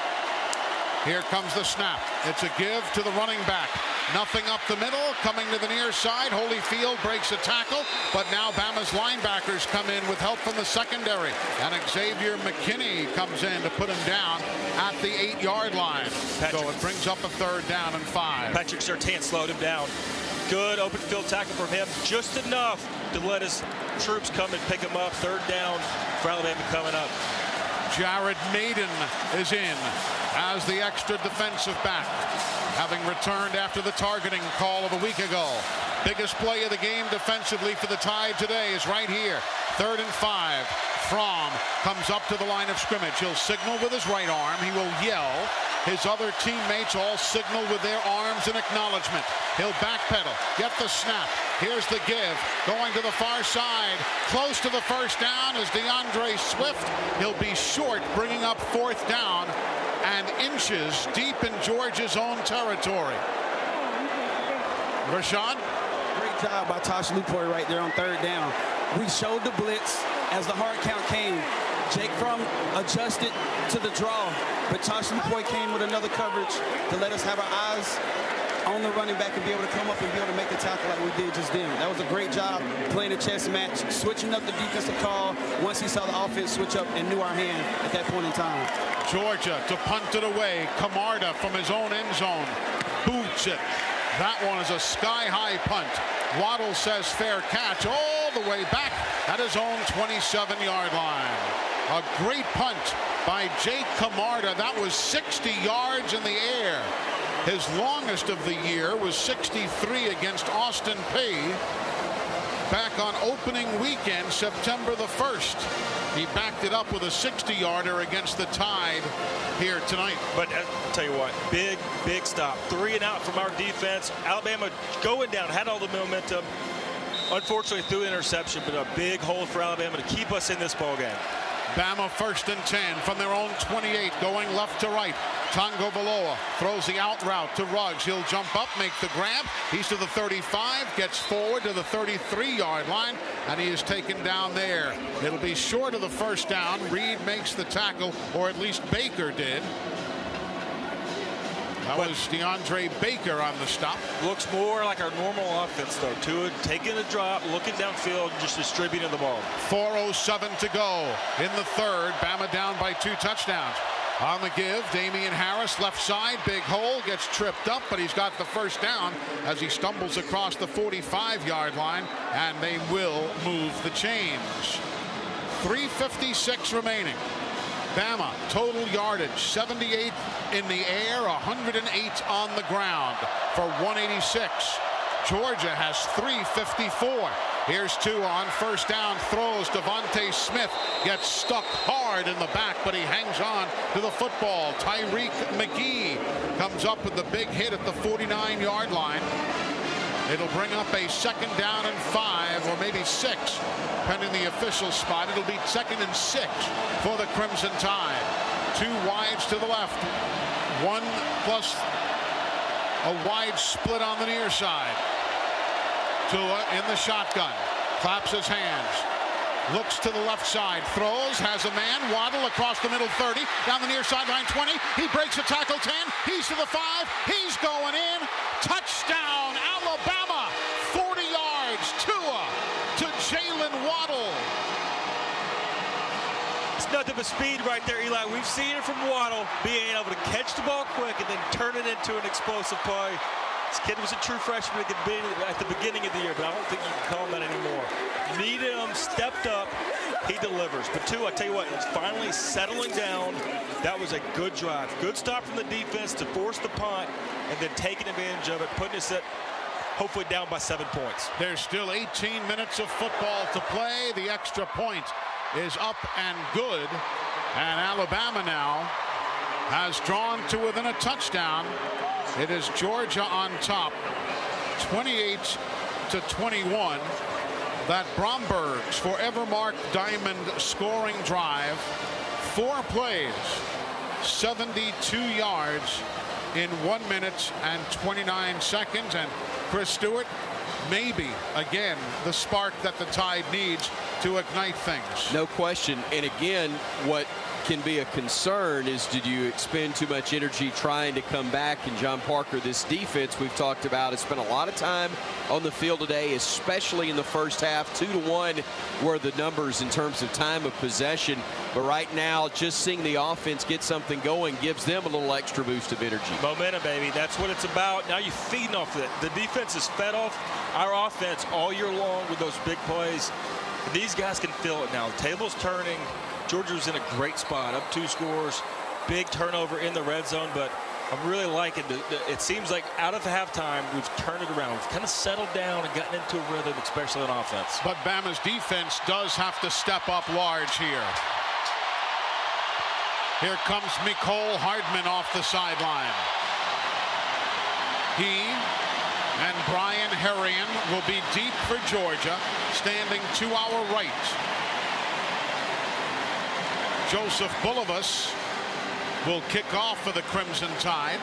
Here comes the snap. It's a give to the running back. Nothing up the middle, coming to the near side. Holyfield breaks a tackle, but now Bama's linebackers come in with help from the secondary. And Xavier McKinney comes in to put him down at the eight yard line. Patrick, so it brings up a third down and five. Patrick Surtain slowed him down. Good open field tackle from him, just enough to let his troops come and pick him up. Third down for Alabama coming up. Jared Mayden is in as the extra defensive back, having returned after the targeting call of a week ago. Biggest play of the game defensively for the Tide today is right here. Third and five. Fromm comes up to the line of scrimmage. He'll signal with his right arm. He will yell. His other teammates all signal with their arms in acknowledgement. He'll backpedal, get the snap. Here's the give, going to the far side. Close to the first down is DeAndre Swift. He'll be short, bringing up fourth down and inches deep in Georgia's own territory. Rashad? Great job by Tosh Lupoy right there on third down. We showed the blitz as the hard count came. Jake Fromm adjusted to the draw, but Tosh Lupoy came with another coverage to let us have our eyes on the running back and be able to come up and be able to make the tackle like we did just then. That was a great job playing a chess match, switching up the defensive call once he saw the offense switch up and knew our hand at that point in time. Georgia to punt it away. Camarda from his own end zone boots it. That one is a sky-high punt. Waddle says fair catch all the way back at his own twenty-seven-yard line. A great punt by Jake Camarda. That was sixty yards in the air. His longest of the year was sixty-three against Austin Peay back on opening weekend, September the first. He backed it up with a sixty-yarder against the Tide here tonight. But uh, tell you what, big, big stop. Three and out from our defense. Alabama going down, had all the momentum. Unfortunately, threw interception, but a big hole for Alabama to keep us in this ballgame. Bama first and ten from their own twenty-eight, going left to right. Tagovailoa throws the out route to Ruggs. He'll jump up, make the grab. He's to the thirty-five, gets forward to the thirty-three-yard line, and he is taken down there. It'll be short of the first down. Reed makes the tackle, or at least Baker did. That but was DeAndre Baker on the stop. Looks more like our normal offense, though. Tua taking a drop, looking downfield, just distributing the ball. four oh seven to go in the third. Bama down by two touchdowns. On the give, Damian Harris, left side, big hole, gets tripped up, but he's got the first down as he stumbles across the forty-five-yard line, and they will move the chains. three fifty-six remaining. Bama, total yardage, seventy-eight in the air, one hundred eight on the ground for one eighty-six. Georgia has three fifty-four. Here's Tua on first down, throws. DeVonta Smith gets stuck hard in the back, but he hangs on to the football. Tyreek McGee comes up with the big hit at the forty-nine-yard line. It'll bring up a second down and five, or maybe six, depending the official spot. It'll be second and six for the Crimson Tide. Two wides to the left, one plus a wide split on the near side. Tua in the shotgun, claps his hands, looks to the left side, throws, has a man, Waddle across the middle thirty, down the near sideline twenty, he breaks a tackle ten, he's to the five, he's going in, touchdown Alabama, forty yards, Tua to Jaylen Waddle. It's nothing but speed right there, Eli. We've seen it from Waddle, being able to catch the ball quick and then turn it into an explosive play. This kid was a true freshman at the beginning of the year, but I don't think you can call him that anymore. Needed him, stepped up, he delivers. But two, I tell you what, it's finally settling down. That was a good drive. Good stop from the defense to force the punt, and then taking advantage of it, putting us at hopefully down by seven points. There's still eighteen minutes of football to play. The extra point is up and good, and Alabama now has drawn to within a touchdown. It is Georgia on top, twenty-eight to twenty-one. That Bromberg's forever marked diamond scoring drive, four plays, seventy-two yards in one minute and twenty-nine seconds. And Chris Stewart, maybe again the spark that the Tide needs to ignite things. No question. And again, what can be a concern is, did you expend too much energy trying to come back? And John Parker, this defense we've talked about, has spent a lot of time on the field today, especially in the first half. Two to one were the numbers in terms of time of possession, but right now just seeing the offense get something going gives them a little extra boost of energy. Momentum, baby, that's what it's about. Now you're feeding off it. The defense has fed off our offense all year long with those big plays. These guys can feel it now. The table's turning. Georgia's in a great spot, up two scores, big turnover in the red zone, but I'm really liking it. It seems like out of halftime, we've turned it around. We've kind of settled down and gotten into a rhythm, especially on offense. But Bama's defense does have to step up large here. Here comes Mecole Hardman off the sideline. He and Brian Herrien will be deep for Georgia, standing to our right. Joseph Bulivas will kick off for the Crimson Tide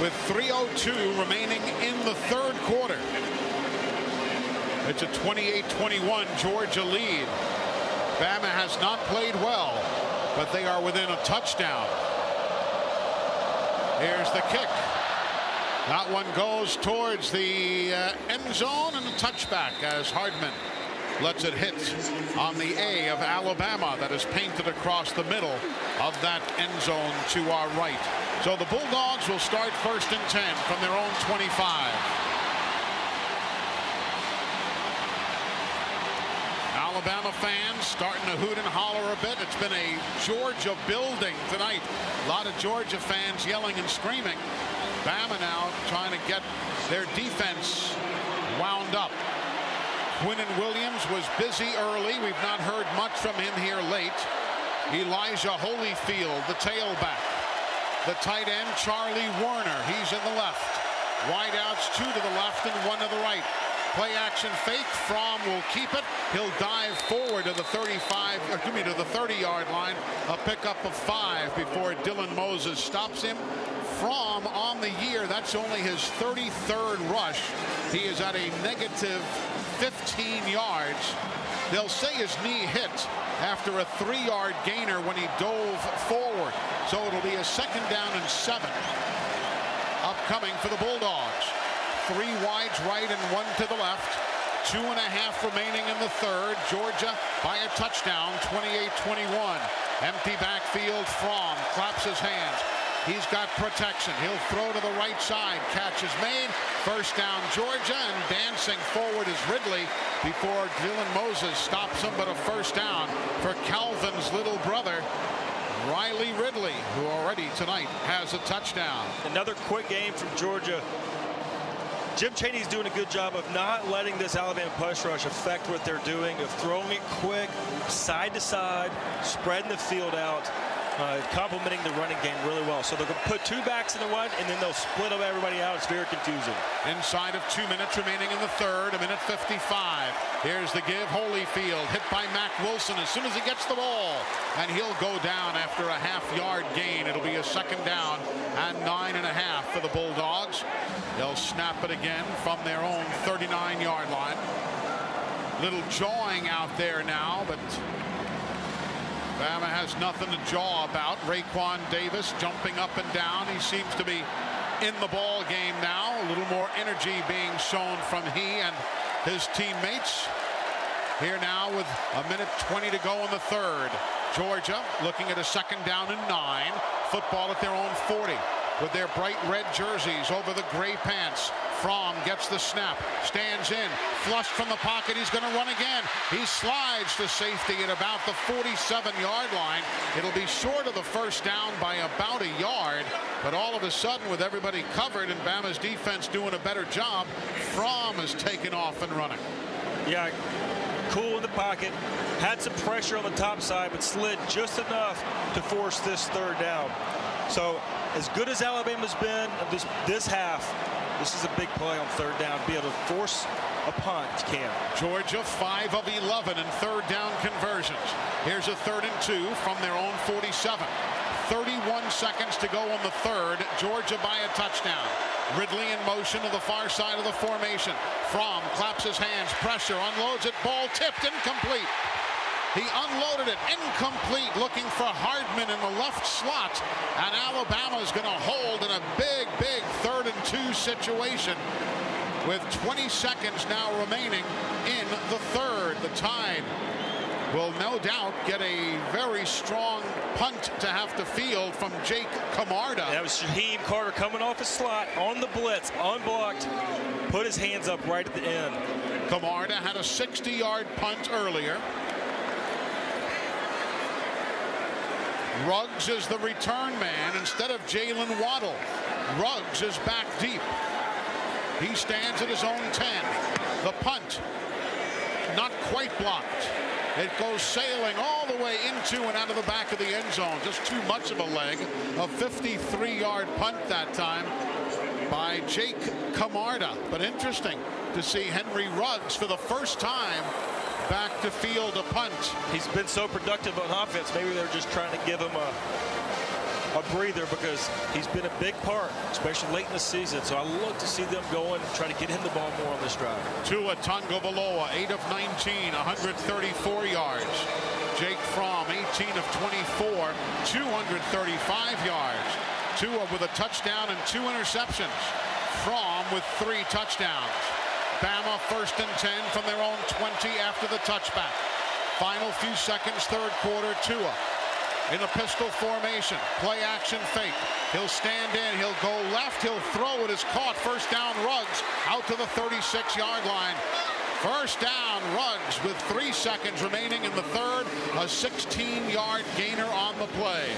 with three oh two remaining in the third quarter. It's a twenty-eight twenty-one Georgia lead. Bama has not played well, but they are within a touchdown. Here's the kick. That one goes towards the uh, end zone and a touchback as Hardman lets it hit on the A of Alabama that is painted across the middle of that end zone to our right. So the Bulldogs will start first and ten from their own twenty-five. Alabama fans starting to hoot and holler a bit. It's been a Georgia building tonight. A lot of Georgia fans yelling and screaming. Bama now trying to get their defense wound up. Quinnen Williams was busy early. We've not heard much from him here late. Elijah Holyfield, the tailback. The tight end, Charlie Woerner, he's in the left. Wide outs, two to the left and one to the right. Play action fake. Fromm will keep it. He'll dive forward to the thirty-five, excuse me, to the thirty-yard line. A pickup of five before Dylan Moses stops him. Fromm on the year, that's only his thirty-third rush. He is at a negative fifteen yards. They'll say his knee hit after a three-yard gainer when he dove forward. So it'll be a second down and seven upcoming for the Bulldogs. Three wides right and one to the left. Two and a half remaining in the third. Georgia by a touchdown, twenty-eight twenty-one. Empty backfield, Fromm claps his hands. He's got protection. He'll throw to the right side. Catch is made. First down, Georgia, and dancing forward is Ridley before Dylan Moses stops him, but a first down for Calvin's little brother, Riley Ridley, who already tonight has a touchdown. Another quick game from Georgia. Jim Chaney's doing a good job of not letting this Alabama push rush affect what they're doing, of throwing it quick, side to side, spreading the field out, uh, complementing the running game really well. So they're going to put two backs in the one, and then they'll split up everybody out. It's very confusing. Inside of two minutes remaining in the third, a minute fifty-five. Here's the give. Holyfield hit by Mack Wilson as soon as he gets the ball, and he'll go down after a half-yard gain. It'll be a second down and nine and a half for the Bulldogs. They'll snap it again from their own thirty-nine-yard line. Little jawing out there now, but Bama has nothing to jaw about. Raekwon Davis jumping up and down. He seems to be in the ball game now. A little more energy being shown from he and his teammates. Here now with a minute twenty to go in the third. Georgia looking at a second down and nine. Football at their own forty. With their bright red jerseys over the gray pants. Fromm gets the snap, stands in, flushed from the pocket. He's going to run again. He slides to safety at about the forty-seven-yard line. It'll be short of the first down by about a yard, but all of a sudden, with everybody covered and Bama's defense doing a better job, Fromm has taken off and running. Yeah, cool in the pocket. Had some pressure on the top side, but slid just enough to force this third down. So as good as Alabama's been this, this half, this is a big play on third down. Be able to force a punt, Cam. Georgia five of eleven in third down conversions. Here's a third and two from their own forty-seven. thirty-one seconds to go on the third. Georgia by a touchdown. Ridley in motion to the far side of the formation. Fromm claps his hands, pressure, unloads it, ball tipped, incomplete. He unloaded it, incomplete, looking for Hardman in the left slot, and Alabama's going to hold in a big, big third and two situation with twenty seconds now remaining in the third. The Tide will no doubt get a very strong punt to have to field from Jake Camarda. That was Shaheem Carter coming off his slot on the blitz, unblocked, put his hands up right at the end. Camarda had a sixty-yard punt earlier. Ruggs is the return man instead of Jaylen Waddle. Ruggs is back deep. He stands at his own ten. The punt not quite blocked. It goes sailing all the way into and out of the back of the end zone. Just too much of a leg. A fifty-three-yard punt that time by Jake Camarda. But interesting to see Henry Ruggs for the first time back to field a punt. He's been so productive on offense. Maybe they're just trying to give him a a breather because he's been a big part, especially late in the season. So I look to see them going and try to get him the ball more on this drive. Tua Tagovailoa, eight of nineteen, one hundred thirty-four yards. Jake Fromm, eighteen of twenty-four, two hundred thirty-five yards. Tua with a touchdown and two interceptions. Fromm with three touchdowns. Bama first and ten from their own twenty after the touchback. Final few seconds, third quarter, Tua in a pistol formation, play action fake. He'll stand in, he'll go left, he'll throw it, is caught, first down Ruggs, out to the thirty-six yard line. First down Ruggs with three seconds remaining in the third, a sixteen yard gainer on the play.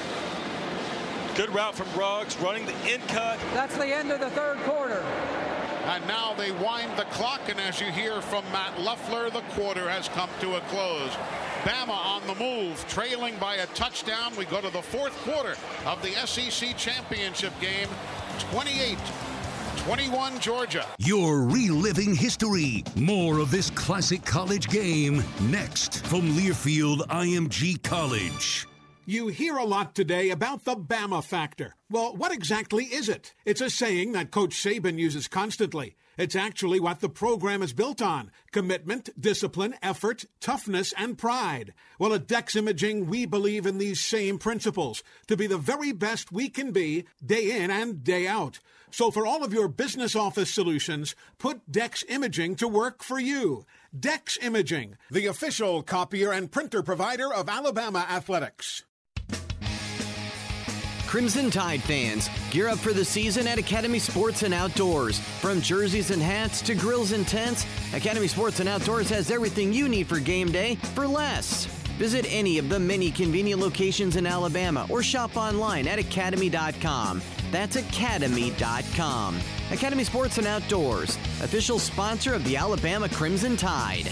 Good route from Ruggs, running the in cut. That's the end of the third quarter. And now they wind the clock, and as you hear from Matt Loeffler, the quarter has come to a close. Bama on the move, trailing by a touchdown. We go to the fourth quarter of the S E C championship game, twenty-eight twenty-one Georgia. You're reliving history. More of this classic college game next from Learfield I M G College. You hear a lot today about the Bama factor. Well, what exactly is it? It's a saying that Coach Saban uses constantly. It's actually what the program is built on. Commitment, discipline, effort, toughness, and pride. Well, at Dex Imaging, we believe in these same principles to be the very best we can be day in and day out. So for all of your business office solutions, put Dex Imaging to work for you. Dex Imaging, the official copier and printer provider of Alabama Athletics. Crimson Tide fans, gear up for the season at Academy Sports and Outdoors. From jerseys and hats to grills and tents, Academy Sports and Outdoors has everything you need for game day for less. Visit any of the many convenient locations in Alabama or shop online at academy dot com. That's academy dot com. Academy Sports and Outdoors, official sponsor of the Alabama Crimson Tide.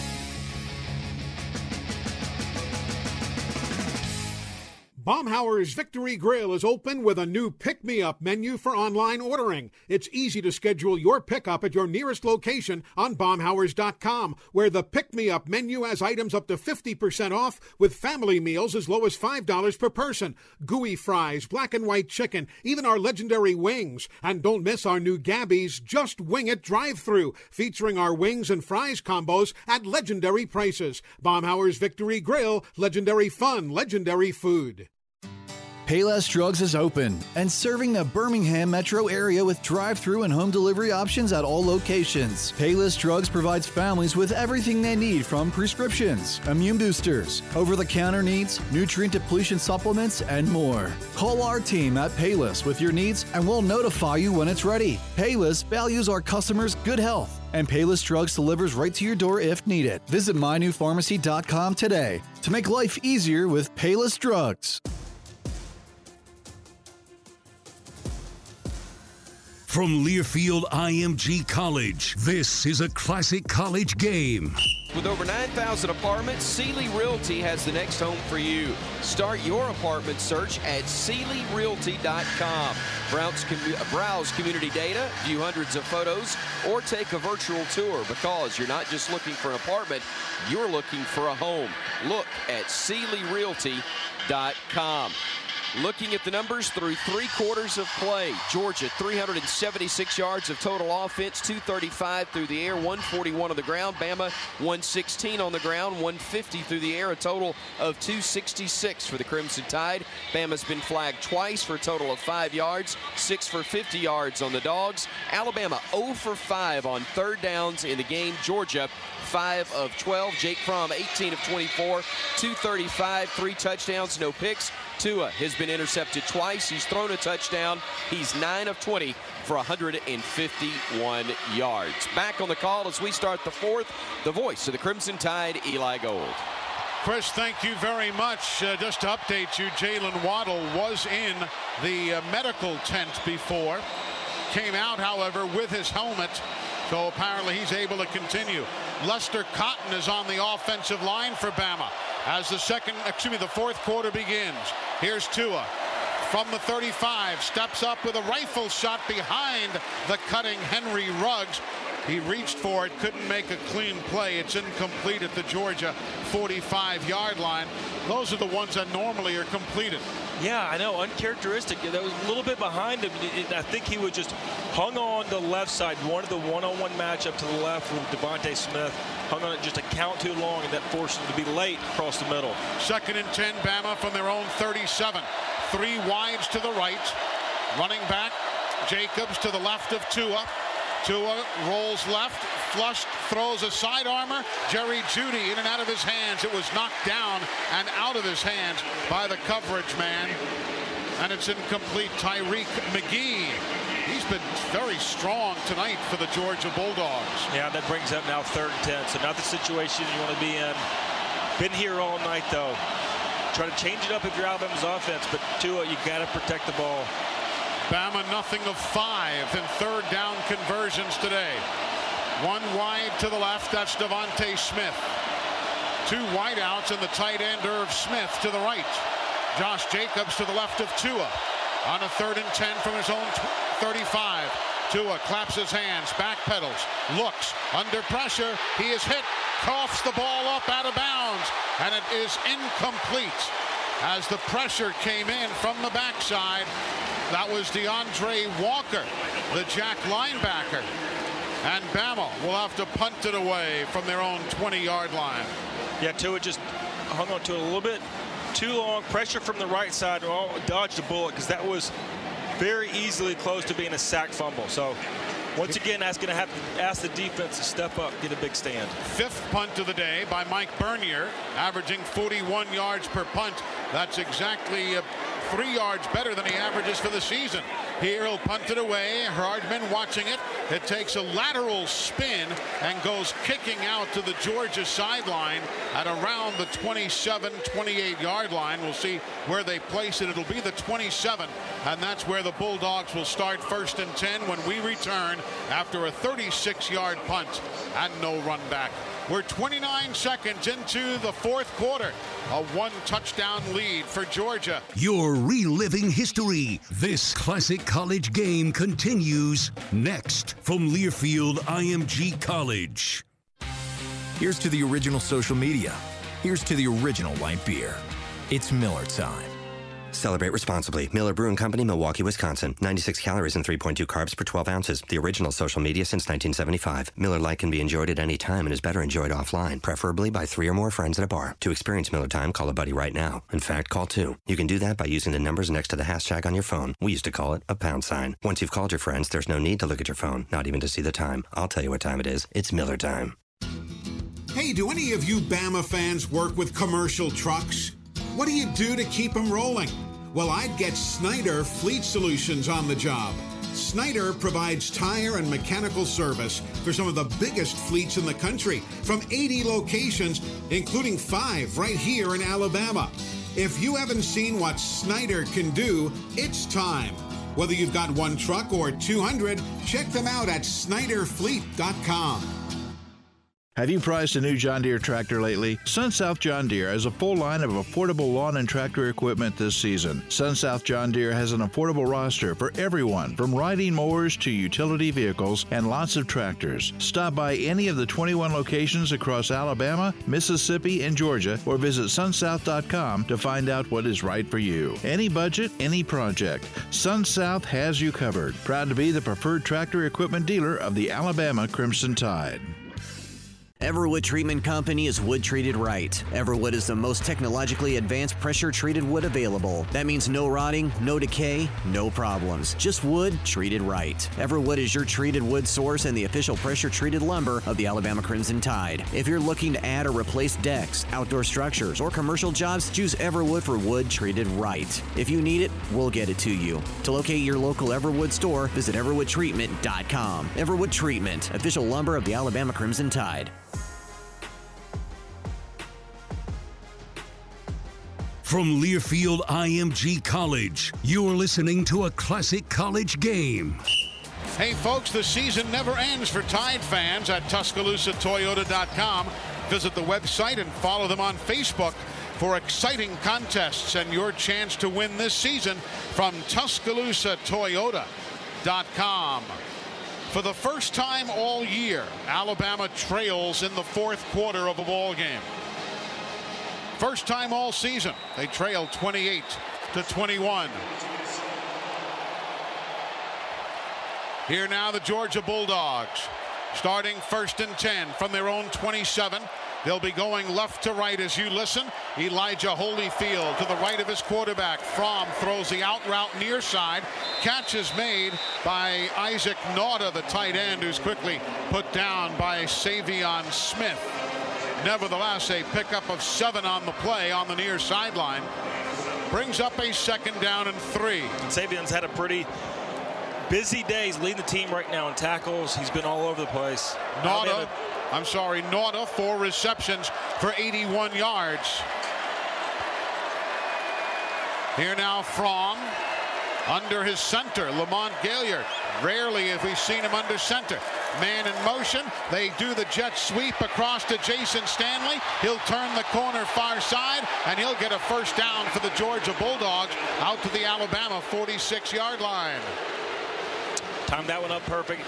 Baumhauer's Victory Grill is open with a new pick-me-up menu for online ordering. It's easy to schedule your pickup at your nearest location on baumhauer's dot com, where the pick-me-up menu has items up to fifty percent off, with family meals as low as five dollars per person, gooey fries, black and white chicken, even our legendary wings. And don't miss our new Gabby's Just Wing It drive-thru, featuring our wings and fries combos at legendary prices. Baumhauer's Victory Grill, legendary fun, legendary food. Payless Drugs is open and serving the Birmingham metro area with drive-thru and home delivery options at all locations. Payless Drugs provides families with everything they need, from prescriptions, immune boosters, over-the-counter needs, nutrient depletion supplements, and more. Call our team at Payless with your needs and we'll notify you when it's ready. Payless values our customers' good health, and Payless Drugs delivers right to your door if needed. Visit my new pharmacy dot com today to make life easier with Payless Drugs. From Learfield I M G College, this is a classic college game. With over nine thousand apartments, Sealy Realty has the next home for you. Start your apartment search at sealy realty dot com. Browse, commu- browse community data, view hundreds of photos, or take a virtual tour, because you're not just looking for an apartment, you're looking for a home. Look at sealy realty dot com. Looking at the numbers through three quarters of play, Georgia three hundred seventy-six yards of total offense, two thirty-five through the air, one forty-one on the ground. Bama one sixteen on the ground, one fifty through the air, a total of two sixty-six for the Crimson Tide. Bama's been flagged twice for a total of five yards, six for fifty yards on the Dogs. Alabama zero for five on third downs in the game. Georgia five of twelve. Jake Fromm eighteen of twenty-four, two thirty-five, three touchdowns, no picks. Tua has been intercepted twice. He's thrown a touchdown. He's nine of twenty for one fifty-one yards. Back on the call as we start the fourth, the voice of the Crimson Tide, Eli Gold. Chris, thank you very much. Uh, just to update you, Jaylen Waddle was in the uh, medical tent before. Came out, however, with his helmet, so apparently he's able to continue. Lester Cotton is on the offensive line for Bama as the second, excuse me, the fourth quarter begins. Here's Tua from the thirty-five, steps up with a rifle shot behind the cutting Henry Ruggs. He reached for it, couldn't make a clean play. It's incomplete at the Georgia forty-five yard line. Those are the ones that normally are completed. Yeah, I know, uncharacteristic. That was a little bit behind him. I think he was just hung on the left side, wanted the one-on-one matchup to the left with DeVonta Smith. Hung on it just a count too long, and that forced him to be late across the middle. Second and ten, Bama from their own thirty-seven. Three wides to the right. Running back, Jacobs to the left of Tua. Tua rolls left, flushed, throws a side armor. Jerry Jeudy in and out of his hands. It was knocked down and out of his hands by the coverage man. And it's incomplete. Tyreek McGee. He's been very strong tonight for the Georgia Bulldogs. Yeah, that brings up now third and ten. So not the situation you want to be in. Been here all night, though. Try to change it up if you're Alabama's offense, but Tua, you got to protect the ball. Bama nothing of five in third down conversions today. One wide to the left, that's DeVonta Smith. Two wideouts and the tight end Irv Smith to the right. Josh Jacobs to the left of Tua. On a third and ten from his own thirty-five. Tua claps his hands, backpedals, looks, under pressure, he is hit, coughs the ball up out of bounds, and it is incomplete. As the pressure came in from the backside, that was DeAndre Walker, the Jack linebacker. And Bama will have to punt it away from their own twenty-yard line. Yeah, Tua just hung on to it a little bit too long. Pressure from the right side, oh, dodged a bullet, because that was very easily close to being a sack fumble. So once again, that's going to have to ask the defense to step up, get a big stand. Fifth punt of the day by Mike Bernier, averaging forty-one yards per punt. That's exactly three yards better than he averages for the season. Here he'll punt it away. Hardman watching it. It takes a lateral spin and goes kicking out to the Georgia sideline at around the twenty-seven, twenty-eight yard line. We'll see where they place it. It'll be the twenty-seven, and that's where the Bulldogs will start first and ten when we return after a thirty-six yard punt and no run back. We're twenty-nine seconds into the fourth quarter. A one touchdown lead for Georgia. You're reliving history. This classic college game continues next from Learfield I M G College. Here's to the original social media. Here's to the original light beer. It's Miller time. Celebrate responsibly. Miller Brewing Company, Milwaukee, Wisconsin. ninety-six calories and three point two carbs per twelve ounces. The original social media since nineteen seventy-five. Miller Lite can be enjoyed at any time and is better enjoyed offline, preferably by three or more friends at a bar. To experience Miller time, call a buddy right now. In fact, call two. You can do that by using the numbers next to the hashtag on your phone. We used to call it a pound sign. Once you've called your friends, there's no need to look at your phone, not even to see the time. I'll tell you what time it is. It's Miller time. Hey, do any of you Bama fans work with commercial trucks? What do you do to keep them rolling? Well, I'd get Snyder Fleet Solutions on the job. Snyder provides tire and mechanical service for some of the biggest fleets in the country from eighty locations, including five right here in Alabama. If you haven't seen what Snyder can do, it's time. Whether you've got one truck or two hundred, check them out at snyder fleet dot com. Have you priced a new John Deere tractor lately? Sun South John Deere has a full line of affordable lawn and tractor equipment this season. Sun South John Deere has an affordable roster for everyone, from riding mowers to utility vehicles and lots of tractors. Stop by any of the twenty-one locations across Alabama, Mississippi, and Georgia, or visit sun south dot com to find out what is right for you. Any budget, any project, Sun South has you covered. Proud to be the preferred tractor equipment dealer of the Alabama Crimson Tide. Everwood Treatment Company is wood treated right. Everwood is the most technologically advanced pressure treated wood available. That means no rotting, no decay, no problems. Just wood treated right. Everwood is your treated wood source and the official pressure treated lumber of the Alabama Crimson Tide. If you're looking to add or replace decks, outdoor structures, or commercial jobs, choose Everwood for wood treated right. If you need it, we'll get it to you. To locate your local Everwood store, visit everwood treatment dot com. Everwood Treatment, official lumber of the Alabama Crimson Tide. From Learfield I M G College, you're listening to a classic college game. Hey folks, the season never ends for Tide fans at Tuscaloosa Toyota dot com. Visit the website and follow them on Facebook for exciting contests and your chance to win this season from Tuscaloosa Toyota dot com. For the first time all year, Alabama trails in the fourth quarter of a ball game. First time all season, they trail twenty-eight to twenty-one. Here now the Georgia Bulldogs starting first and ten from their own twenty-seven. They'll be going left to right as you listen. Elijah Holyfield to the right of his quarterback. Fromm throws the out route near side. Catch is made by Isaac Nauta, the tight end, who's quickly put down by Savion Smith. Nevertheless, a pickup of seven on the play on the near sideline brings up a second down and three. And Savion's had a pretty busy day. He's leading the team right now in tackles. He's been all over the place. Nauta, I'm sorry, Nauta, four receptions for eighty-one yards. Here now, Fromm under his center, Lamont Galliard. Rarely have we seen him under center. Man in motion. They do the jet sweep across to Jason Stanley. He'll turn the corner far side, and he'll get a first down for the Georgia Bulldogs out to the Alabama forty-six yard line. Timed that one up perfect.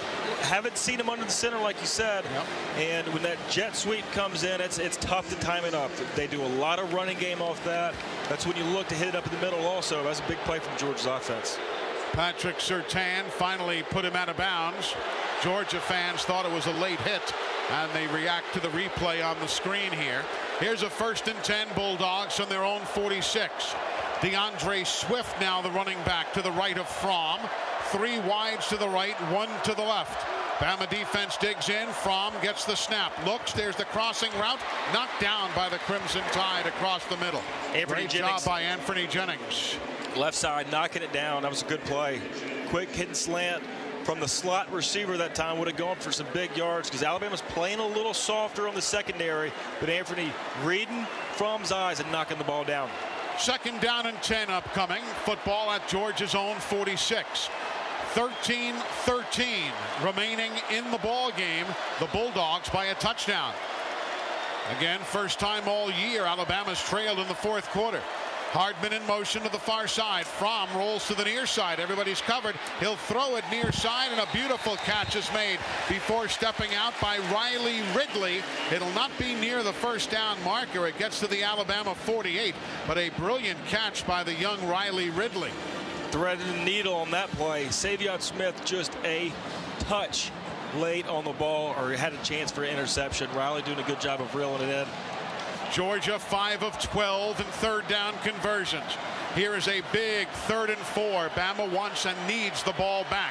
Haven't seen him under the center, like you said. Yep. And when that jet sweep comes in, it's it's tough to time it up. They do a lot of running game off that. That's when you look to hit it up in the middle also. That's a big play from Georgia's offense. Patrick Surtain finally put him out of bounds. Georgia fans thought it was a late hit, and they react to the replay on the screen here. Here's a first and ten Bulldogs from their own forty-six. DeAndre Swift now the running back to the right of Fromm. Three wides to the right, one to the left. Bama defense digs in. Fromm gets the snap. Looks, there's the crossing route. Knocked down by the Crimson Tide across the middle. Anfernee Great Jennings. job by Anfernee Jennings. Left side, knocking it down. That was a good play. Quick hit and slant from the slot receiver that time. Would have gone for some big yards because Alabama's playing a little softer on the secondary. But Anfernee reading Fromm's eyes and knocking the ball down. Second down and ten upcoming. Football at Georgia's own forty-six. thirteen thirteen remaining in the ball game. The Bulldogs by a touchdown. Again, first time all year Alabama's trailed in the fourth quarter. Hardman in motion to the far side. Fromm rolls to the near side. Everybody's covered. He'll throw it near side, and a beautiful catch is made before stepping out by Riley Ridley. It'll not be near the first down marker. It gets to the Alabama forty-eight, but a brilliant catch by the young Riley Ridley. Threaded the needle on that play. Savion Smith just a touch late on the ball, or had a chance for an interception. Riley doing a good job of reeling it in. Georgia five of twelve and third down conversions. Here is a big third and four. Bama wants and needs the ball back.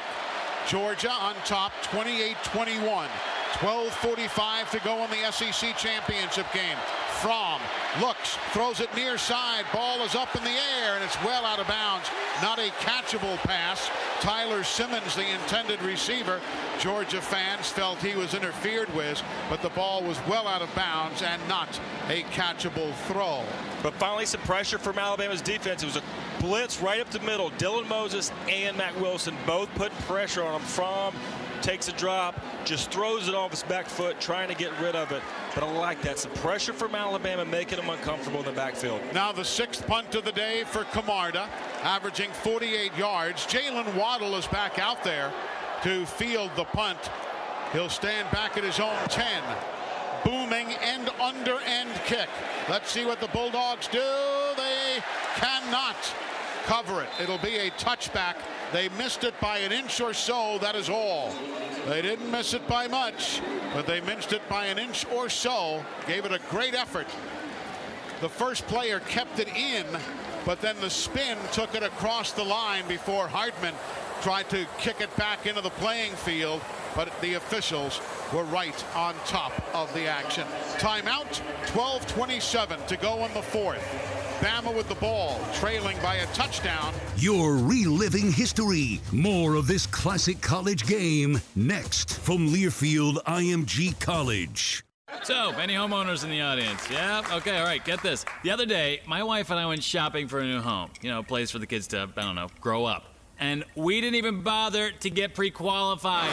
Georgia on top twenty-eight twenty-one. twelve forty-five to go in the S E C championship game. Fromm looks, throws it near side. Ball is up in the air, and it's well out of bounds. Not a catchable pass. Tyler Simmons, the intended receiver. Georgia fans felt he was interfered with, but the ball was well out of bounds and not a catchable throw. But finally some pressure from Alabama's defense. It was a blitz right up the middle. Dylan Moses and Mack Wilson both put pressure on him. Fromm takes a drop, just throws it off his back foot, trying to get rid of it. But I like that. Some pressure from Alabama making them uncomfortable in the backfield. Now the sixth punt of the day for Camarda, averaging forty-eight yards. Jaylen Waddle is back out there to field the punt. He'll stand back at his own ten. Booming end under end kick. Let's see what the Bulldogs do. They cannot cover it. It'll be a touchback. They missed it by an inch or so, that is all. They didn't miss it by much, but they missed it by an inch or so. Gave it a great effort. The first player kept it in, but then the spin took it across the line before Hardman tried to kick it back into the playing field, but the officials were right on top of the action. Timeout, twelve twenty-seven to go in the fourth. Bama with the ball, trailing by a touchdown. You're reliving history. More of this classic college game next from Learfield I M G College. So, any homeowners in the audience? Yeah? Okay, all right, get this. The other day, my wife and I went shopping for a new home. You know, a place for the kids to, I don't know, grow up. And we didn't even bother to get pre-qualified.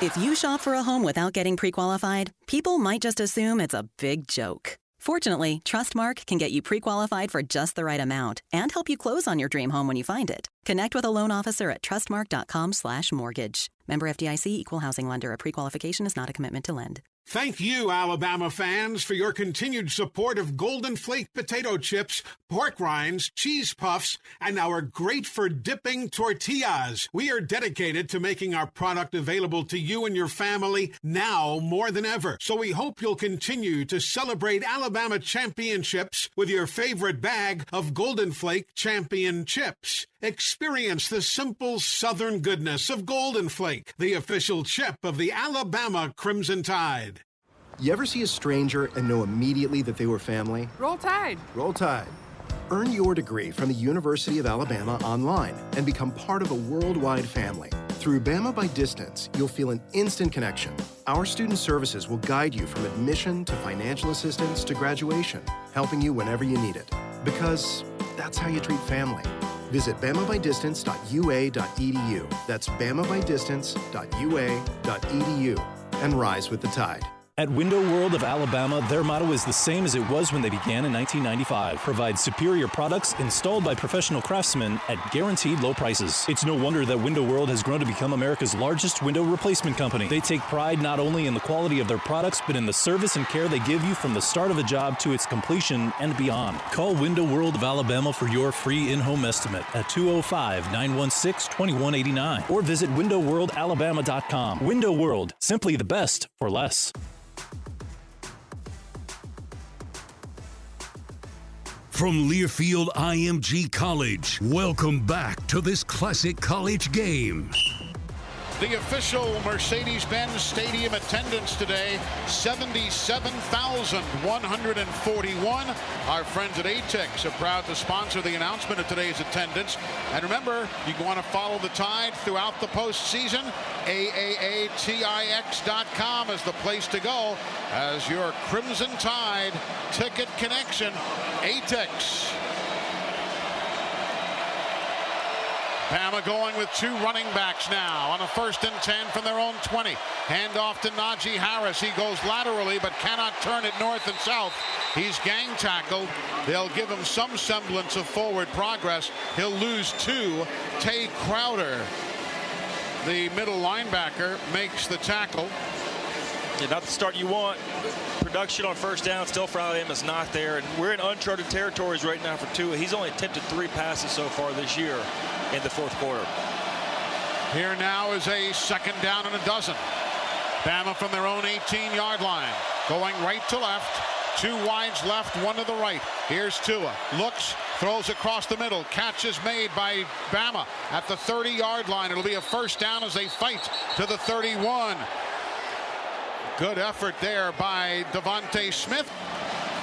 If you shop for a home without getting pre-qualified, people might just assume it's a big joke. Fortunately, Trustmark can get you pre-qualified for just the right amount and help you close on your dream home when you find it. Connect with a loan officer at trustmark dot com slash mortgage. Member F D I C, Equal Housing Lender. A pre-qualification is not a commitment to lend. Thank you, Alabama fans, for your continued support of Golden Flake potato chips, pork rinds, cheese puffs, and our great for dipping tortillas. We are dedicated to making our product available to you and your family now more than ever. So we hope you'll continue to celebrate Alabama championships with your favorite bag of Golden Flake champion chips. Experience the simple southern goodness of Golden Flake, the official chip of the Alabama Crimson Tide. You ever see a stranger and know immediately that they were family? Roll Tide. Roll Tide. Earn your degree from the University of Alabama online and become part of a worldwide family. Through Bama by Distance, you'll feel an instant connection. Our student services will guide you from admission to financial assistance to graduation, helping you whenever you need it. Because that's how you treat family. Visit bama by distance dot u a dot e d u. That's bama by distance dot u a dot e d u. And rise with the tide. At Window World of Alabama, their motto is the same as it was when they began in nineteen ninety-five. Provide superior products installed by professional craftsmen at guaranteed low prices. It's no wonder that Window World has grown to become America's largest window replacement company. They take pride not only in the quality of their products, but in the service and care they give you from the start of a job to its completion and beyond. Call Window World of Alabama for your free in-home estimate at two oh five, nine one six, two one eight nine or visit window world alabama dot com. Window World, simply the best for less. From Learfield I M G College, welcome back to this classic college game. The official Mercedes-Benz Stadium attendance today, seventy-seven thousand one hundred forty-one. Our friends at A T E X are proud to sponsor the announcement of today's attendance. And remember, you want to follow the Tide throughout the postseason. A A A T I X dot com is the place to go as your Crimson Tide ticket connection. A T E X. Bama going with two running backs now on a first and ten from their own twenty. Hand off to Najee Harris. He goes laterally but cannot turn it north and south. He's gang tackled. They'll give him some semblance of forward progress. He'll lose two. Tay Crowder, the middle linebacker, makes the tackle. Yeah, not the start you want. Production on first down still for Alabama is not there. And we're in uncharted territories right now for Tua. He's only attempted three passes so far this year in the fourth quarter. Here now is a second down and a dozen. Bama from their own eighteen-yard line. Going right to left. Two wides left, one to the right. Here's Tua. Looks, throws across the middle. Catch is made by Bama at the thirty-yard line. It'll be a first down as they fight to the thirty-one. Good effort there by DeVonta Smith.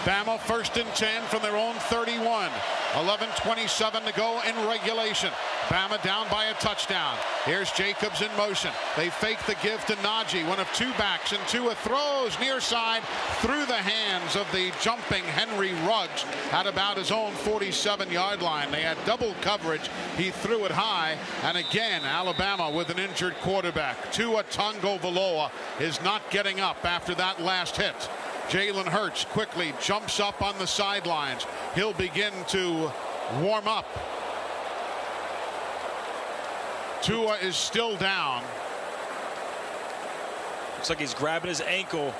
Bama first and ten from their own thirty-one. eleven twenty-seven to go in regulation. Bama down by a touchdown. Here's Jacobs in motion. They fake the give to Najee. One of two backs, and Tua throws near side through the hands of the jumping Henry Ruggs at about his own forty-seven-yard line. They had double coverage. He threw it high. And again, Alabama with an injured quarterback. Tua Tagovailoa is not getting up after that last hit. Jalen Hurts quickly jumps up on the sidelines. He'll begin to warm up. Tua is still down. Looks like he's grabbing his ankle.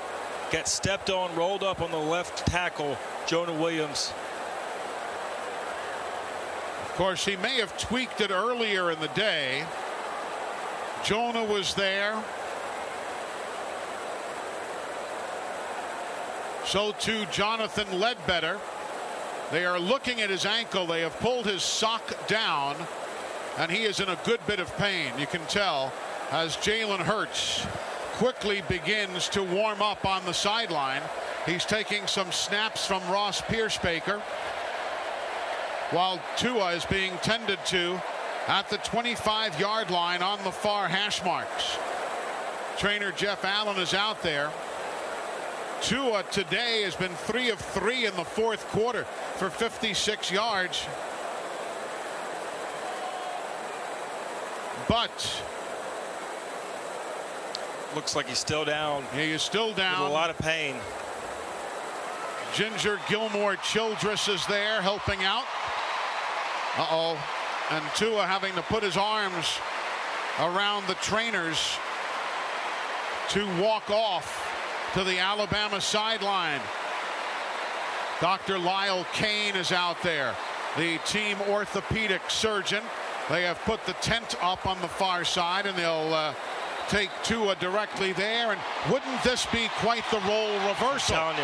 Got stepped on, rolled up on the left tackle, Jonah Williams. Of course, he may have tweaked it earlier in the day. Jonah was there. So too Jonathan Ledbetter. They are looking at his ankle. They have pulled his sock down, and he is in a good bit of pain. You can tell as Jalen Hurts quickly begins to warm up on the sideline. He's taking some snaps from Ross Piercebaker while Tua is being tended to at the twenty-five-yard line on the far hash marks. Trainer Jeff Allen is out there. Tua today has been three of three in the fourth quarter for fifty-six yards. But looks like he's still down. He is still down. With a lot of pain. Ginger Gilmore Childress is there helping out. Uh-oh. And Tua having to put his arms around the trainers to walk off to the Alabama sideline. Doctor Lyle Kane is out there, the team orthopedic surgeon. They have put the tent up on the far side, and they'll uh, take Tua directly there. And wouldn't this be quite the role reversal?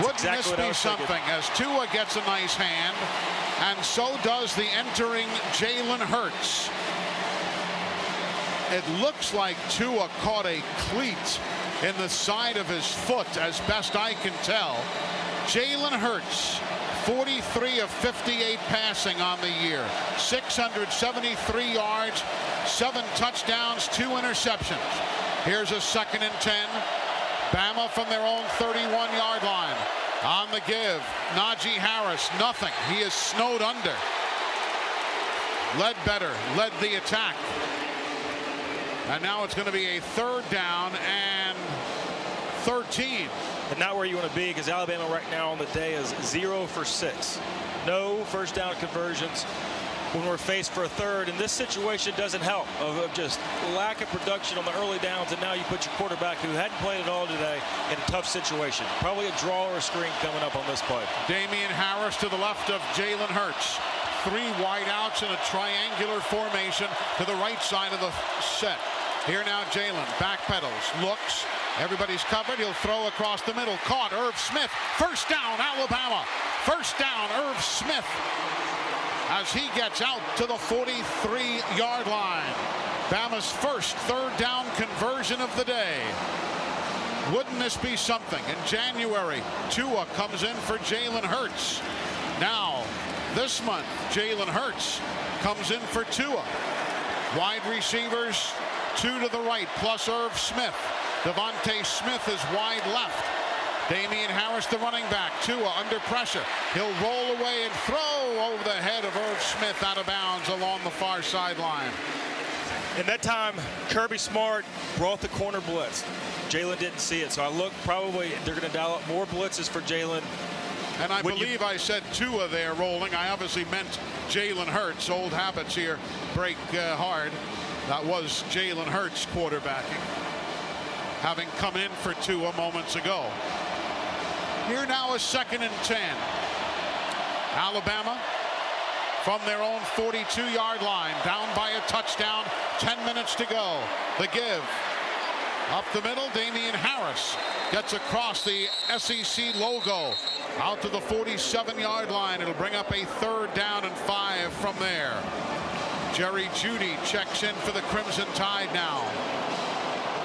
Wouldn't exactly this be something? Thinking. As Tua gets a nice hand, and so does the entering Jalen Hurts. It looks like Tua caught a cleat in the side of his foot, as best I can tell. Jalen Hurts, forty-three of fifty-eight passing on the year, six hundred seventy-three yards, seven touchdowns, two interceptions. Here's a second and ten. Bama from their own thirty-one yard line. On the give, Najee Harris, nothing. He is snowed under. Ledbetter led the attack. And now it's going to be a third down and thirteen. And not where you want to be, because Alabama right now on the day is zero for six. No first down conversions when we're faced for a third. And this situation doesn't help, of, of just lack of production on the early downs. And now you put your quarterback, who hadn't played at all today, in a tough situation. Probably a draw or a screen coming up on this play. Damian Harris to the left of Jalen Hurts. Three wideouts in a triangular formation to the right side of the set. Here now Jalen backpedals, looks. Everybody's covered. He'll throw across the middle. Caught. Irv Smith. First down, Alabama. First down, Irv Smith, as he gets out to the forty-three yard line. Bama's first third down conversion of the day. Wouldn't this be something? In January, Tua comes in for Jalen Hurts. Now, this month, Jalen Hurts comes in for Tua. Wide receivers, two to the right, plus Irv Smith. DeVonta Smith is wide left. Damian Harris, the running back. Tua under pressure. He'll roll away and throw over the head of Irv Smith, out of bounds along the far sideline. And that time, Kirby Smart brought the corner blitz. Jalen didn't see it, so I look, probably they're going to dial up more blitzes for Jalen. And I when believe you... I said Tua there rolling. I obviously meant Jalen Hurts. Old habits here break uh, hard. That was Jalen Hurts quarterbacking, having come in for Tua moments ago. Here now is second and ten. Alabama from their own forty-two yard line, down by a touchdown, ten minutes to go. The give up the middle. Damian Harris gets across the S E C logo out to the forty-seven yard line. It'll bring up a third down and five from there. Jerry Jeudy checks in for the Crimson Tide now.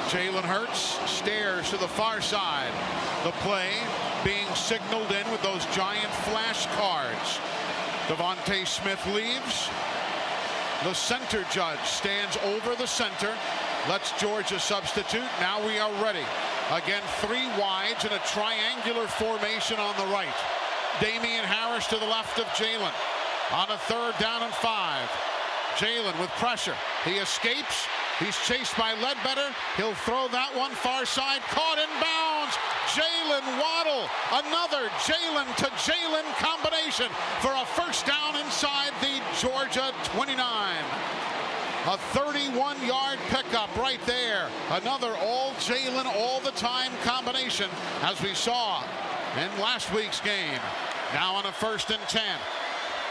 Jalen Hurts stares to the far side. The play being signaled in with those giant flashcards. DeVonta Smith leaves. The center judge stands over the center. Let's Georgia substitute. Now we are ready. Again, three wides in a triangular formation on the right. Damian Harris to the left of Jalen. On a third down and five. Jalen with pressure. He escapes. He's chased by Ledbetter. He'll throw that one far side. Caught in bounds. Jaylen Waddle. Another Jalen to Jalen combination for a first down inside the Georgia twenty-nine. A thirty-one yard pickup right there. Another all Jalen, all the time combination, as we saw in last week's game. Now on a first and ten.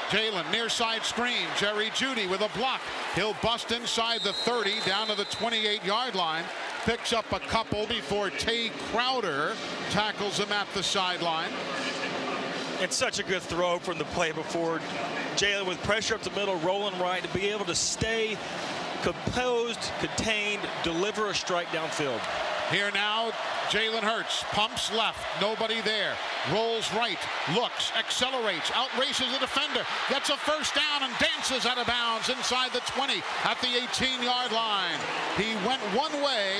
Jalen, near side screen. Jerry Jeudy with a block. He'll bust inside the thirty, down to the twenty-eight yard line. Picks up a couple before Tay Crowder tackles him at the sideline. It's such a good throw from the play before. Jalen with pressure up the middle, rolling right, to be able to stay composed, contained, deliver a strike downfield. Here now, Jalen Hurts pumps left, nobody there, rolls right, looks, accelerates, outraces the defender, gets a first down and dances out of bounds inside the twenty at the eighteen yard line. He went one way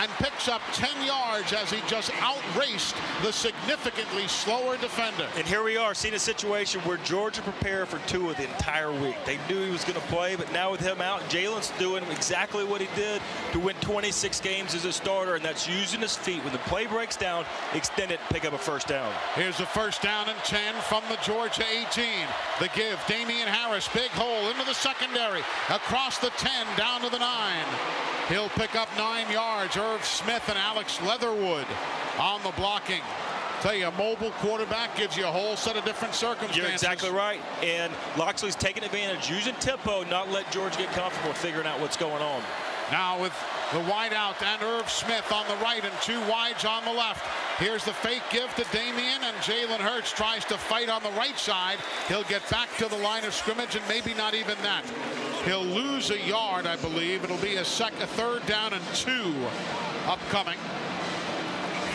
and picks up ten yards as he just outraced the significantly slower defender. And here we are, seeing a situation where Georgia prepared for Tua the entire week. They knew he was going to play, but now with him out, Jalen's doing exactly what he did to win twenty-six games as a starter, and that's using his feet. When the play breaks down, extend it, pick up a first down. Here's a first down and ten from the Georgia eighteen. The give, Damian Harris, big hole into the secondary, across the ten, down to the nine. He'll pick up nine yards. Irv Smith and Alex Leatherwood on the blocking. Tell you, a mobile quarterback gives you a whole set of different circumstances. You're exactly right. And Loxley's taking advantage, using tempo, not let George get comfortable figuring out what's going on. Now with the wideout and Irv Smith on the right and two wides on the left. Here's the fake give to Damian, and Jalen Hurts tries to fight on the right side. He'll get back to the line of scrimmage, and maybe not even that. He'll lose a yard, I believe. It'll be a second, third down and two upcoming.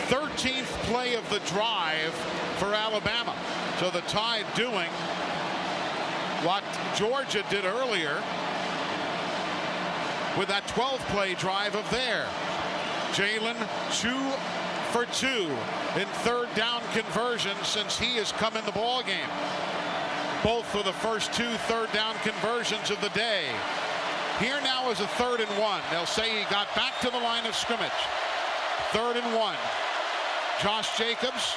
thirteenth play of the drive for Alabama. So the Tide doing what Georgia did earlier with that twelve play drive of their. Jalen two for two in third down conversions since he has come in the ball game. Both for the first two third down conversions of the day. Here now is a third and one. They'll say he got back to the line of scrimmage. Third and one. Josh Jacobs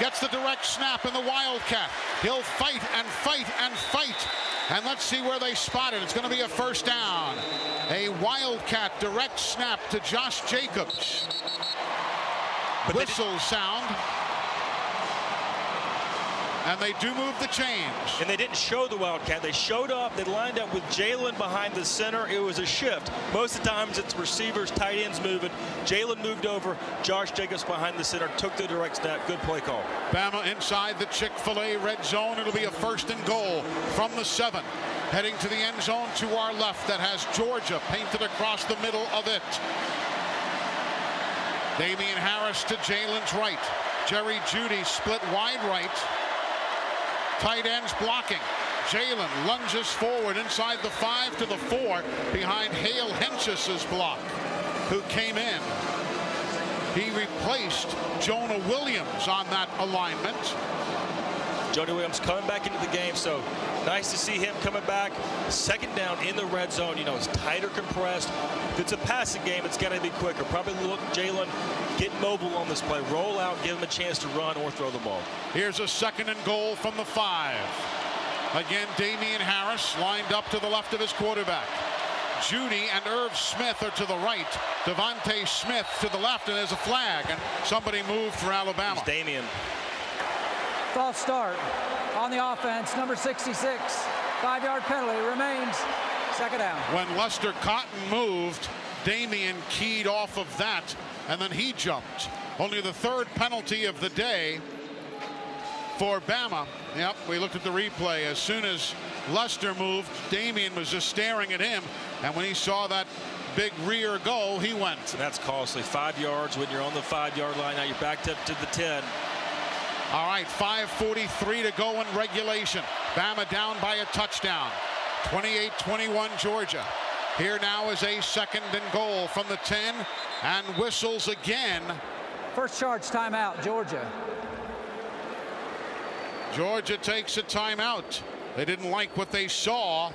gets the direct snap in the Wildcat. He'll fight and fight and fight. And let's see where they spot it. It's going to be a first down. A Wildcat direct snap to Josh Jacobs. But whistle sound. And they do move the chains. And they didn't show the Wildcat. They showed up. They lined up with Jalen behind the center. It was a shift. Most of the times it's receivers, tight ends moving. Jalen moved over. Josh Jacobs behind the center took the direct snap. Good play call. Bama inside the Chick-fil-A red zone. It'll be a first and goal from the seven. Heading to the end zone to our left that has Georgia painted across the middle of it. Damian Harris to Jalen's right. Jerry Jeudy split wide right. Tight ends blocking. Jalen lunges forward inside the five to the four behind Hale Henches's block, who came in. He replaced Jonah Williams on that alignment. Jonah Williams coming back into the game, so nice to see him coming back. Second down in the red zone. You know, it's tighter compressed. If it's a passing game, it's got to be quicker. Probably look, Jalen, get mobile on this play. Roll out, give him a chance to run or throw the ball. Here's a second and goal from the five. Again, Damian Harris lined up to the left of his quarterback. Jeudy and Irv Smith are to the right. DeVonta Smith to the left, and there's a flag, and somebody moved for Alabama. It's Damian. False start on the offense, number sixty-six. Five-yard penalty remains. Second down. When Lester Cotton moved, Damian keyed off of that, and then he jumped. Only the third penalty of the day for Bama. Yep, we looked at the replay. As soon as Lester moved, Damian was just staring at him, and when he saw that big rear goal, he went. And that's costly. Five yards when you're on the five-yard line. Now you're backed up to the ten. All right, five forty-three to go in regulation. Bama down by a touchdown. twenty-eight twenty-one Georgia. Here now is a second and goal from the ten, and whistles again. First charge timeout, Georgia. Georgia takes a timeout. They didn't like what they saw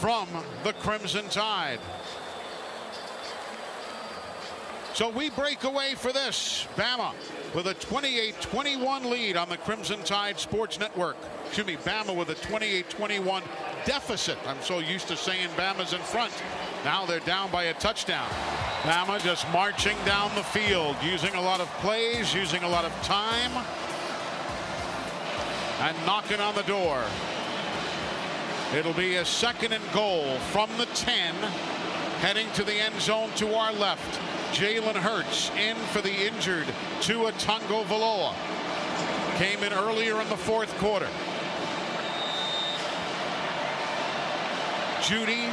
from the Crimson Tide. So we break away for this. Bama with a twenty-eight twenty-one lead on the Crimson Tide Sports Network. Excuse me, Bama with a twenty-eight twenty-one deficit. I'm so used to saying Bama's in front. Now they're down by a touchdown. Bama just marching down the field, using a lot of plays, using a lot of time, and knocking on the door. It'll be a second and goal from the ten, heading to the end zone to our left. Jalen Hurts in for the injured Tua Tagovailoa. Came in earlier in the fourth quarter. Jeudy,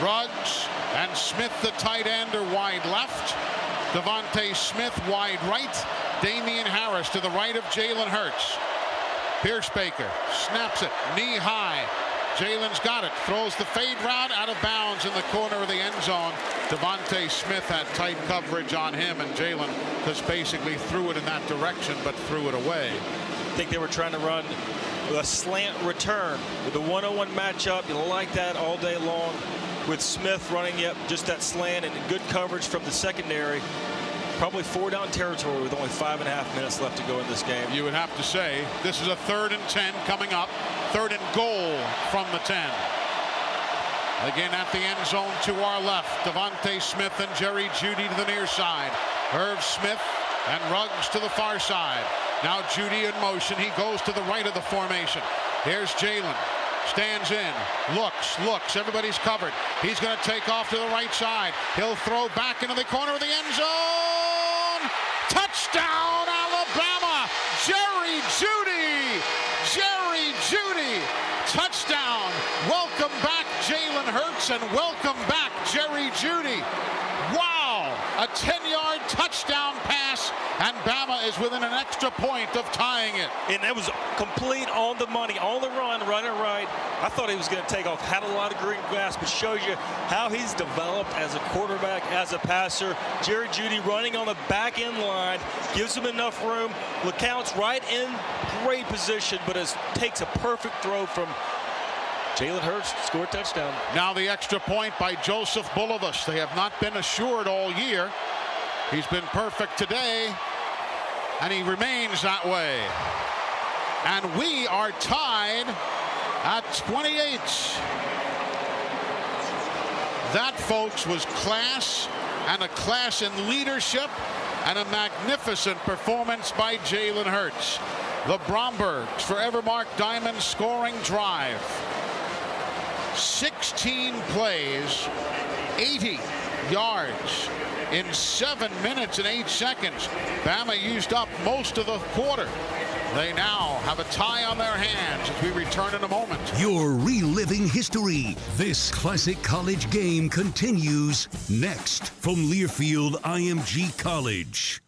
Ruggs, and Smith, the tight end, are wide left. DeVonta Smith wide right. Damian Harris to the right of Jalen Hurts. Pierce Baker snaps it knee high. Jalen's got it, throws the fade route out of bounds in the corner of the end zone. DeVonta Smith had tight coverage on him, and Jalen just basically threw it in that direction but threw it away. I think they were trying to run a slant return with a one-on-one matchup. You like that all day long with Smith running up just that slant and good coverage from the secondary. Probably four down territory with only five and a half minutes left to go in this game. You would have to say this is a third and ten coming up. Third and goal from the ten. Again at the end zone to our left. DeVonta Smith and Jerry Jeudy to the near side. Irv Smith And Ruggs to the far side. Now Jeudy in motion. He goes to the right of the formation. Here's Jalen. Stands in. Looks, looks. Everybody's covered. He's going to take off to the right side. He'll throw back into the corner of the end zone. Touchdown, Alabama. Jerry Jeudy. Jerry Jeudy. Touchdown. Welcome back, Jalen Hurts, and welcome back, Jerry Jeudy. Wow. A ten-yard touchdown pass, and Bama is within an extra point of tying it. And that was complete on the money, on the run, running right. I thought he was going to take off. Had a lot of green grass, but shows you how he's developed as a quarterback, as a passer. Jerry Jeudy running on the back end line, gives him enough room. LeCount's right in great position, but it takes a perfect throw from Jalen Hurts to score a touchdown. Now the extra point by Joseph Bulovas. They have not been assured all year. He's been perfect today, and he remains that way. And we are tied at twenty-eight. That, folks, was class, and a class in leadership, and a magnificent performance by Jalen Hurts. The Brombergs forever mark Diamond scoring drive. sixteen plays, eighty yards. In seven minutes and eight seconds, Bama used up most of the quarter. They now have a tie on their hands as we return in a moment. You're reliving history. This classic college game continues next from Learfield I M G College.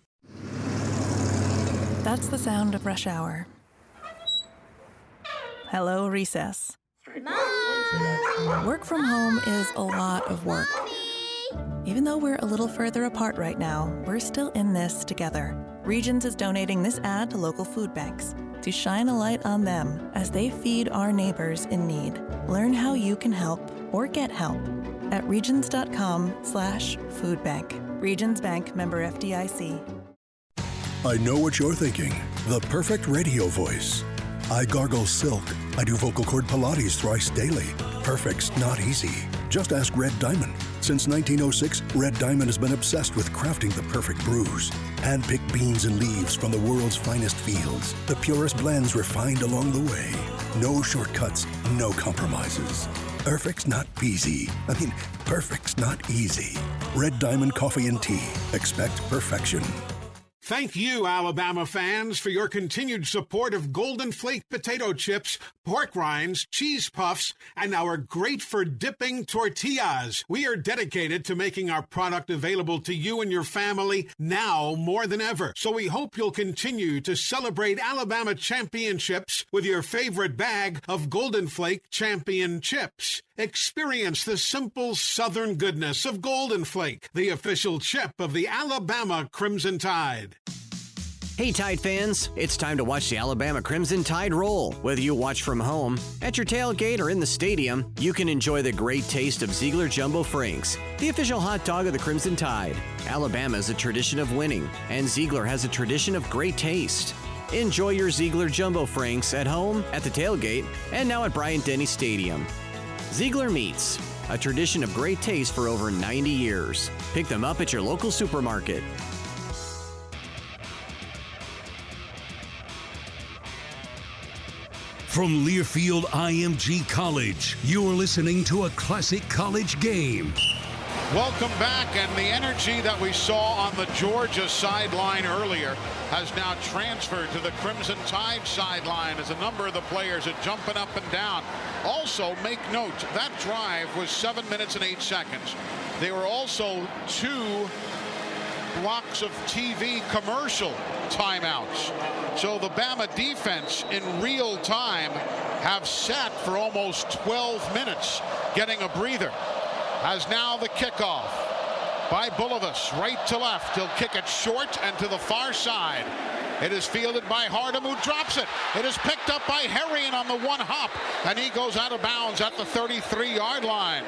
That's the sound of rush hour. Hello, recess. Mom! Work from home is a lot of work. Even though we're a little further apart right now, we're still in this together. Regions is donating this ad to local food banks to shine a light on them as they feed our neighbors in need. Learn how you can help or get help at regions dot com slash food bank. Regions Bank, member F D I C. I know what you're thinking. The perfect radio voice. I gargle silk. I do vocal cord Pilates thrice daily. Perfect's not easy. Just ask Red Diamond. Since nineteen oh six, Red Diamond has been obsessed with crafting the perfect brews. Hand-picked beans and leaves from the world's finest fields. The purest blends refined along the way. No shortcuts, no compromises. Perfect's not easy. I mean, perfect's not easy. Red Diamond Coffee and Tea. Expect perfection. Thank you, Alabama fans, for your continued support of Golden Flake potato chips, pork rinds, cheese puffs, and our great for dipping tortillas. We are dedicated to making our product available to you and your family now more than ever. So we hope you'll continue to celebrate Alabama championships with your favorite bag of Golden Flake champion chips. Experience the simple southern goodness of Golden Flake, the official chip of the Alabama Crimson Tide. Hey Tide fans, it's time to watch the Alabama Crimson Tide roll. Whether you watch from home, at your tailgate, or in the stadium, you can enjoy the great taste of Ziegler Jumbo Franks, the official hot dog of the Crimson Tide. Alabama has a tradition of winning, and Ziegler has a tradition of great taste. Enjoy your Ziegler Jumbo Franks at home, at the tailgate, and now at Bryant-Denny Stadium. Ziegler Meats, a tradition of great taste for over ninety years. Pick them up at your local supermarket. From Learfield I M G College, you're listening to a classic college game. Welcome back, and the energy that we saw on the Georgia sideline earlier has now transferred to the Crimson Tide sideline as a number of the players are jumping up and down. Also, make note, that drive was seven minutes and eight seconds. There were also two blocks of T V commercial timeouts. So the Bama defense in real time have sat for almost twelve minutes getting a breather. As now the kickoff by Bulovas, right to left. He'll kick it short and to the far side. It is fielded by Hardham, who drops it. It is picked up by Herrien on the one hop, and he goes out of bounds at the thirty-three-yard line.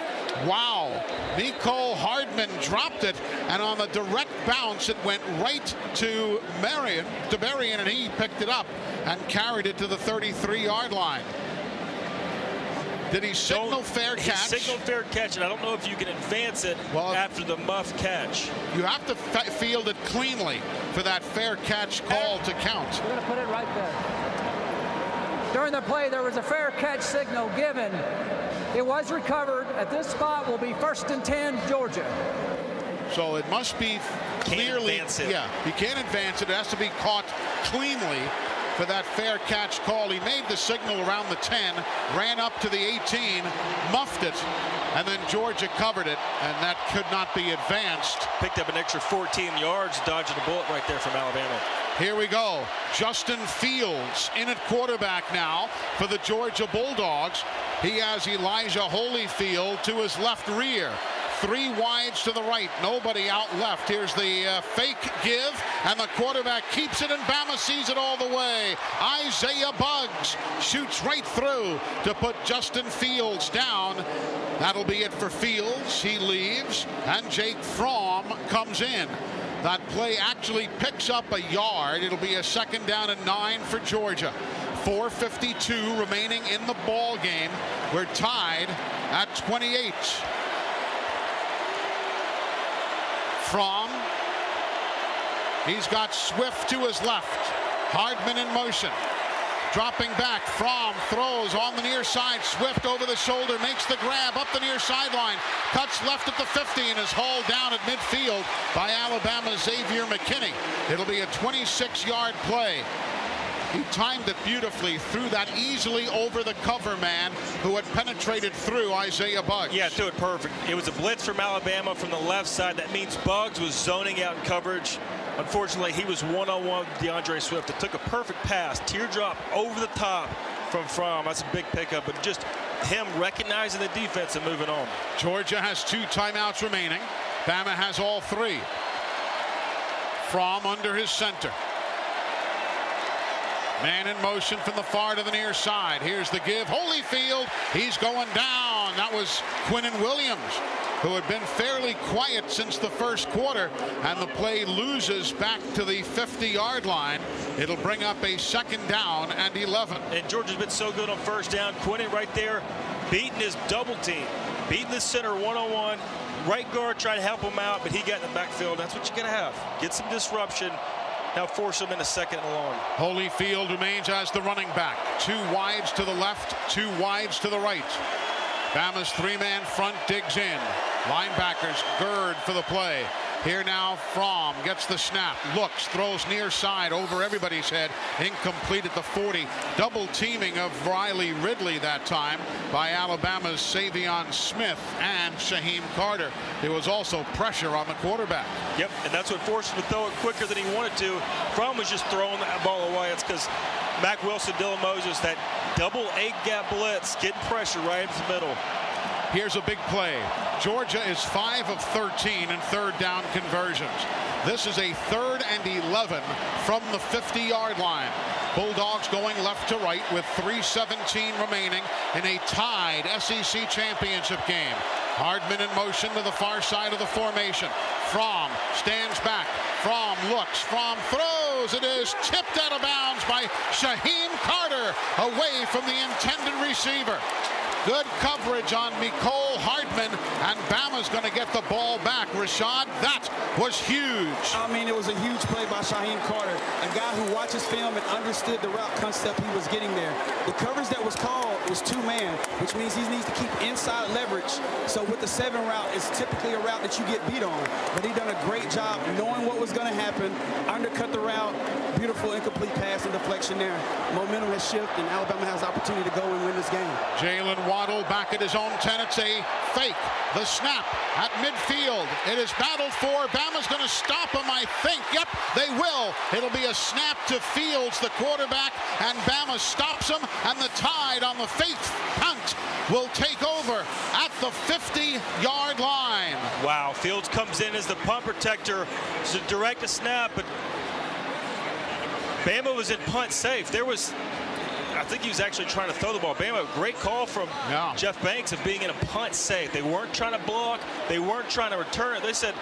Wow. Mecole Hardman dropped it, and on the direct bounce, it went right to Marion, to Marion, and he picked it up and carried it to the thirty-three-yard line. Did he signal fair catch? He signaled fair catch, and I don't know if you can advance it well, after the muff catch. You have to field it cleanly for that fair catch call to count. We're going to put it right there. During the play, there was a fair catch signal given. It was recovered. At this spot will be first and ten, Georgia. So it must be clearly. Yeah, he can't advance it. It has to be caught cleanly for that fair catch call. He made the signal around the ten, ran up to the eighteen, muffed it, and then Georgia covered it, and that could not be advanced. Picked up an extra fourteen yards, dodging a bullet right there from Alabama. Here we go. Justin Fields in at quarterback now for the Georgia Bulldogs. He has Elijah Holyfield to his left rear. Three wides to the right, nobody out left. Here's the uh, fake give, and the quarterback keeps it, and Bama sees it all the way. Isaiah Buggs shoots right through to put Justin Fields down. That'll be it for Fields. He leaves, and Jake Fromm comes in. That play actually picks up a yard. It'll be a second down and nine for Georgia. four fifty-two remaining in the ball game. We're tied at twenty-eight. Fromm. He's got Swift to his left. Hardman in motion. Dropping back. Fromm throws on the near side. Swift over the shoulder. Makes the grab up the near sideline. Cuts left at the fifty and is hauled down at midfield by Alabama's Xavier McKinney. It'll be a twenty-six yard play. He timed it beautifully, threw that easily over the cover man who had penetrated through Isaiah Buggs. Yeah, threw it perfect. It was a blitz from Alabama from the left side. That means Buggs was zoning out coverage. Unfortunately, he was one-on-one with DeAndre Swift. It took a perfect pass, teardrop over the top from Fromm. That's a big pickup, but just him recognizing the defense and moving on. Georgia has two timeouts remaining. Bama has all three. Fromm under his center. Man in motion from the far to the near side. Here's the give. Holyfield, he's going down. That was Quinnen Williams, who had been fairly quiet since the first quarter, and the play loses back to the fifty yard line. It'll bring up a second down and eleven. And Georgia's been so good on first down. Quinnen right there, beating his double team, beating the center one-on-one. Right guard tried to help him out, but he got in the backfield. That's what you're going to have. Get some disruption. Now force him in a second and long. Holyfield remains as the running back. Two wides to the left, two wides to the right. Bama's three-man front digs in. Linebackers gird for the play. Here now, Fromm gets the snap, looks, throws near side over everybody's head. Incomplete at the forty. Double teaming of Riley Ridley that time by Alabama's Savion Smith and Shaheem Carter. There was also pressure on the quarterback. Yep, and that's what forced him to throw it quicker than he wanted to. Fromm was just throwing that ball away. It's because Mack Wilson, Dylan Moses, that double eight-gap blitz, getting pressure right in the middle. Here's a big play. Georgia is five of thirteen in third down conversions. This is a third and eleven from the fifty yard line. Bulldogs going left to right with three seventeen remaining in a tied S E C championship game. Hardman in motion to the far side of the formation. Fromm stands back. Fromm looks. Fromm throws. It is tipped out of bounds by Shaheem Carter away from the intended receiver. Good coverage on Mecole Hardman, and Bama's going to get the ball back. Rashad, that was huge. I mean, it was a huge play by Shaheem Carter, a guy who watches film and understood the route concept he was getting there. The coverage that was called was two-man, which means he needs to keep inside leverage. So with the seven route, it's typically a route that you get beat on. But he done a great job knowing what was going to happen, undercut the route, beautiful incomplete pass and deflection there. Momentum has shifted, and Alabama has the opportunity to go and win this game. Jaylen Waddle back at his own ten. It's a fake. The snap at midfield. It is battled for. Bama's going to stop him, I think. Yep, they will. It'll be a snap to Fields, the quarterback, and Bama stops him, and the Tide on the faith punt will take over at the fifty yard line. Wow, Fields comes in as the punt protector. It's a direct snap, but Bama was in punt safe. There was, I think he was actually trying to throw the ball. Bama, great call from yeah. Jeff Banks of being in a punt safe. They weren't trying to block. They weren't trying to return it. They said,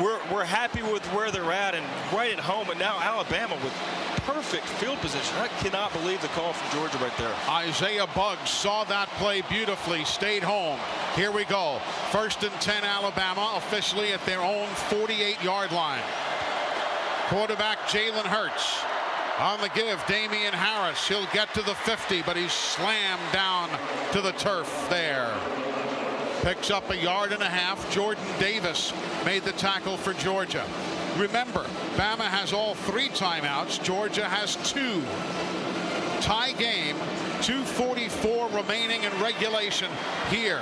we're, we're happy with where they're at and right at home. And now Alabama with perfect field position. I cannot believe the call from Georgia right there. Isaiah Buggs saw that play beautifully, stayed home. Here we go. First and ten, Alabama, officially at their own forty-eight yard line. Quarterback Jalen Hurts. On the give, Damian Harris. He'll get to the fifty, but he's slammed down to the turf there. Picks up a yard and a half. Jordan Davis made the tackle for Georgia. Remember, Bama has all three timeouts. Georgia has two. Tie game, two forty-four remaining in regulation here.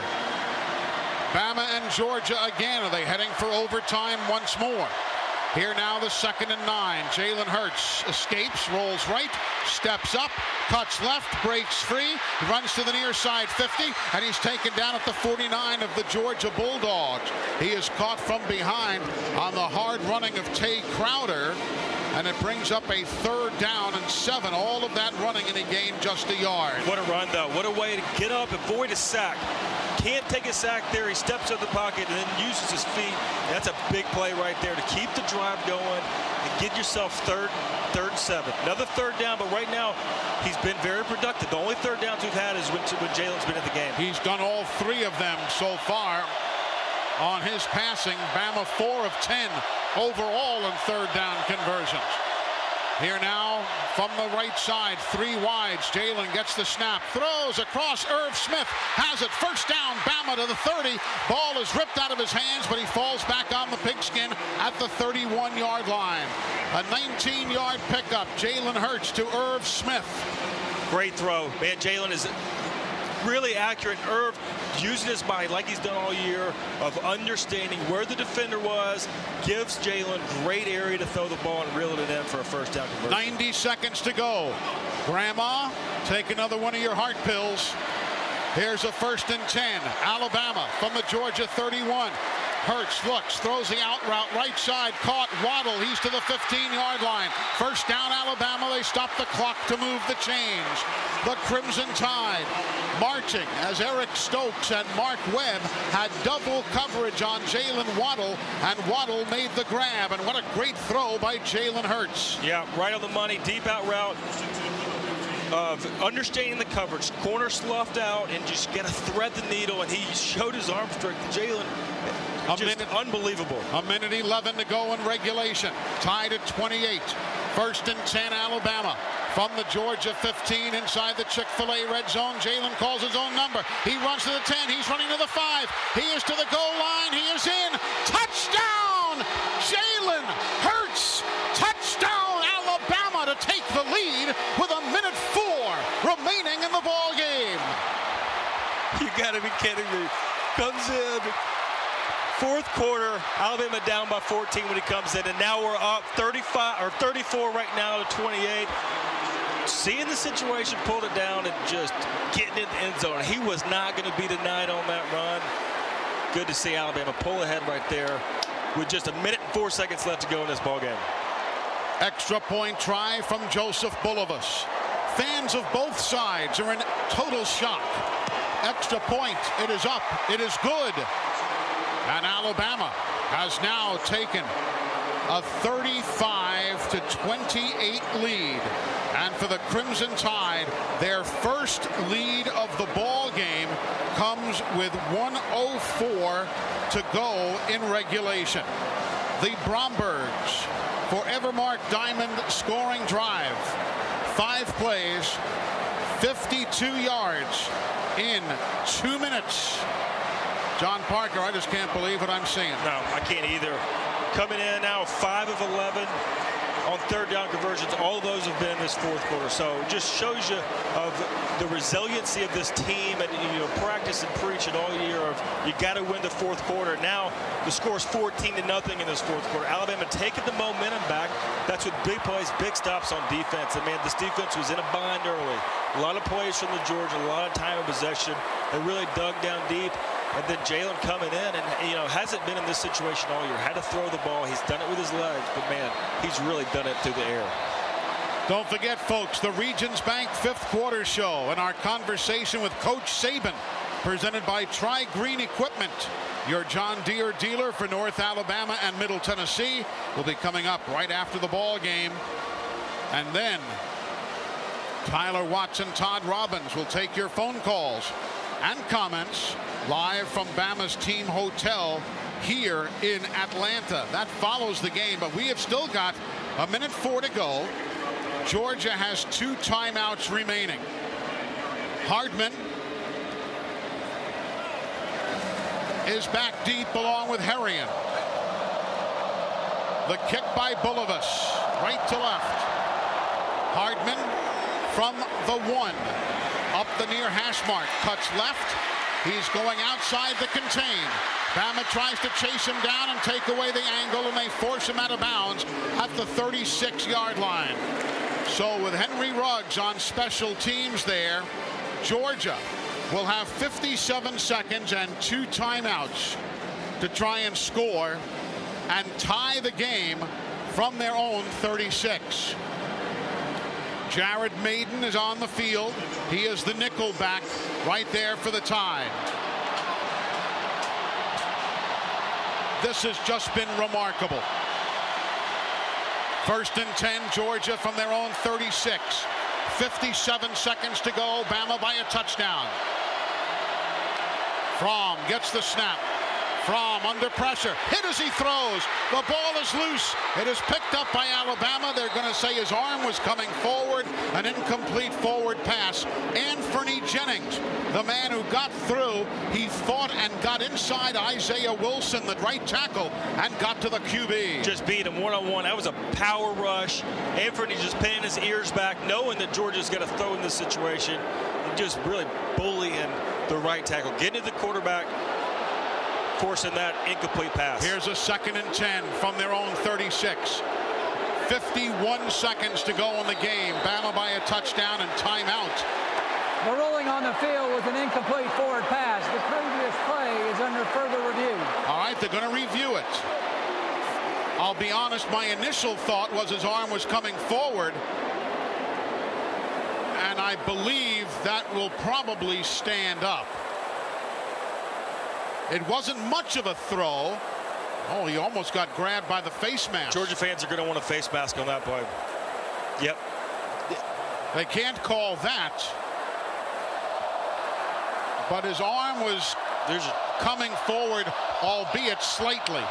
Bama and Georgia again. Are they heading for overtime once more? Here now, the second and nine. Jalen Hurts escapes, rolls right, steps up, cuts left, breaks free, runs to the near side fifty, and he's taken down at the forty-nine of the Georgia Bulldogs. He is caught from behind on the hard running of Tay Crowder, and it brings up a third down and seven. All of that running, and he gained just a yard. What a run, though. What a way to get up, avoid a sack. Can't take a sack there. He steps up the pocket and then uses his feet. That's a big play right there to keep the drive going and get yourself third, third and seven. Another third down, but right now he's been very productive. The only third downs we've had is when, when Jalen's been at the game. He's done all three of them so far on his passing. Bama four of ten overall in third down conversions. Here now from the right side, three wides. Jalen gets the snap, throws across. Irv Smith has it. First down, Bama to the thirty. Ball is ripped out of his hands, but he falls back on the pigskin at the thirty-one yard line. A nineteen yard pickup. Jalen Hurts to Irv Smith. Great throw. Man, Jalen is really accurate. Irv using his body like he's done all year, of understanding where the defender was, gives Jalen great area to throw the ball and reel it in for a first down conversion. ninety seconds to go. Grandma, take another one of your heart pills. Here's a first and ten. Alabama from the Georgia thirty-one. Hurts looks, throws the out route, right side, caught. Waddle, he's to the fifteen yard line. First down, Alabama. They stop the clock to move the chains. The Crimson Tide marching as Eric Stokes and Mark Webb had double coverage on Jaylen Waddle, and Waddle made the grab. And what a great throw by Jalen Hurts. Yeah, right on the money, deep out route. Of understanding the coverage, corner sloughed out, and just got to thread the needle, and he showed his arm strength to Jalen. Just minute, unbelievable. A minute eleven to go in regulation. Tied at twenty-eight. First and ten, Alabama. From the Georgia fifteen, inside the Chick-fil-A red zone. Jalen calls his own number. He runs to the ten. He's running to the five. He is to the goal line. He is in. Touchdown, Jalen Hurts. Touchdown, Alabama, to take the lead with a minute four remaining in the ball game. You got to be kidding me. Comes in. Fourth quarter, Alabama down by fourteen when he comes in, and now we're up thirty-five or thirty-four right now to twenty-eight. Seeing the situation, pulled it down, and just getting in the end zone. He was not going to be denied on that run. Good to see Alabama pull ahead right there with just a minute and four seconds left to go in this ballgame. Extra point try from Joseph Bulovas. Fans of both sides are in total shock. Extra point. It is up. It is good. And Alabama has now taken a thirty-five to twenty-eight lead. And for the Crimson Tide, their first lead of the ball game comes with one oh four to go in regulation. The Brombergs, for Evermark Diamond scoring drive. Five plays, fifty-two yards in two minutes. John Parker, I just can't believe what I'm seeing. No, I can't either. Coming in now, five of eleven on third down conversions. All those have been in this fourth quarter. So it just shows you of the resiliency of this team, and you know, practice and preach it all year of you got to win the fourth quarter. Now the score is fourteen to nothing in this fourth quarter. Alabama taking the momentum back. That's with big plays, big stops on defense. And man, this defense was in a bind early. A lot of plays from the Georgia, a lot of time of possession. They really dug down deep. And then Jalen coming in, and you know, hasn't been in this situation all year. Had to throw the ball. He's done it with his legs, but man, he's really done it through the air. Don't forget, folks, the Regions Bank fifth quarter show and our conversation with Coach Saban, presented by Tri-Green Equipment, your John Deere dealer for North Alabama and Middle Tennessee, will be coming up right after the ball game. And then Tyler Watson, Todd Robbins will take your phone calls and comments live from Bama's team hotel here in Atlanta. That follows the game, but we have still got a minute four to go. Georgia has two timeouts remaining. Hardman is back deep along with Herrien. The kick by Bulovas, right to left. Hardman from the one, up the near hash mark, cuts left. He's going outside the contain. Bama tries to chase him down and take away the angle, and they force him out of bounds at the thirty-six yard line. So with Henry Ruggs on special teams there, Georgia will have fifty-seven seconds and two timeouts to try and score and tie the game from their own thirty-six. Jared Mayden is on the field. He is the nickel back right there for the tie. This has just been remarkable. First and ten, Georgia from their own thirty-six. fifty-seven seconds to go. Bama by a touchdown. Fromm gets the snap. Fromm under pressure. Hit as he throws. The ball is loose. It is picked up by Alabama. They're going to say his arm was coming forward. An incomplete forward pass. Anfernee Jennings, the man who got through, he fought and got inside Isaiah Wilson, the right tackle, and got to the Q B. Just beat him one-on-one. That was a power rush. Anfernee just pinning his ears back, knowing that Georgia's going to throw in this situation. Just really bullying the right tackle, getting to the quarterback, forcing that incomplete pass. Here's a second and ten from their own thirty-six. fifty-one seconds to go in the game. Bama by a touchdown and timeout. We're rolling on the field with an incomplete forward pass. The previous play is under further review. All right, they're going to review it. I'll be honest, my initial thought was his arm was coming forward, and I believe that will probably stand up. It wasn't much of a throw. Oh, he almost got grabbed by the face mask. Georgia fans are going to want a face mask on that play. Yep. They can't call that. But his arm was There's coming forward, albeit slightly.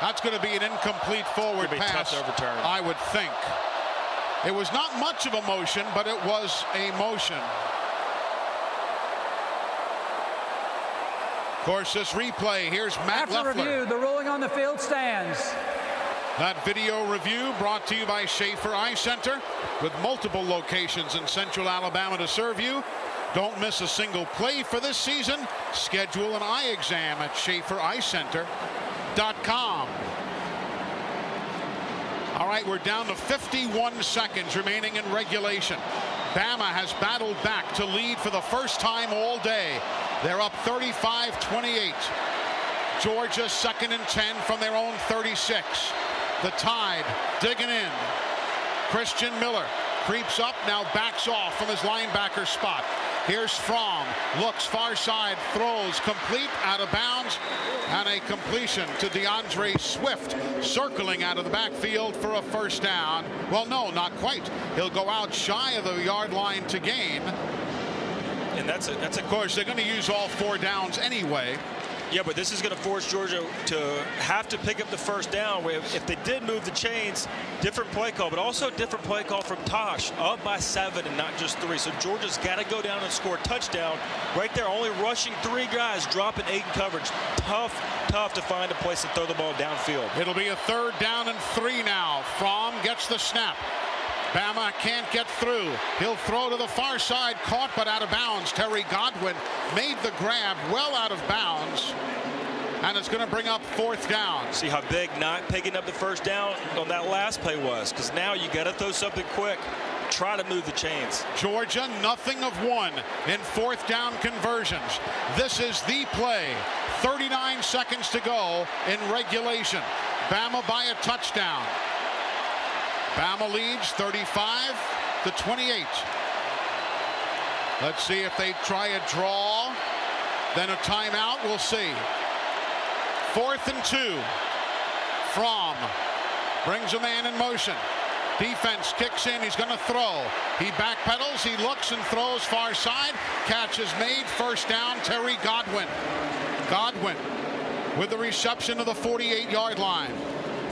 That's going to be an incomplete forward pass, I would think. It was not much of a motion, but it was a motion. Of course, this replay, here's Matt Leffler. After review, the ruling on the field stands. That video review brought to you by Schaefer Eye Center, with multiple locations in Central Alabama to serve you. Don't miss a single play for this season. Schedule an eye exam at Schaefer Eye Center dot com. All right, we're down to fifty-one seconds remaining in regulation. Bama has battled back to lead for the first time all day. They're up thirty-five twenty-eight. Georgia second and ten from their own thirty-six. The Tide digging in. Christian Miller creeps up, now backs off from his linebacker spot. Here's Fromm, looks far side, throws complete, out of bounds, and a completion to DeAndre Swift, circling out of the backfield for a first down. Well, no, not quite. He'll go out shy of the yard line to gain. And that's a, that's a, of course, they're going to use all four downs anyway. Yeah, but this is going to force Georgia to have to pick up the first down. If they did move the chains, different play call, but also different play call from Tosh, up by seven and not just three. So Georgia's got to go down and score a touchdown right there. Only rushing three guys, dropping eight in coverage. Tough, tough to find a place to throw the ball downfield. It'll be a third down and three now. Fromm gets the snap. Bama can't get through. He'll throw to the far side, caught but out of bounds. Terry Godwin made the grab well out of bounds, and it's going to bring up fourth down. See how big not picking up the first down on that last play was, because now you got to throw something quick, try to move the chains. Georgia nothing of one in fourth down conversions. This is the play. thirty-nine seconds to go in regulation. Bama by a touchdown. Bama leads thirty-five to twenty-eight. Let's see if they try a draw, then a timeout. We'll see. Fourth and two. Fromm brings a man in motion. Defense kicks in. He's going to throw. He backpedals. He looks and throws far side. Catch is made. First down, Terry Godwin. Godwin with the reception of the forty-eight yard line.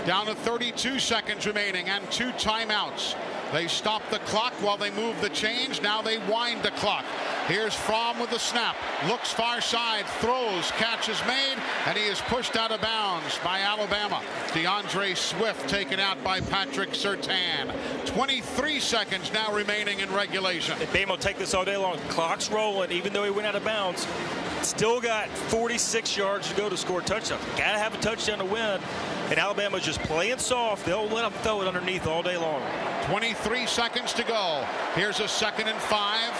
Down to thirty-two seconds remaining and two timeouts. They stop the clock while they move the chains. Now they wind the clock. Here's Fromm with the snap. Looks far side, throws, catch is made, and he is pushed out of bounds by Alabama. DeAndre Swift taken out by Patrick Surtain. twenty-three seconds now remaining in regulation. Bama will take this all day long. Clock's rolling, even though he went out of bounds. Still got forty-six yards to go to score a touchdown. Got to have a touchdown to win. And Alabama's just playing soft. They'll let them throw it underneath all day long. twenty-three seconds to go. Here's a second and five.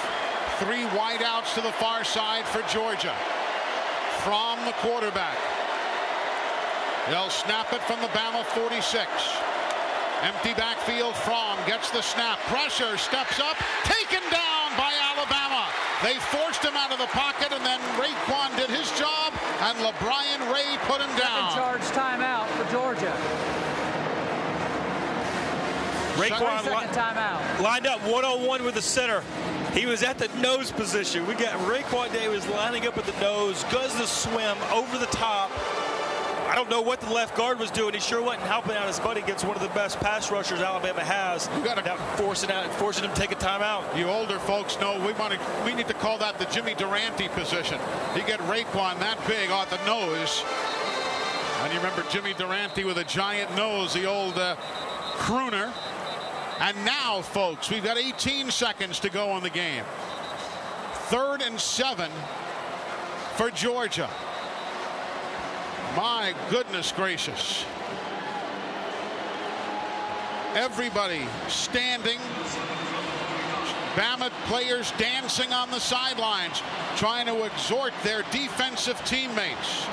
Three wideouts to the far side for Georgia. From the quarterback. They'll snap it from the Bama forty-six. Empty backfield. Fromm gets the snap. Pressure, steps up. Taken down by Alabama. They forced him out of the pocket, and then Raekwon did his job, and LeBrian Ray put him down. And charge timeout for Georgia. Raekwon li timeout. lined up one on one with the center. He was at the nose position. We got Raekwon Davis lining up at the nose, goes the swim over the top. I don't know what the left guard was doing. He sure wasn't helping out his buddy. Gets one of the best pass rushers Alabama has. You got to force it out, forcing him to take a timeout. You older folks know we want to. We need to call that the Jimmy Durante position. You get Raekwon that big off the nose, and you remember Jimmy Durante with a giant nose, the old uh, crooner. And now, folks, we've got eighteen seconds to go on the game. Third and seven for Georgia. My goodness gracious. Everybody standing. Bama players dancing on the sidelines, trying to exhort their defensive teammates.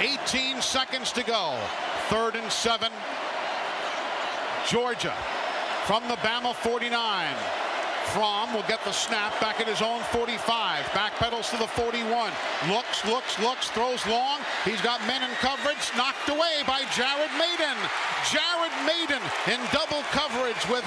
eighteen seconds to go. Third and seven. Georgia from the Bama forty-nine. Fromm will get the snap back at his own forty-five. Backpedals to the forty-one. Looks, looks, looks, throws long. He's got men in coverage. Knocked away by Jared Mayden. Jared Mayden in double coverage with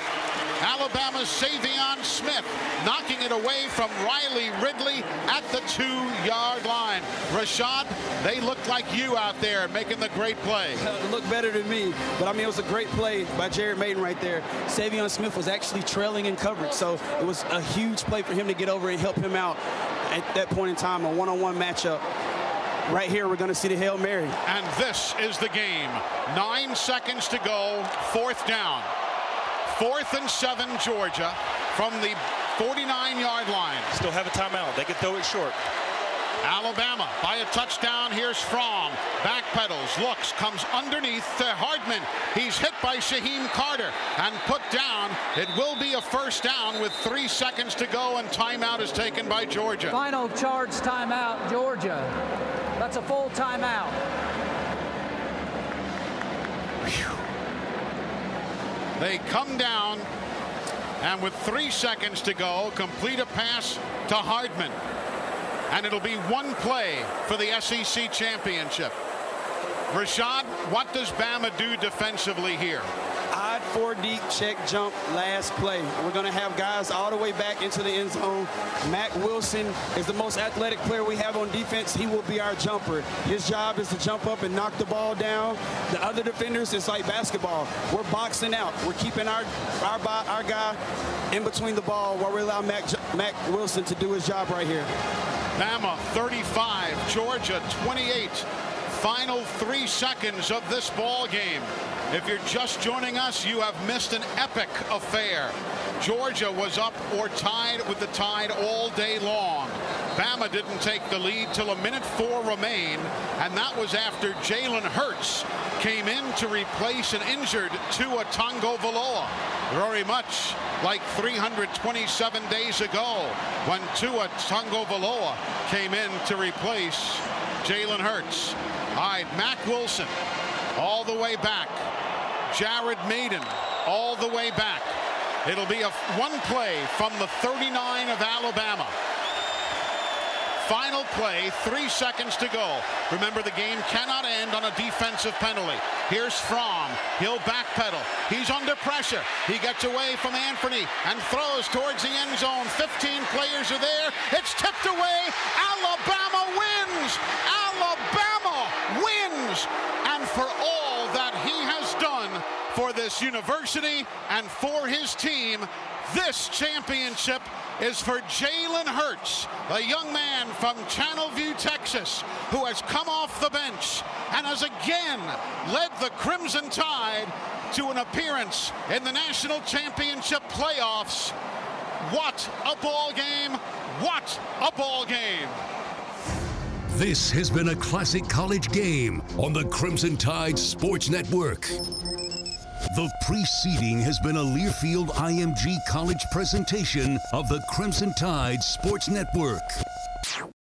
Alabama's Savion Smith. Knocking it away from Riley Ridley at the two yard line. Rashad, they look like you out there making the great play. Uh, look better than me, but I mean, it was a great play by Jared Mayden right there. Savion Smith was actually trailing in coverage, so it was a huge play for him to get over and help him out at that point in time, a one on one matchup. Right here, we're going to see the Hail Mary. And this is the game. Nine seconds to go, fourth down. Fourth and seven, Georgia, from the forty-nine yard line. Still have a timeout. They could throw it short. Alabama by a touchdown. Here's Fromm. Backpedals, looks, comes underneath to Hardman. He's hit by Shaheem Carter and put down. It will be a first down with three seconds to go, and timeout is taken by Georgia. Final charge timeout, Georgia. That's a full timeout. Whew. They come down, and with three seconds to go, complete a pass to Hardman. And it'll be one play for the S E C championship. Rashad, what does Bama do defensively here? Odd four deep check jump last play. We're going to have guys all the way back into the end zone. Mack Wilson is the most athletic player we have on defense. He will be our jumper. His job is to jump up and knock the ball down. The other defenders, it's like basketball. We're boxing out. We're keeping our our, our guy in between the ball while we allow Mack, Mack Wilson to do his job right here. Bama thirty-five, Georgia twenty-eight. Final three seconds of this ball game. If you're just joining us, you have missed an epic affair. Georgia was up or tied with the Tide all day long. Bama didn't take the lead till a minute four remain, and that was after Jalen Hurts came in to replace an injured Tua Tagovailoa. Very much like three hundred twenty-seven days ago when Tua Tagovailoa came in to replace Jalen Hurts. All right, Mack Wilson all the way back. Jared Mayden all the way back. It'll be a one play from the thirty-nine of Alabama. Final play, three seconds to go. Remember, the game cannot end on a defensive penalty. Here's Fromm. He'll backpedal. He's under pressure. He gets away from Anfernee and throws towards the end zone. fifteen players are there. It's tipped away. Alabama wins. Alabama wins. And for all that he has done for this university and for his team, this championship is for Jalen Hurts, a young man from Channel View, Texas, who has come off the bench and has again led the Crimson Tide to an appearance in the national championship playoffs. What a ball game! What a ball game! This has been a classic college game on the Crimson Tide Sports Network. The preceding has been a Learfield I M G College presentation of the Crimson Tide Sports Network.